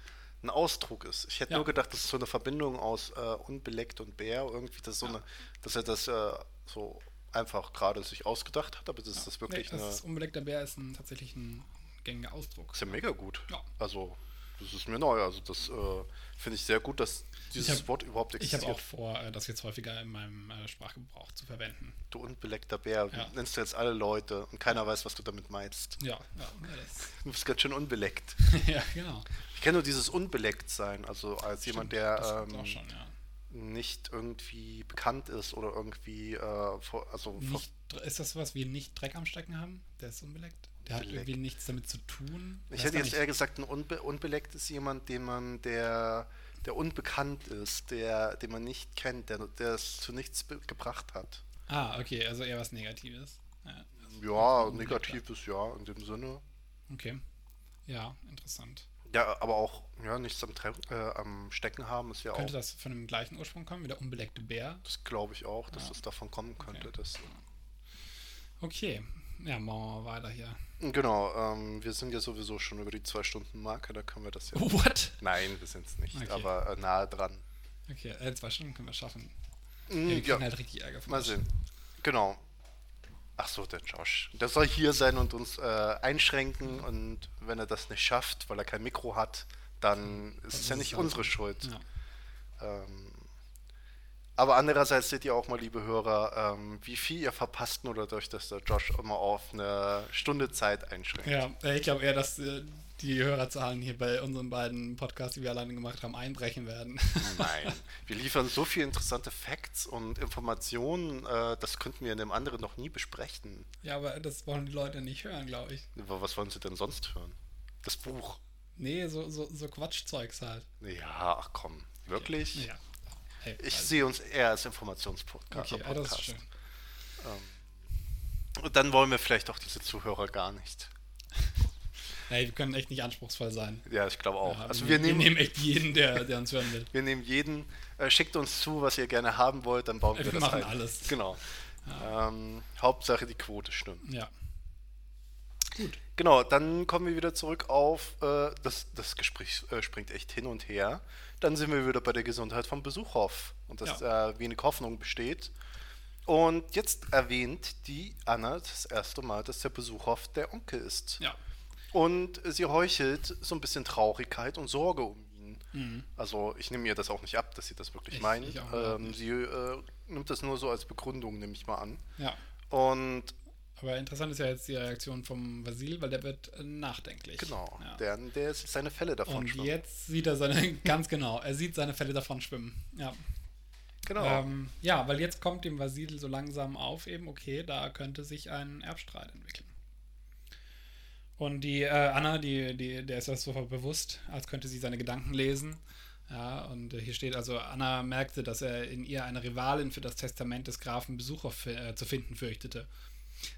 ein Ausdruck ist. Ich hätte ja. nur gedacht, das ist so eine Verbindung aus äh, unbeleckt und Bär, irgendwie, das so ja. eine, dass er das äh, so einfach gerade sich ausgedacht hat, aber das ja. ist das wirklich nee, das eine... Das unbeleckter Bär ist ein, tatsächlich ein gängiger Ausdruck. Ist ja mega gut. Ja. Also... Das ist mir neu, also das äh, finde ich sehr gut, dass dieses hab, Wort überhaupt existiert. Ich habe auch vor, äh, das jetzt häufiger in meinem äh, Sprachgebrauch zu verwenden. Du unbeleckter Bär, ja. nennst du jetzt alle Leute und keiner weiß, was du damit meinst. Ja, ja. Alles. Du bist ganz schön unbeleckt. Ja, genau. Ich kenne nur dieses Unbelecktsein, also als stimmt, jemand, der ähm, schon, ja. nicht irgendwie bekannt ist oder irgendwie... Äh, vor, also nicht, ist das was, wir nicht Dreck am Stecken haben? Der ist unbeleckt? Der hat irgendwie nichts damit zu tun. Ich hätte jetzt eher gesagt, ein Unbe- unbeleckt ist jemand, den man, der, der unbekannt ist, der, den man nicht kennt, der, der es zu nichts be- gebracht hat. Ah, okay, also eher was Negatives. Ja, also ja Negatives, ja, in dem Sinne. Okay, ja, interessant. Ja, aber auch ja, nichts am, Tre- äh, am Stecken haben ist ja könnte auch... Könnte das von dem gleichen Ursprung kommen, wie der unbeleckte Bär? Das glaube ich auch, dass ja. das davon kommen könnte. Okay. Dass, okay. Ja, machen wir weiter hier. Genau, ähm, wir sind ja sowieso schon über die zwei-Stunden-Marke, da können wir das ja... What? Nein, wir sind es nicht, okay. aber äh, nahe dran. Okay, äh, zwei Stunden können wir schaffen. Mm, ja, wir kriegen ja. halt richtig Ärger von mal sehen. Genau. Ach so, der Josh. Der soll hier sein und uns äh, einschränken mhm. und wenn er das nicht schafft, weil er kein Mikro hat, dann mhm. ist es ja nicht ist unsere Schuld. Ja. Ähm... Aber andererseits seht ihr auch mal, liebe Hörer, ähm, wie viel ihr verpasst, nur dadurch, dass der Josh immer auf eine Stunde Zeit einschränkt. Ja, ich glaube eher, dass äh, die Hörerzahlen hier bei unseren beiden Podcasts, die wir alleine gemacht haben, einbrechen werden. Nein, wir liefern so viele interessante Facts und Informationen, äh, das könnten wir in dem anderen noch nie besprechen. Ja, aber das wollen die Leute nicht hören, glaube ich. Aber was wollen sie denn sonst hören? Das Buch. Nee, so, so, so Quatschzeugs halt. Ja, ach komm, wirklich? Okay. Ja. Hey, ich also. sehe uns eher als Informationspodcast. Okay, das ist schön. Ähm, und dann wollen wir vielleicht auch diese Zuhörer gar nicht. Hey, wir können echt nicht anspruchsvoll sein. Ja, ich glaube auch. Ja, also wir, wir, nehmen, wir nehmen echt jeden, der, der uns hören will. Wir nehmen jeden. Äh, schickt uns zu, was ihr gerne haben wollt, dann bauen wir, wir das ein. Wir machen alles. Genau. Ja. Ähm, Hauptsache die Quote stimmt. Ja. Gut. Genau, dann kommen wir wieder zurück auf, äh, das, das Gespräch äh, springt echt hin und her. Dann sind wir wieder bei der Gesundheit vom Besuchhof und dass ja. äh, wenig Hoffnung besteht. Und jetzt erwähnt die Anna das erste Mal, dass der Besuchhof der Onkel ist. Ja. Und sie heuchelt so ein bisschen Traurigkeit und Sorge um ihn. Mhm. Also ich nehme ihr das auch nicht ab, dass sie das wirklich ich, meint. Ich ähm, sie äh, nimmt das nur so als Begründung, nehme ich mal an. Ja. Und aber interessant ist ja jetzt die Reaktion vom Wassili, weil der wird nachdenklich. Genau, ja. der, der sieht seine Fälle davon und schwimmen. Und jetzt sieht er seine, ganz genau, er sieht seine Fälle davon schwimmen. Ja, genau. Ähm, ja, weil jetzt kommt dem Wassili so langsam auf eben, okay, da könnte sich ein Erbstreit entwickeln. Und die äh, Anna, die, die, der ist das sofort bewusst, als könnte sie seine Gedanken lesen. Ja, und hier steht also, Anna merkte, dass er in ihr eine Rivalin für das Testament des Grafen Besuchhof äh, zu finden fürchtete.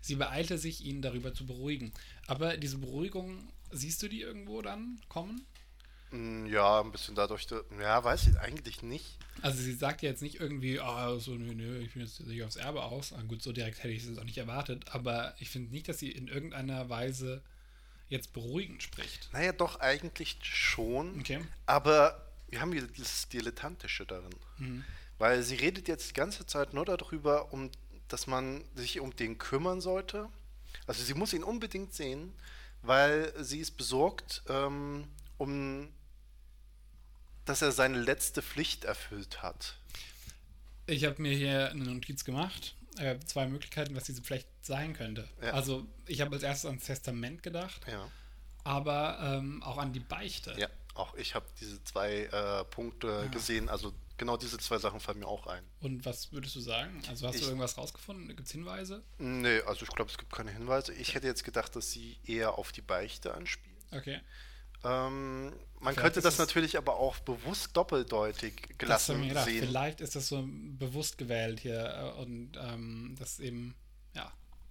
Sie beeilte sich, ihn darüber zu beruhigen. Aber diese Beruhigung, siehst du die irgendwo dann kommen? Ja, ein bisschen dadurch, ja, weiß ich eigentlich nicht. Also sie sagt ja jetzt nicht irgendwie, oh, so, nö, nö, ich bin jetzt nicht aufs Erbe aus. Ah, gut, so direkt hätte ich es auch nicht erwartet. Aber ich finde nicht, dass sie in irgendeiner Weise jetzt beruhigend spricht. Naja, doch, eigentlich schon. Okay. Aber wir haben hier dieses Dilettantische darin. Mhm. Weil sie redet jetzt die ganze Zeit nur darüber, um dass man sich um den kümmern sollte. Also sie muss ihn unbedingt sehen, weil sie ist besorgt, ähm, um, dass er seine letzte Pflicht erfüllt hat. Ich habe mir hier eine Notiz gemacht, äh, zwei Möglichkeiten, was diese Pflicht sein könnte. Ja. Also ich habe als erstes ans Testament gedacht, ja. aber ähm, auch an die Beichte. Ja, auch ich habe diese zwei äh, Punkte ja. gesehen, also genau diese zwei Sachen fallen mir auch ein. Und was würdest du sagen? Also hast ich, du irgendwas rausgefunden? Gibt es Hinweise? Nee, also ich glaube, es gibt keine Hinweise. Ich hätte jetzt gedacht, dass sie eher auf die Beichte anspielt. Okay. Ähm, man vielleicht könnte das natürlich aber auch bewusst doppeldeutig gelassen sehen. Gedacht. Vielleicht ist das so bewusst gewählt hier und ähm, das eben, ja.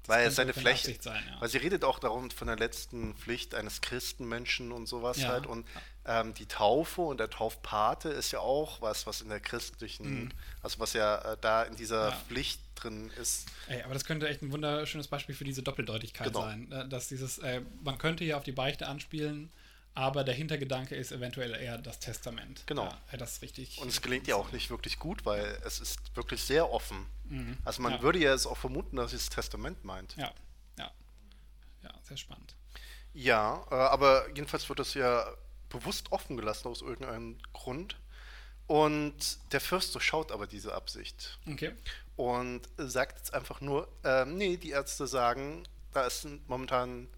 Das weil seine Pflicht sein, ja. Weil sie redet auch darum von der letzten Pflicht eines Christenmenschen und sowas ja. halt und ähm, die Taufe und der Taufpate ist ja auch was, was in der christlichen, mhm. also was ja äh, da in dieser ja. Pflicht drin ist. Ey, aber das könnte echt ein wunderschönes Beispiel für diese Doppeldeutigkeit genau. sein, dass dieses, äh, man könnte hier auf die Beichte anspielen, aber der Hintergedanke ist eventuell eher das Testament. Genau. Ja, das ist richtig. Und es gelingt ja auch nicht wirklich gut, weil es ist wirklich sehr offen. Mhm. Also man ja. würde ja es auch vermuten, dass sie das Testament meint. Ja, ja. Ja, sehr spannend. Ja, äh, aber jedenfalls wird das ja bewusst offen gelassen aus irgendeinem Grund. Und der Fürst durchschaut aber diese Absicht. Okay. Und sagt jetzt einfach nur, äh, nee, die Ärzte sagen, da ist momentan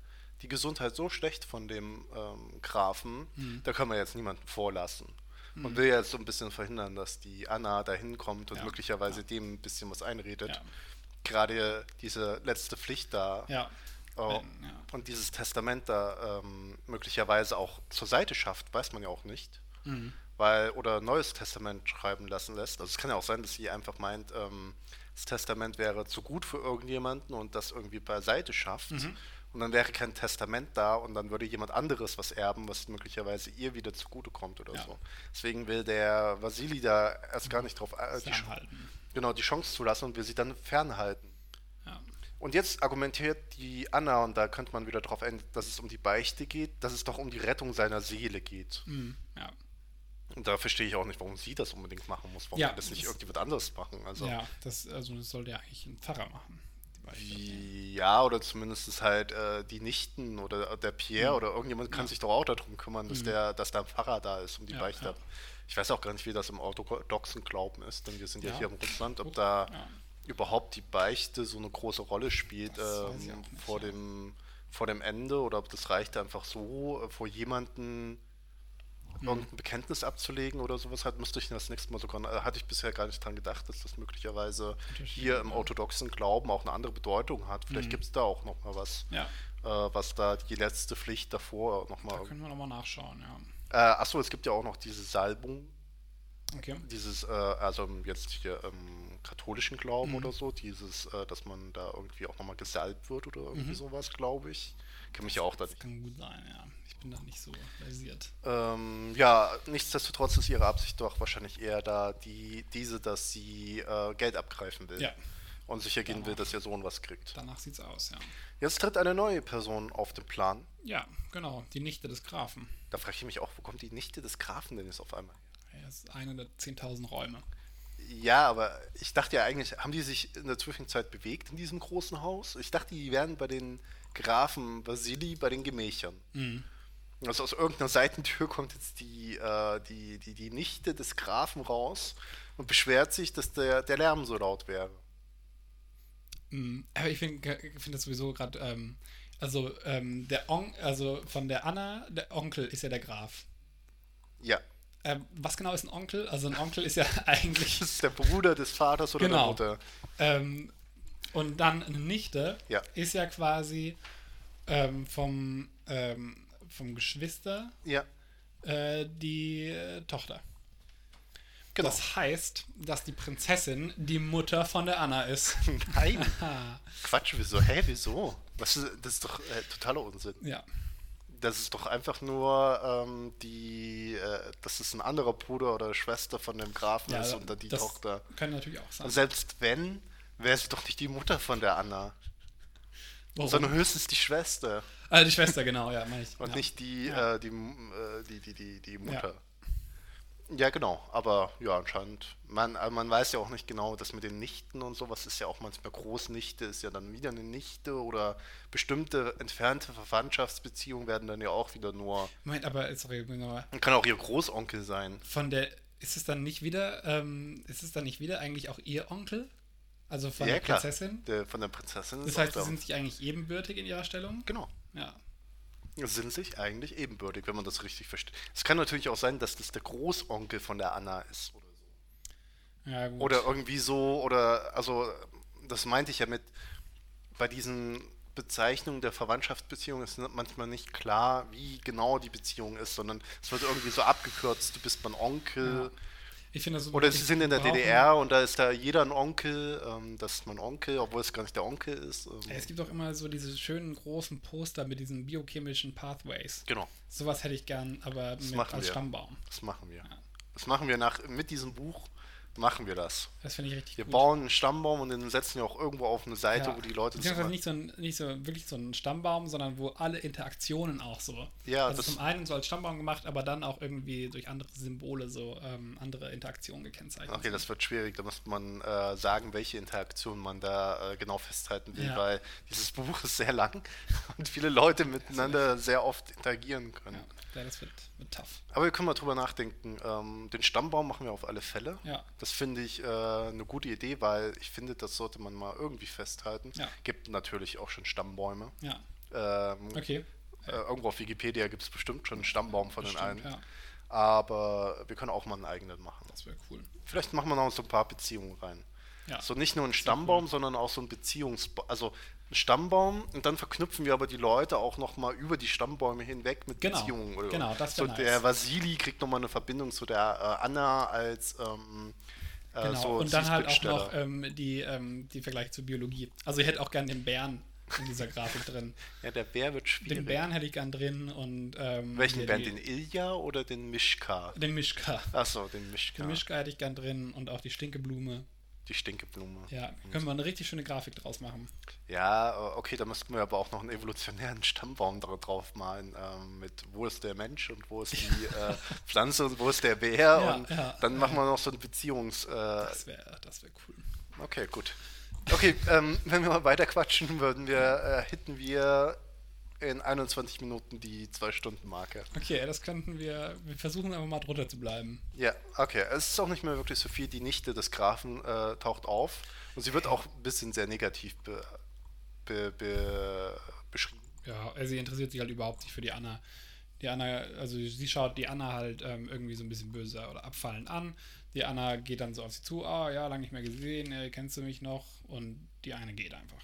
die Gesundheit so schlecht von dem ähm, Grafen, mhm. da können wir jetzt niemanden vorlassen. Mhm. Man will ja jetzt so ein bisschen verhindern, dass die Anna da hinkommt und ja. möglicherweise ja. dem ein bisschen was einredet. Ja. Gerade diese letzte Pflicht da ja. Oh, Wenn, ja. und dieses Testament da ähm, möglicherweise auch zur Seite schafft, weiß man ja auch nicht. Mhm. Weil, oder neues Testament schreiben lassen lässt. Also es kann ja auch sein, dass sie einfach meint, ähm, das Testament wäre zu gut für irgendjemanden und das irgendwie beiseite schafft. Mhm. Und dann wäre kein Testament da und dann würde jemand anderes was erben, was möglicherweise ihr wieder zugutekommt oder ja. so. Deswegen will der Wassili da erst gar nicht drauf äh, die, genau, die Chance zulassen und will sie dann fernhalten. Ja. Und jetzt argumentiert die Anna, und da könnte man wieder drauf enden, dass es um die Beichte geht, dass es doch um die Rettung seiner Seele geht. Mhm. Ja. Und da verstehe ich auch nicht, warum sie das unbedingt machen muss, warum ja, das nicht das irgendjemand anderes machen. Also, ja, das, also das sollte ja eigentlich ein Pfarrer machen. Ja, oder zumindest ist halt äh, die Nichten oder der Pierre mhm. oder irgendjemand kann ja. sich doch auch darum kümmern, dass mhm. der, dass da ein Pfarrer da ist, um die ja, Beichte. Ja. Ich weiß auch gar nicht, wie das im orthodoxen Glauben ist, denn wir sind ja, ja hier im Russland, ob da ja. überhaupt die Beichte so eine große Rolle spielt ähm, vor dem, vor dem Ende oder ob das reicht, einfach so äh, vor jemanden mhm. irgendein Bekenntnis abzulegen oder sowas halt, müsste ich das nächste Mal sogar, äh, hatte ich bisher gar nicht dran gedacht, dass das möglicherweise hier im orthodoxen Glauben auch eine andere Bedeutung hat. Vielleicht mhm. gibt es da auch nochmal was, ja. äh, was da die letzte Pflicht davor nochmal. Da können wir nochmal nachschauen, ja. Äh, achso, es gibt ja auch noch diese Salbung. Okay. Dieses, äh, also jetzt hier im katholischen Glauben mhm. oder so, dieses, äh, dass man da irgendwie auch nochmal gesalbt wird oder irgendwie mhm. sowas, glaube ich. Kann mich ja auch da nicht. Das kann gut sein, ja. Ich bin da nicht so basiert. Ähm, ja, nichtsdestotrotz ist ihre Absicht doch wahrscheinlich eher da, die, diese, dass sie äh, Geld abgreifen will. Ja. und sicher gehen will, dass ihr Sohn was kriegt. Danach sieht's aus, ja. Jetzt tritt eine neue Person auf den Plan. Ja, genau, die Nichte des Grafen. Da frage ich mich auch, wo kommt die Nichte des Grafen denn jetzt auf einmal? Ja, das ist eine der zehntausend Räume. Ja, aber ich dachte ja eigentlich, haben die sich in der Zwischenzeit bewegt in diesem großen Haus? Ich dachte, die wären bei den Grafen Wassili bei den Gemächern. Mhm. Also aus irgendeiner Seitentür kommt jetzt die, äh, die, die, die Nichte des Grafen raus und beschwert sich, dass der, der Lärm so laut wäre. Mhm. Aber ich finde find das sowieso gerade, ähm, also ähm, der On- also von der Anna, der Onkel ist ja der Graf. Ja. Ähm, was genau ist ein Onkel? Also ein Onkel ist ja eigentlich... Das ist der Bruder des Vaters oder genau. der Mutter. Ähm, und dann eine Nichte ja. ist ja quasi ähm, vom... Ähm, vom Geschwister, ja. äh, die äh, Tochter. Genau. Das heißt, dass die Prinzessin die Mutter von der Anna ist. Nein. Quatsch, wieso? Hä, wieso? Was ist, das ist doch äh, totaler Unsinn. Ja. Das ist doch einfach nur ähm, die, äh, dass es ein anderer Bruder oder Schwester von dem Grafen ja, ist und dann die das Tochter. Das kann natürlich auch sein. Und selbst wenn, wäre es doch nicht die Mutter von der Anna. Warum? Sondern höchstens die Schwester. Ah, die Schwester, genau, ja, meine ich. Und ja. nicht die, ja. äh, die, äh, die, die, die, die Mutter. Ja. ja, genau, aber ja, anscheinend. Man, man weiß ja auch nicht genau, das mit den Nichten und sowas ist ja auch manchmal Großnichte, ist ja dann wieder eine Nichte oder bestimmte entfernte Verwandtschaftsbeziehungen werden dann ja auch wieder nur. Moment, aber, sorry, genau. Kann auch ihr Großonkel sein. Von der, ist es dann nicht wieder, ähm, ist es dann nicht wieder eigentlich auch ihr Onkel? Also von ja, der klar. Prinzessin? Der, von der Prinzessin. Das heißt, sie sind sich eigentlich ebenbürtig in ihrer Stellung? Genau. Ja. Sind sich eigentlich ebenbürtig, wenn man das richtig versteht. Es kann natürlich auch sein, dass das der Großonkel von der Anna ist oder so. Ja, gut. Oder irgendwie so, oder, also, das meinte ich ja mit, bei diesen Bezeichnungen der Verwandtschaftsbeziehung ist manchmal nicht klar, wie genau die Beziehung ist, sondern es wird irgendwie so abgekürzt, du bist mein Onkel. Ja. Ich finde, das oder sie sind in der brauchen. D D R und da ist da jeder ein Onkel, ähm, das ist mein Onkel, obwohl es gar nicht der Onkel ist. Ähm. Es gibt auch immer so diese schönen großen Poster mit diesen biochemischen Pathways. Genau. Sowas hätte ich gern, aber das mit als wir. Stammbaum. Das machen wir. Ja. Das machen wir nach mit diesem Buch, machen wir das. Das finde ich richtig wir gut. Wir bauen einen Stammbaum und den setzen wir auch irgendwo auf eine Seite, ja. wo die Leute... Beziehungsweise nicht so ein, nicht so wirklich so ein Stammbaum, sondern wo alle Interaktionen auch so... Ja, also das zum einen so als Stammbaum gemacht, aber dann auch irgendwie durch andere Symbole so ähm, andere Interaktionen gekennzeichnet. Okay, sind. Das wird schwierig. Da muss man äh, sagen, welche Interaktion man da äh, genau festhalten will, ja. weil dieses Buch ist sehr lang und viele Leute miteinander sehr oft interagieren können. Ja, ja das wird, wird tough. Aber wir können mal drüber nachdenken. Ähm, den Stammbaum machen wir auf alle Fälle. Ja. Das finde ich äh, eine gute Idee, weil ich finde, das sollte man mal irgendwie festhalten. Ja. Gibt natürlich auch schon Stammbäume. Ja. Ähm, okay. Äh, irgendwo auf Wikipedia gibt es bestimmt schon einen Stammbaum von bestimmt, den einen. Ja. Aber wir können auch mal einen eigenen machen. Das wäre cool. Vielleicht machen wir noch so ein paar Beziehungen rein. Ja. So nicht nur einen Stammbaum, cool. sondern auch so ein Beziehungsbaum. Also ein Stammbaum und dann verknüpfen wir aber die Leute auch nochmal über die Stammbäume hinweg mit genau. Beziehungen. Oder genau, das so nice. Der Wassili kriegt nochmal eine Verbindung zu der äh, Anna als... Ähm, Genau, so, und dann halt auch noch ähm, die, ähm, die Vergleich zur Biologie. Also ich hätte auch gern den Bären in dieser Grafik drin. Ja, der Bär wird schwierig. Den Bären hätte ich gern drin und... Ähm, welchen Bären? Den Ilya oder den Mischka? Den Mischka. Achso, den Mischka. Den Mischka hätte ich gern drin und auch die Stinkeblume. Die Stinkeblume. Ja, können wir eine richtig schöne Grafik draus machen. Ja, okay, da müssten wir aber auch noch einen evolutionären Stammbaum drauf malen, ähm, mit wo ist der Mensch und wo ist die äh, Pflanze und wo ist der Bär ja, und ja, dann machen wir noch so eine Beziehungs... Äh, das wäre das wär cool. Okay, gut. Okay, ähm, wenn wir mal weiter quatschen würden, wir, äh, hätten wir in einundzwanzig Minuten die zwei-Stunden-Marke. Okay, das könnten wir... Wir versuchen einfach mal drunter zu bleiben. Ja, okay. Es ist auch nicht mehr wirklich so viel. Die Nichte des Grafen äh, taucht auf und sie wird auch ein bisschen sehr negativ be, be, be, beschrieben. Ja, also sie interessiert sich halt überhaupt nicht für die Anna. Die Anna, also sie schaut die Anna halt ähm, irgendwie so ein bisschen böse oder abfallend an. Die Anna geht dann so auf sie zu. Ah, oh, ja, lange nicht mehr gesehen. Ey, kennst du mich noch? Und die eine geht einfach.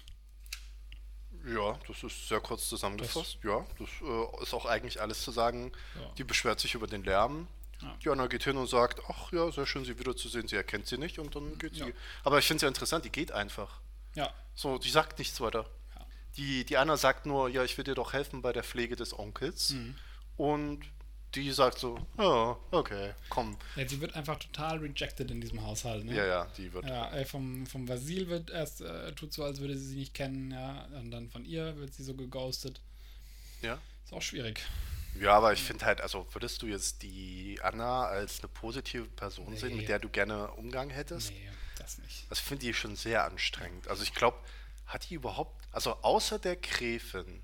Ja, das ist sehr kurz zusammengefasst. Das, ja, das äh, ist auch eigentlich alles zu sagen. Ja. Die beschwert sich über den Lärm. Ja. Die Anna geht hin und sagt, ach ja, sehr schön, sie wiederzusehen. Sie erkennt sie nicht und dann geht ja. sie. Aber ich finde es ja interessant, die geht einfach. Ja. So, die sagt nichts weiter. Ja. Die, die Anna sagt nur, ja, ich will dir doch helfen bei der Pflege des Onkels. Mhm. Und die sagt so, oh, okay, komm. Ja, sie wird einfach total rejected in diesem Haushalt, ne? Ja, ja, die wird. Ja, ey, vom, vom Vasil wird erst, äh, tut so, als würde sie sie nicht kennen, ja, und dann von ihr wird sie so geghostet. Ja. Ist auch schwierig. Ja, aber ich finde halt, also würdest du jetzt die Anna als eine positive Person nee. sehen, mit der du gerne Umgang hättest? Nee, das nicht. Das finde ich schon sehr anstrengend. Also ich glaube, hat die überhaupt, also außer der Gräfin,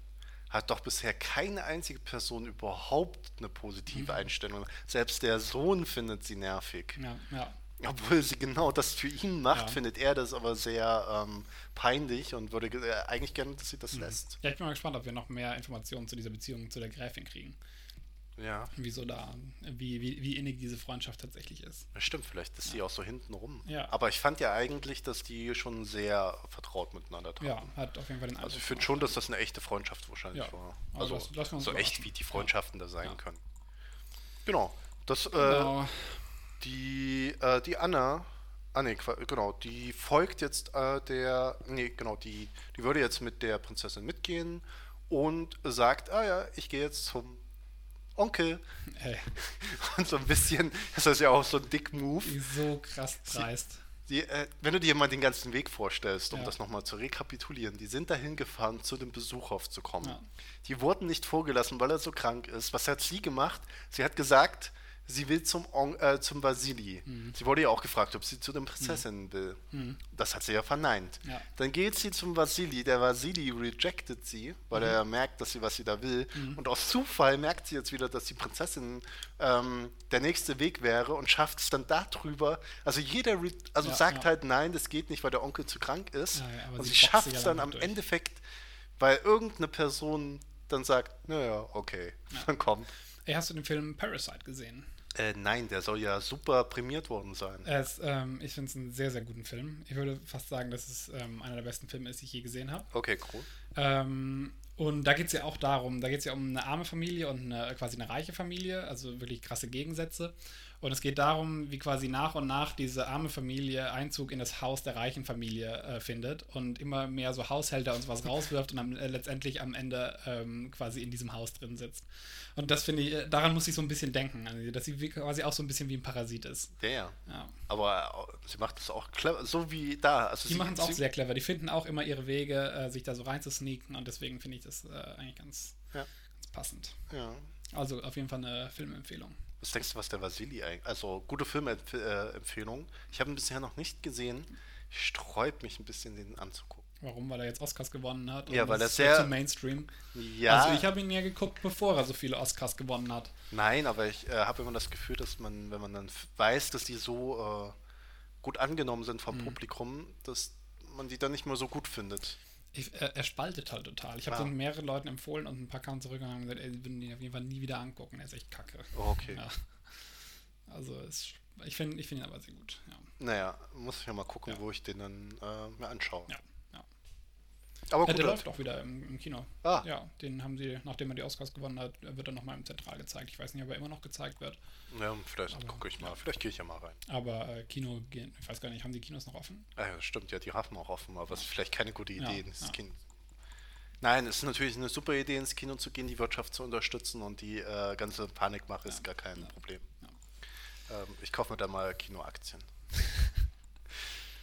hat doch bisher keine einzige Person überhaupt eine positive mhm. Einstellung. Selbst der Sohn findet sie nervig. Ja, ja. Obwohl sie genau das für ihn macht, ja. findet er das aber sehr ähm, peinlich und würde ge- äh, eigentlich gerne, dass sie das mhm. lässt. Ja, ich bin mal gespannt, ob wir noch mehr Informationen zu dieser Beziehung zu der Gräfin kriegen. Ja. Wieso da, wie, wie, wie innig diese Freundschaft tatsächlich ist. Ja, stimmt, vielleicht ist ja. sie auch so hinten rum. Ja. Aber ich fand ja eigentlich, dass die schon sehr vertraut miteinander taten. Ja, hat auf jeden Fall den Eindruck. Also ich finde schon, dass das eine echte Freundschaft wahrscheinlich ja. war. Also, also das, das so echt wie die Freundschaften ja. da sein ja. können. Genau. Das, äh, genau. Die, äh, die Anna, ah nee, genau, die folgt jetzt äh, der, nee, genau, die, die würde jetzt mit der Prinzessin mitgehen und sagt, ah ja, ich gehe jetzt zum Onkel. Ey. Und so ein bisschen, das ist ja auch so ein Dick-Move. So krass dreist. Die, die, äh, wenn du dir mal den ganzen Weg vorstellst, um ja. das nochmal zu rekapitulieren, die sind dahin gefahren, zu dem Besuchhof zu kommen. Ja. Die wurden nicht vorgelassen, weil er so krank ist. Was hat sie gemacht? Sie hat gesagt, sie will zum, On- äh, zum Wassili. Mhm. Sie wurde ja auch gefragt, ob sie zu den Prinzessinnen mhm. will. Mhm. Das hat sie ja verneint. Ja. Dann geht sie zum Wassili. Der Wassili rejected sie, weil mhm. er merkt, dass sie, was sie da will. Mhm. Und aus Zufall merkt sie jetzt wieder, dass die Prinzessin ähm, der nächste Weg wäre und schafft es dann darüber. Also jeder re- also ja, sagt ja. halt, nein, das geht nicht, weil der Onkel zu krank ist. Ja, ja, und sie, sie schafft es dann am durch. Endeffekt, weil irgendeine Person dann sagt, naja, okay, ja. dann komm. Ey, hast du den Film Parasite gesehen? Äh, nein, der soll ja super prämiert worden sein. Es, ähm, ich finde es einen sehr, sehr guten Film. Ich würde fast sagen, dass es ähm, einer der besten Filme ist, die ich je gesehen habe. Okay, cool. Ähm, und da geht es ja auch darum, da geht es ja um eine arme Familie und eine, quasi eine reiche Familie, also wirklich krasse Gegensätze. Und es geht darum, wie quasi nach und nach diese arme Familie Einzug in das Haus der reichen Familie äh, findet und immer mehr so Haushälter und sowas rauswirft und dann äh, letztendlich am Ende ähm, quasi in diesem Haus drin sitzt. Und das finde ich, daran muss ich so ein bisschen denken, also, dass sie quasi auch so ein bisschen wie ein Parasit ist. Ja, ja. ja. Aber äh, sie macht das auch clever, so wie da. Also die machen es auch sie- sehr clever, die finden auch immer ihre Wege, äh, sich da so reinzusneaken, und deswegen finde ich das äh, eigentlich ganz, ja. ganz passend. Ja. Also auf jeden Fall eine Filmempfehlung. Was denkst du, was der Wassili eigentlich... Also, gute Filmempfehlung. Ich habe ihn bisher noch nicht gesehen. Ich sträub mich ein bisschen, den anzugucken. Warum? Weil er jetzt Oscars gewonnen hat? Und ja, weil das sehr... zum Mainstream. Ja. Also, ich habe ihn ja geguckt, bevor er so viele Oscars gewonnen hat. Nein, aber ich äh, habe immer das Gefühl, dass man, wenn man dann weiß, dass die so äh, gut angenommen sind vom mhm. Publikum, dass man die dann nicht mehr so gut findet. Ich, er, er spaltet halt total. Ich habe ja. so mehreren Leuten empfohlen und ein paar kamen zurückgegangen und gesagt, ey, ich würden ihn auf jeden Fall nie wieder angucken. Er ist echt kacke. Oh, okay. Ja. Also es, ich finde ich find ihn aber sehr gut. Ja. Naja, muss ich ja mal gucken, ja. wo ich den dann äh, mir anschaue. Ja, ja. Aber gut, äh, der läuft auch wieder im, im Kino. Ah. Ja, den haben sie, nachdem er die Oscars gewonnen hat, wird er nochmal im Zentral gezeigt. Ich weiß nicht, ob er immer noch gezeigt wird. Ja, vielleicht gucke ich mal. Ja. Vielleicht gehe ich ja mal rein. Aber äh, Kino, ich weiß gar nicht, haben die Kinos noch offen? Ah, ja, stimmt, ja, die haben auch offen, aber es ja. ist vielleicht keine gute Idee, ja, ins ja. Kino. Nein, es ist natürlich eine super Idee, ins Kino zu gehen, die Wirtschaft zu unterstützen, und die äh, ganze Panikmache ja. ist gar kein ja. Problem. Ja. Ähm, ich kaufe mir da mal Kinoaktien.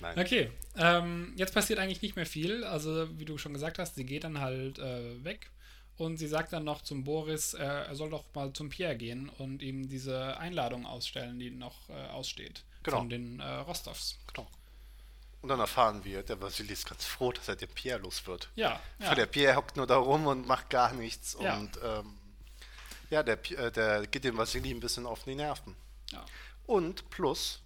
Nein. Okay, ähm, jetzt passiert eigentlich nicht mehr viel. Also wie du schon gesagt hast, sie geht dann halt äh, weg, und sie sagt dann noch zum Boris, äh, er soll doch mal zum Pierre gehen und ihm diese Einladung ausstellen, die noch äh, aussteht genau. von den äh, Rostovs. Genau. Und dann erfahren wir, der Wassili ist ganz froh, dass er den Pierre los wird. Ja. ja. Weil der Pierre hockt nur da rum und macht gar nichts. Ja. Und ähm, ja, der, äh, der geht dem Wassili ein bisschen auf die Nerven. Ja. Und plus...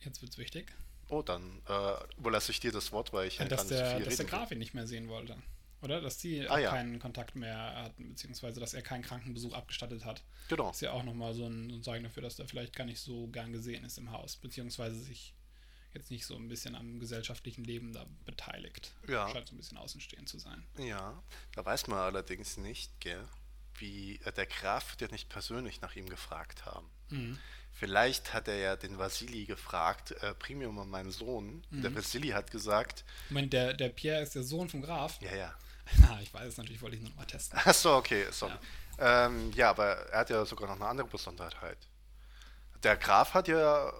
Jetzt wird's wichtig. Oh, dann äh, überlasse ich dir das Wort, weil ich ja, dass der, so viel dass der Graf ihn nicht mehr sehen wollte, oder? Dass sie ah, ja. keinen Kontakt mehr hatten, beziehungsweise dass er keinen Krankenbesuch abgestattet hat. Genau. Ist ja auch nochmal so ein, so ein Zeichen dafür, dass er vielleicht gar nicht so gern gesehen ist im Haus, beziehungsweise sich jetzt nicht so ein bisschen am gesellschaftlichen Leben da beteiligt. Ja. Scheint so ein bisschen außenstehend zu sein. Ja, da weiß man allerdings nicht, gell, wie äh, der Graf wird ja nicht persönlich nach ihm gefragt haben. Mhm. Vielleicht hat er ja den Wassili gefragt, äh, Premium an meinen Sohn. Mhm. Der Wassili hat gesagt... Moment, der, der Pierre ist der Sohn vom Graf? Ja, ja. Na, ich weiß es natürlich, wollte ich nur noch mal testen. Achso, okay, sorry. Ja. Ähm, ja, aber er hat ja sogar noch eine andere Besonderheit. Der Graf hat ja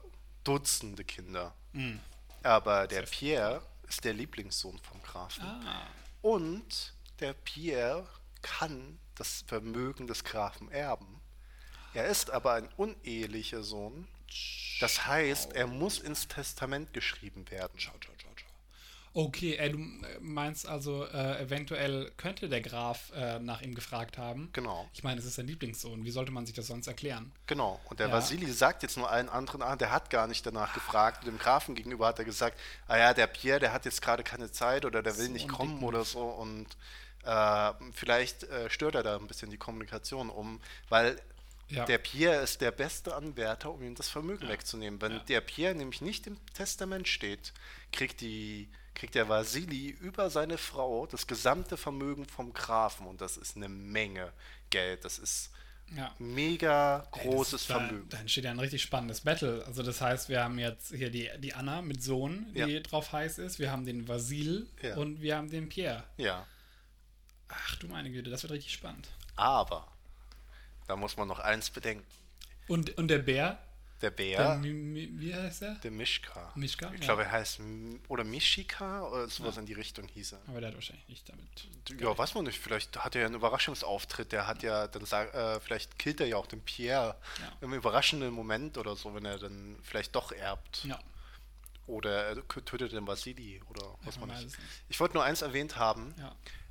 Dutzende Kinder. Mhm. Aber der Pierre ist der Lieblingssohn vom Grafen. Ah. Und der Pierre kann das Vermögen des Grafen erben. Er ist aber ein unehelicher Sohn. Das heißt, er muss ins Testament geschrieben werden. Schau, schau, schau, schau. Okay, äh, du meinst also, äh, eventuell könnte der Graf äh, nach ihm gefragt haben. Genau. Ich meine, es ist sein Lieblingssohn. Wie sollte man sich das sonst erklären? Genau. Und der ja. Wassili sagt jetzt nur allen anderen, ah, der hat gar nicht danach gefragt. Und dem Grafen gegenüber hat er gesagt, ah ja, der Pierre, der hat jetzt gerade keine Zeit oder der will so nicht kommen oder so. Und äh, vielleicht äh, stört er da ein bisschen die Kommunikation um, weil... Ja. Der Pierre ist der beste Anwärter, um ihm das Vermögen ja. wegzunehmen. Wenn ja. der Pierre nämlich nicht im Testament steht, kriegt, die, kriegt der Wassili über seine Frau das gesamte Vermögen vom Grafen. Und das ist eine Menge Geld. Das ist ja. mega großes Ey, das, Vermögen. Da, da entsteht ja ein richtig spannendes Battle. Also das heißt, wir haben jetzt hier die, die Anna mit Sohn, die ja. drauf heiß ist. Wir haben den Wassili ja. und wir haben den Pierre. Ja. Ach du meine Güte, das wird richtig spannend. Aber... Da muss man noch eins bedenken. Und, und der Bär? Der Bär. Der, wie heißt er? Der Mischka. Mischka? Ich glaube, ja. er heißt oder Mischika oder sowas ja. in die Richtung hieß er. Aber der hat wahrscheinlich nicht damit. Ja, ja, weiß man nicht. Vielleicht hat er ja einen Überraschungsauftritt. Der hat ja, ja dann äh, vielleicht killt er ja auch den Pierre ja. im überraschenden Moment oder so, wenn er dann vielleicht doch erbt. Ja. Oder er tötet den Wassili oder was ja, man nicht. Ich wollte nur eins erwähnt haben,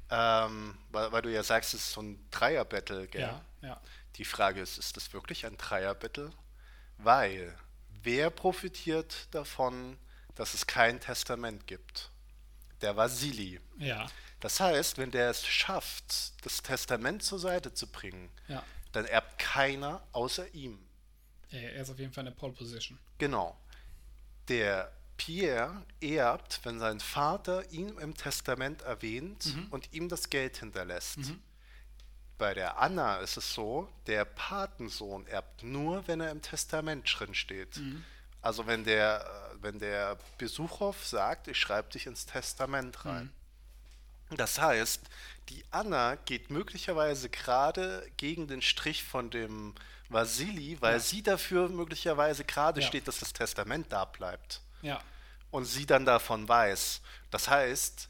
ja. ähm, weil, weil du ja sagst, es ist so ein Dreier-Battle, gell? Ja, ja. Die Frage ist, ist das wirklich ein Dreier-Battle? Weil, wer profitiert davon, dass es kein Testament gibt? Der Wassili. Ja. Das heißt, wenn der es schafft, das Testament zur Seite zu bringen, ja. dann erbt keiner außer ihm. Er ist auf jeden Fall in der Pole Position. Genau. Der Pierre erbt, wenn sein Vater ihn im Testament erwähnt mhm. und ihm das Geld hinterlässt. Mhm. Bei der Anna ist es so, der Patensohn erbt nur, wenn er im Testament drin steht. Mhm. Also wenn der, wenn der Besuchhof sagt, ich schreibe dich ins Testament rein. Mhm. Das heißt, die Anna geht möglicherweise gerade gegen den Strich von dem Wassili, weil ja. sie dafür möglicherweise gerade ja. steht, dass das Testament da bleibt. Ja. Und sie dann davon weiß. Das heißt...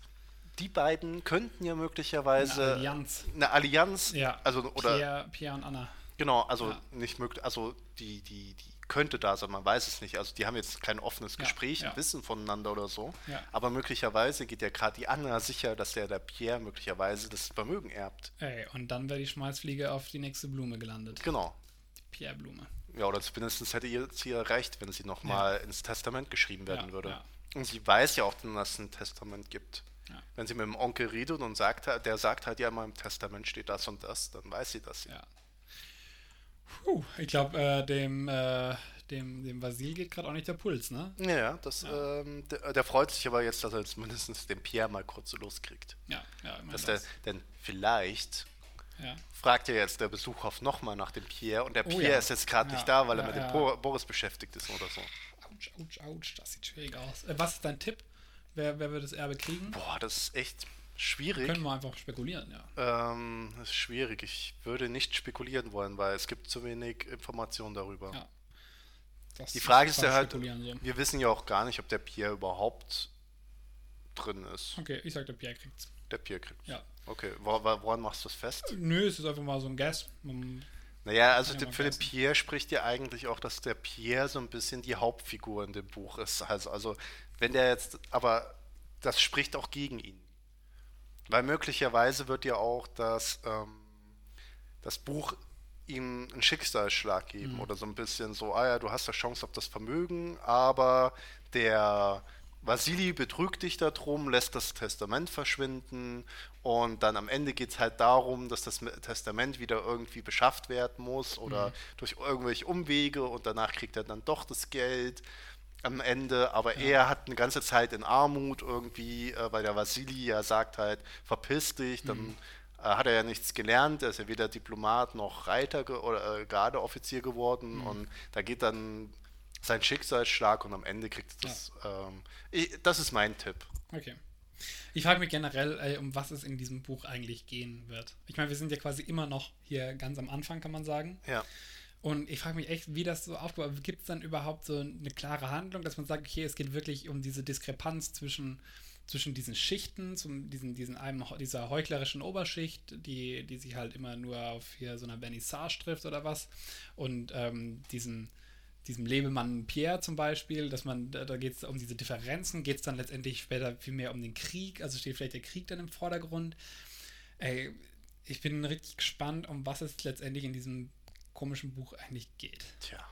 Die beiden könnten ja möglicherweise eine Allianz, eine Allianz ja. also oder Pierre, Pierre und Anna. Genau, also ja. nicht möglich, also die, die, die könnte da sein, man weiß es nicht. Also die haben jetzt kein offenes Gespräch, ja, ja. wissen voneinander oder so. Ja. Aber möglicherweise geht ja gerade die Anna sicher, dass der, der Pierre möglicherweise das Vermögen erbt. Ey, und dann wäre die Schmalzfliege auf die nächste Blume gelandet. Genau. Die Pierre-Blume. Ja, oder zumindest hätte ihr Ziel erreicht, wenn sie nochmal ja. ins Testament geschrieben werden ja, würde. Ja. Und sie weiß ja auch, dass es ein Testament gibt. Ja. Wenn sie mit dem Onkel redet und sagt, der sagt halt ja immer, im Testament steht das und das, dann weiß sie das. Ja. Puh, ich glaube, äh, dem, äh, dem, dem Wassili geht gerade auch nicht der Puls, ne? Ja, das, ja. Ähm, der, der freut sich aber jetzt, dass er jetzt mindestens den Pierre mal kurz so loskriegt. Ja, ja, ich mein das. Der, denn vielleicht ja. fragt ja jetzt der Besuchhof nochmal nach dem Pierre und der Pierre oh, ja. ist jetzt gerade ja. nicht da, weil ja, er mit ja. dem Bo- Boris beschäftigt ist oder so. Autsch, autsch, autsch, das sieht schwierig aus. Äh, was ist dein Tipp? Wer, wer wird das Erbe kriegen? Boah, das ist echt schwierig. Können wir einfach spekulieren, ja. Ähm, das ist schwierig. Ich würde nicht spekulieren wollen, weil es gibt zu wenig Informationen darüber. Ja. Das Die Frage ist ja halt, so. wir wissen ja auch gar nicht, ob der Pierre überhaupt drin ist. Okay, ich sag, der Pierre kriegt's. Der Pierre kriegt's. Ja. Okay, wor- woran machst du das fest? Nö, es ist einfach mal so ein Guess. Man Naja, also ja, für den Pierre spricht ja eigentlich auch, dass der Pierre so ein bisschen die Hauptfigur in dem Buch ist. Also, also wenn der jetzt, aber das spricht auch gegen ihn. Weil möglicherweise wird ja auch das, ähm, das Buch ihm einen Schicksalsschlag geben mhm. oder so ein bisschen so, ah ja, du hast ja Chance auf das Vermögen, aber der Wassili betrügt dich darum, lässt das Testament verschwinden und dann am Ende geht es halt darum, dass das Testament wieder irgendwie beschafft werden muss oder mhm. durch irgendwelche Umwege und danach kriegt er dann doch das Geld am Ende, aber ja. er hat eine ganze Zeit in Armut irgendwie, äh, weil der Wassili ja sagt halt, verpiss dich, dann mhm. äh, hat er ja nichts gelernt, er ist ja weder Diplomat noch Reiter ge- oder äh, Gardeoffizier geworden mhm. und da geht dann sein Schicksalsschlag und am Ende kriegt es das. Ja. Ähm, ich, das ist mein Tipp. Okay. Ich frage mich generell, ey, um was es in diesem Buch eigentlich gehen wird. Ich meine, wir sind ja quasi immer noch hier ganz am Anfang, kann man sagen. Ja. Und ich frage mich echt, wie das so aufgebaut wird. Gibt es dann überhaupt so eine klare Handlung, dass man sagt, okay, es geht wirklich um diese Diskrepanz zwischen, zwischen diesen Schichten, zum, diesen, diesen einem, dieser heuchlerischen Oberschicht, die, die sich halt immer nur auf hier so einer Vernissage trifft oder was, und ähm, diesen... diesem Lebemann Pierre zum Beispiel, dass man, da geht es um diese Differenzen, geht es dann letztendlich später viel mehr um den Krieg, also steht vielleicht der Krieg dann im Vordergrund. Ey, ich bin richtig gespannt, um was es letztendlich in diesem komischen Buch eigentlich geht. Tja,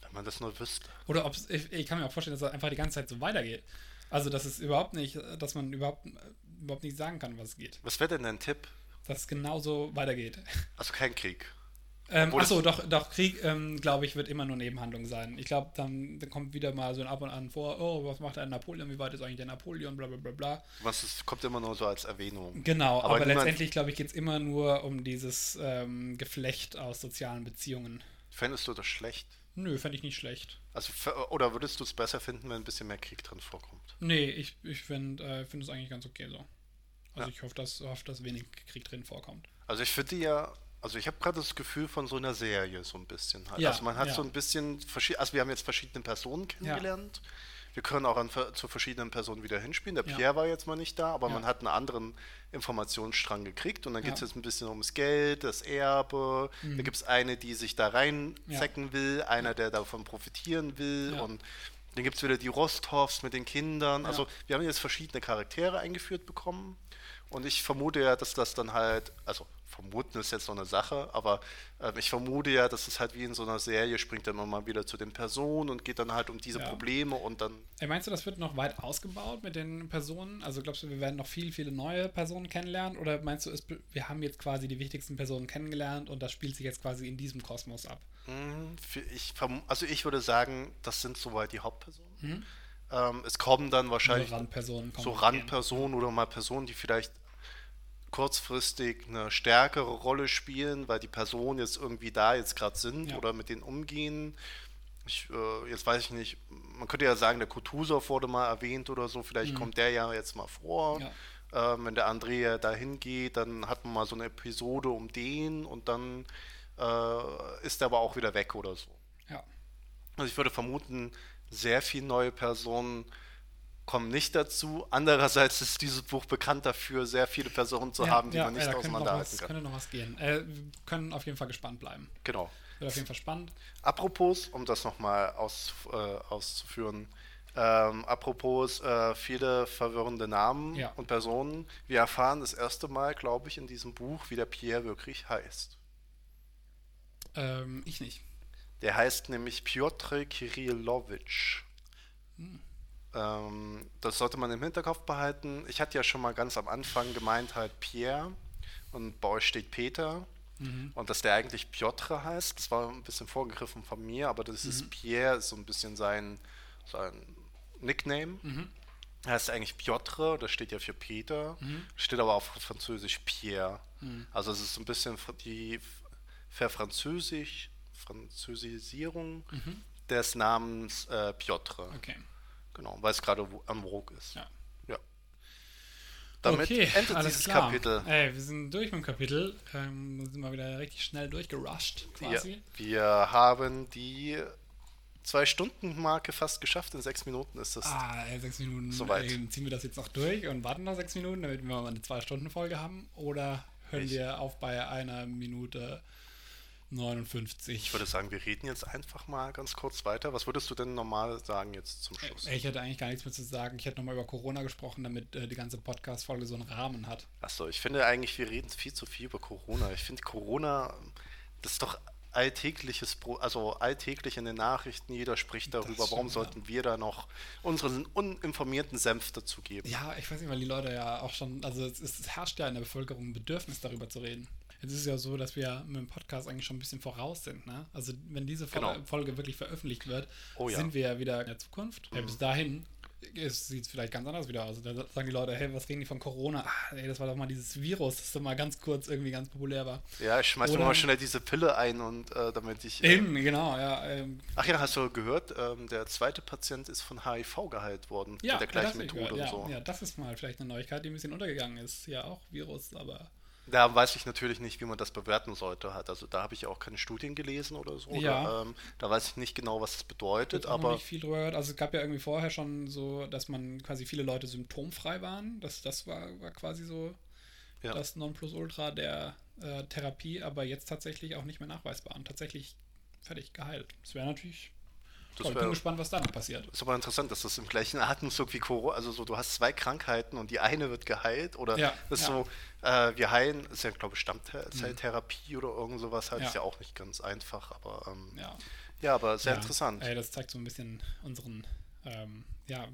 wenn man das nur wüsste. Oder ob ich, ich kann mir auch vorstellen, dass es einfach die ganze Zeit so weitergeht. Also, dass es überhaupt nicht, dass man überhaupt, überhaupt nicht sagen kann, was es geht. Was wäre denn dein Tipp? Dass es genauso weitergeht. Also kein Krieg. Ähm, achso, doch, doch, Krieg, ähm, glaube ich, wird immer nur Nebenhandlung sein. Ich glaube, dann, dann kommt wieder mal so ein Ab und An vor, oh, was macht ein Napoleon, wie weit ist eigentlich der Napoleon, bla bla bla bla. Was ist, kommt immer nur so als Erwähnung. Genau, aber, aber letztendlich, glaube ich, geht es immer nur um dieses ähm, Geflecht aus sozialen Beziehungen. Fändest du das schlecht? Nö, fände ich nicht schlecht. Also, oder würdest du es besser finden, wenn ein bisschen mehr Krieg drin vorkommt? Nee, ich, ich finde es äh, find eigentlich ganz okay so. Also ja. Ich hoffe, dass, hoffe, dass wenig Krieg drin vorkommt. Also ich finde ja... Also ich habe gerade das Gefühl von so einer Serie so ein bisschen. Halt. Ja, also man hat ja. so ein bisschen, verschi- also wir haben jetzt verschiedene Personen kennengelernt. Ja. Wir können auch an, zu verschiedenen Personen wieder hinspielen. Der Pierre ja. war jetzt mal nicht da, aber ja. man hat einen anderen Informationsstrang gekriegt. Und dann ja. geht es jetzt ein bisschen ums Geld, das Erbe. Mhm. Da gibt es eine, die sich da reinzecken ja. will, einer, ja. der davon profitieren will. Ja. Und dann gibt es wieder die Rostovs mit den Kindern. Ja. Also wir haben jetzt verschiedene Charaktere eingeführt bekommen. Und ich vermute ja, dass das dann halt, also vermuten ist jetzt so eine Sache, aber äh, ich vermute ja, dass es halt wie in so einer Serie springt, dann mal wieder zu den Personen und geht dann halt um diese ja. Probleme und dann... Ey, meinst du, das wird noch weit ausgebaut mit den Personen? Also glaubst du, wir werden noch viel, viele neue Personen kennenlernen? Oder meinst du, es, wir haben jetzt quasi die wichtigsten Personen kennengelernt und das spielt sich jetzt quasi in diesem Kosmos ab? Mhm, ich verm- also ich würde sagen, das sind soweit die Hauptpersonen. Mhm. Ähm, es kommen dann wahrscheinlich so Randpersonen, so Randpersonen oder mal Personen, die vielleicht kurzfristig eine stärkere Rolle spielen, weil die Personen jetzt irgendwie da jetzt gerade sind ja. oder mit denen umgehen. Ich, äh, jetzt weiß ich nicht, man könnte ja sagen, der Kutusow wurde mal erwähnt oder so, vielleicht mhm. kommt der ja jetzt mal vor. Ja. Ähm, wenn der Andrea da hingeht, dann hat man mal so eine Episode um den und dann äh, ist er aber auch wieder weg oder so. Ja. Also ich würde vermuten, sehr viele neue Personen kommen nicht dazu. Andererseits ist dieses Buch bekannt dafür, sehr viele Personen zu ja, haben, die ja, man nicht ja, auseinanderhalten kann. Könnte noch was gehen. Äh, wir können auf jeden Fall gespannt bleiben. Genau. Wird auf jeden Fall spannend. Apropos, um das nochmal aus, äh, auszuführen, ähm, apropos äh, viele verwirrende Namen ja. und Personen. Wir erfahren das erste Mal, glaube ich, in diesem Buch, wie der Pierre wirklich heißt. Ähm, ich nicht. Der heißt nämlich Pjotr Kirillowitsch. Hm. Ähm, das sollte man im Hinterkopf behalten. Ich hatte ja schon mal ganz am Anfang gemeint, halt Pierre und bei euch steht Peter. Mhm. Und dass der eigentlich Pjotr heißt, das war ein bisschen vorgegriffen von mir, aber das mhm. ist Pierre, ist so ein bisschen sein, sein Nickname. Mhm. Er heißt eigentlich Pjotr, das steht ja für Peter, mhm. steht aber auf Französisch Pierre. Mhm. Also es ist so ein bisschen die verfranzösisch. Französisierung mhm. des Namens äh, Pjotr. Okay. Genau, weil es gerade wo, am Rock ist. Ja. ja. Damit okay, endet alles dieses klar. Kapitel. Ey, wir sind durch mit dem Kapitel. Ähm, wir sind mal wieder richtig schnell durchgerusht quasi. Ja. Wir haben die zwei Stunden Marke fast geschafft. In sechs Minuten ist das Ah, ey, sechs Minuten. Soweit. Ey, ziehen wir das jetzt noch durch und warten noch sechs Minuten, damit wir mal eine zwei Stunden Folge haben. Oder hören Echt? wir auf bei einer Minute... neunundfünfzig. Ich würde sagen, wir reden jetzt einfach mal ganz kurz weiter. Was würdest du denn normal sagen jetzt zum Schluss? Ich hätte eigentlich gar nichts mehr zu sagen. Ich hätte nochmal über Corona gesprochen, damit äh, die ganze Podcast-Folge so einen Rahmen hat. Achso, ich finde eigentlich, wir reden viel zu viel über Corona. Ich finde Corona, das ist doch alltägliches, also alltäglich in den Nachrichten. Jeder spricht darüber. Stimmt, warum sollten ja. wir da noch unseren uninformierten Senf dazu geben? Ja, ich weiß nicht, weil die Leute ja auch schon, also es, ist, es herrscht ja in der Bevölkerung ein Bedürfnis, darüber zu reden. Jetzt ist es ja so, dass wir mit dem Podcast eigentlich schon ein bisschen voraus sind, ne? Also wenn diese Folge, genau. Folge wirklich veröffentlicht wird, oh, ja. sind wir ja wieder in der Zukunft. Mhm. Ja, bis dahin sieht es vielleicht ganz anders wieder aus. Da sagen die Leute, hey, was reden die von Corona? Ach, ey, das war doch mal dieses Virus, das dann mal ganz kurz irgendwie ganz populär war. Ja, ich schmeiß mir mal schnell diese Pille ein und äh, damit ich... Äh, eben, genau, ja. Ähm, Ach ja, hast du gehört, ähm, der zweite Patient ist von H I V geheilt worden. Ja, mit der gleichen ja, Methode ja, und so. Ja, das ist mal vielleicht eine Neuigkeit, die ein bisschen untergegangen ist. Ja, auch Virus, aber... Da weiß ich natürlich nicht, wie man das bewerten sollte. Also da habe ich auch keine Studien gelesen oder so. Ja. Oder, ähm, da weiß ich nicht genau, was das bedeutet. Ich habe noch nicht viel drüber gehört. Also es gab ja irgendwie vorher schon so, dass man quasi viele Leute symptomfrei waren. Das, das war, war quasi so ja. das Nonplusultra der äh, Therapie, aber jetzt tatsächlich auch nicht mehr nachweisbar und tatsächlich fertig geheilt. Das wäre natürlich... Toll, ich bin gespannt, was da noch passiert. Ist aber interessant, dass das im gleichen Atemzug wie Corona, also so, du hast zwei Krankheiten und die eine wird geheilt oder ja, das ist ja. so, äh, wir heilen, ist ja, glaube ich, Stammzelltherapie mhm. oder irgend sowas halt, ja. ist ja auch nicht ganz einfach, aber ähm, ja. ja, aber sehr ja. interessant. Ey, das zeigt so ein bisschen unseren, ähm, ja,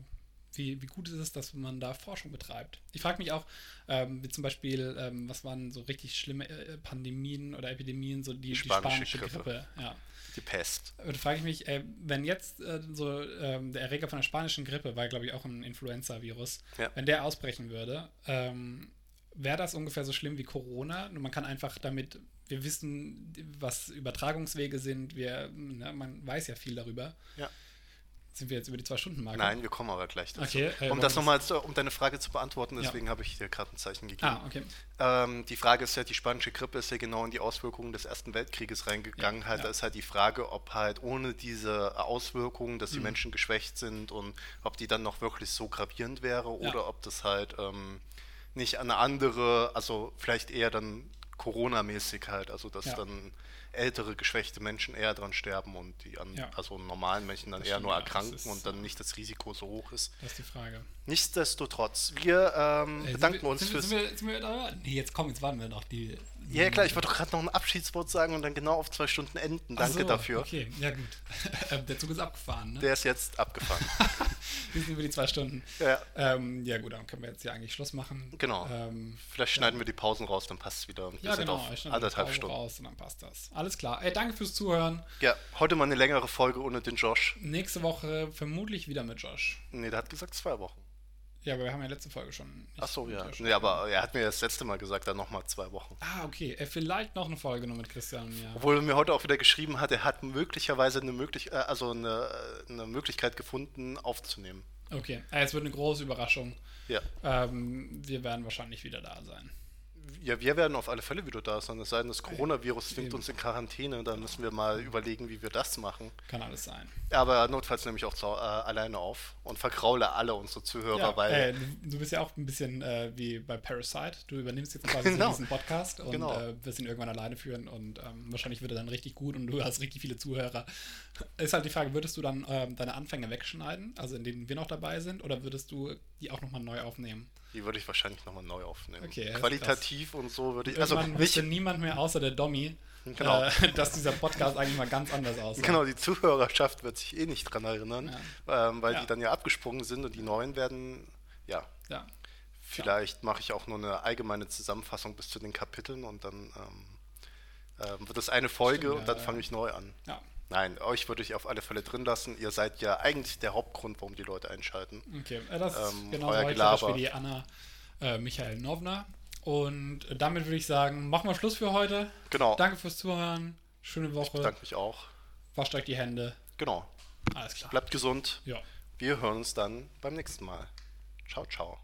wie, wie gut ist es, dass man da Forschung betreibt. Ich frage mich auch, ähm, wie zum Beispiel, ähm, was waren so richtig schlimme äh, Pandemien oder Epidemien, so die, die spanische, die spanische Grippe. Grippe ja. Die Pest. Und da frage ich mich, ey, wenn jetzt äh, so ähm, der Erreger von der spanischen Grippe war, glaube ich, auch ein Influenza-Virus, ja. wenn der ausbrechen würde, ähm, wäre das ungefähr so schlimm wie Corona? Nur man kann einfach damit, wir wissen, was Übertragungswege sind, wir, ne, man weiß ja viel darüber. Ja. Sind wir jetzt über die zwei Stunden Marke? Nein, wir kommen aber gleich dazu. Okay, äh, um das nochmal, um deine Frage zu beantworten, deswegen ja. habe ich dir gerade ein Zeichen gegeben. Ah, okay. Ähm, die Frage ist ja, die spanische Grippe ist ja genau in die Auswirkungen des Ersten Weltkrieges reingegangen. Ja, halt, ja. Da ist halt die Frage, ob halt ohne diese Auswirkungen, dass die mhm. Menschen geschwächt sind und ob die dann noch wirklich so gravierend wäre oder ja. ob das halt ähm, nicht eine andere, also vielleicht eher dann Corona-mäßig halt, also dass ja. dann ältere, geschwächte Menschen eher dran sterben und die an, ja. also normalen Menschen dann das eher nur ja, erkranken ist, und dann nicht das Risiko so hoch ist. Das ist die Frage. Nichtsdestotrotz, wir ähm, äh, bedanken wir, uns sind, fürs... Sind wir, sind wir da? Nee, jetzt komm, jetzt warten wir noch die... Ja klar, ich wollte doch gerade noch ein Abschiedswort sagen und dann genau auf zwei Stunden enden. Danke so, dafür. Okay, ja gut. Der Zug ist abgefahren, ne? Der ist jetzt abgefahren. Wir sind über die zwei Stunden. Ja, ähm, ja gut, dann können wir jetzt ja eigentlich Schluss machen. Genau. Ähm, Vielleicht schneiden ja. wir die Pausen raus, dann passt es wieder. Wir ja, genau. Auf anderthalb Stunden raus und dann passt das. Alles klar. Ey, danke fürs Zuhören. Ja, heute mal eine längere Folge ohne den Josh. Nächste Woche vermutlich wieder mit Josh. Nee, der hat gesagt zwei Wochen. Ja, aber wir haben ja letzte Folge schon. Achso, ja. Nee, aber er hat mir das letzte Mal gesagt, dann nochmal zwei Wochen. Ah, okay. Er vielleicht noch eine Folge nur mit Christian. Ja. Obwohl er mir heute auch wieder geschrieben hat, er hat möglicherweise eine, möglich- also eine, eine Möglichkeit gefunden, aufzunehmen. Okay, es wird eine große Überraschung. Ja. Ähm, wir werden wahrscheinlich wieder da sein. Ja, wir werden auf alle Fälle wieder da sein. Es sei denn, das Coronavirus zwingt uns in Quarantäne. Dann müssen wir mal überlegen, wie wir das machen. Kann alles sein. Aber notfalls nehme ich auch zu, äh, alleine auf und verkraule alle unsere Zuhörer. Ja, weil ey, du bist ja auch ein bisschen äh, wie bei Parasite. Du übernimmst jetzt quasi genau. diesen Podcast und genau. äh, wirst ihn irgendwann alleine führen. Und ähm, wahrscheinlich wird er dann richtig gut und du hast richtig viele Zuhörer. Ist halt die Frage, würdest du dann ähm, deine Anfänge wegschneiden, also in denen wir noch dabei sind, oder würdest du die auch nochmal neu aufnehmen? Die würde ich wahrscheinlich nochmal neu aufnehmen. Okay, qualitativ und so würde ich... Irgendwann also wüsste niemand mehr außer der Dommi, genau. äh, dass dieser Podcast eigentlich mal ganz anders aussieht. Genau, die Zuhörerschaft wird sich eh nicht dran erinnern, ja. ähm, weil ja. die dann ja abgesprungen sind und die Neuen werden... Ja, ja. vielleicht ja. mache ich auch nur eine allgemeine Zusammenfassung bis zu den Kapiteln und dann ähm, äh, wird das eine Folge. Stimmt, und dann ja, fange ich neu an. Ja. Nein, euch würde ich auf alle Fälle drin lassen. Ihr seid ja eigentlich der Hauptgrund, warum die Leute einschalten. Okay, das ähm, ist genau heute zum Beispiel die Anna äh, Michailowna. Und damit würde ich sagen, machen wir Schluss für heute. Genau. Danke fürs Zuhören. Schöne Woche. Ich bedanke mich auch. Wascht euch die Hände. Genau. Alles klar. Bleibt gesund. Ja. Wir hören uns dann beim nächsten Mal. Ciao, ciao.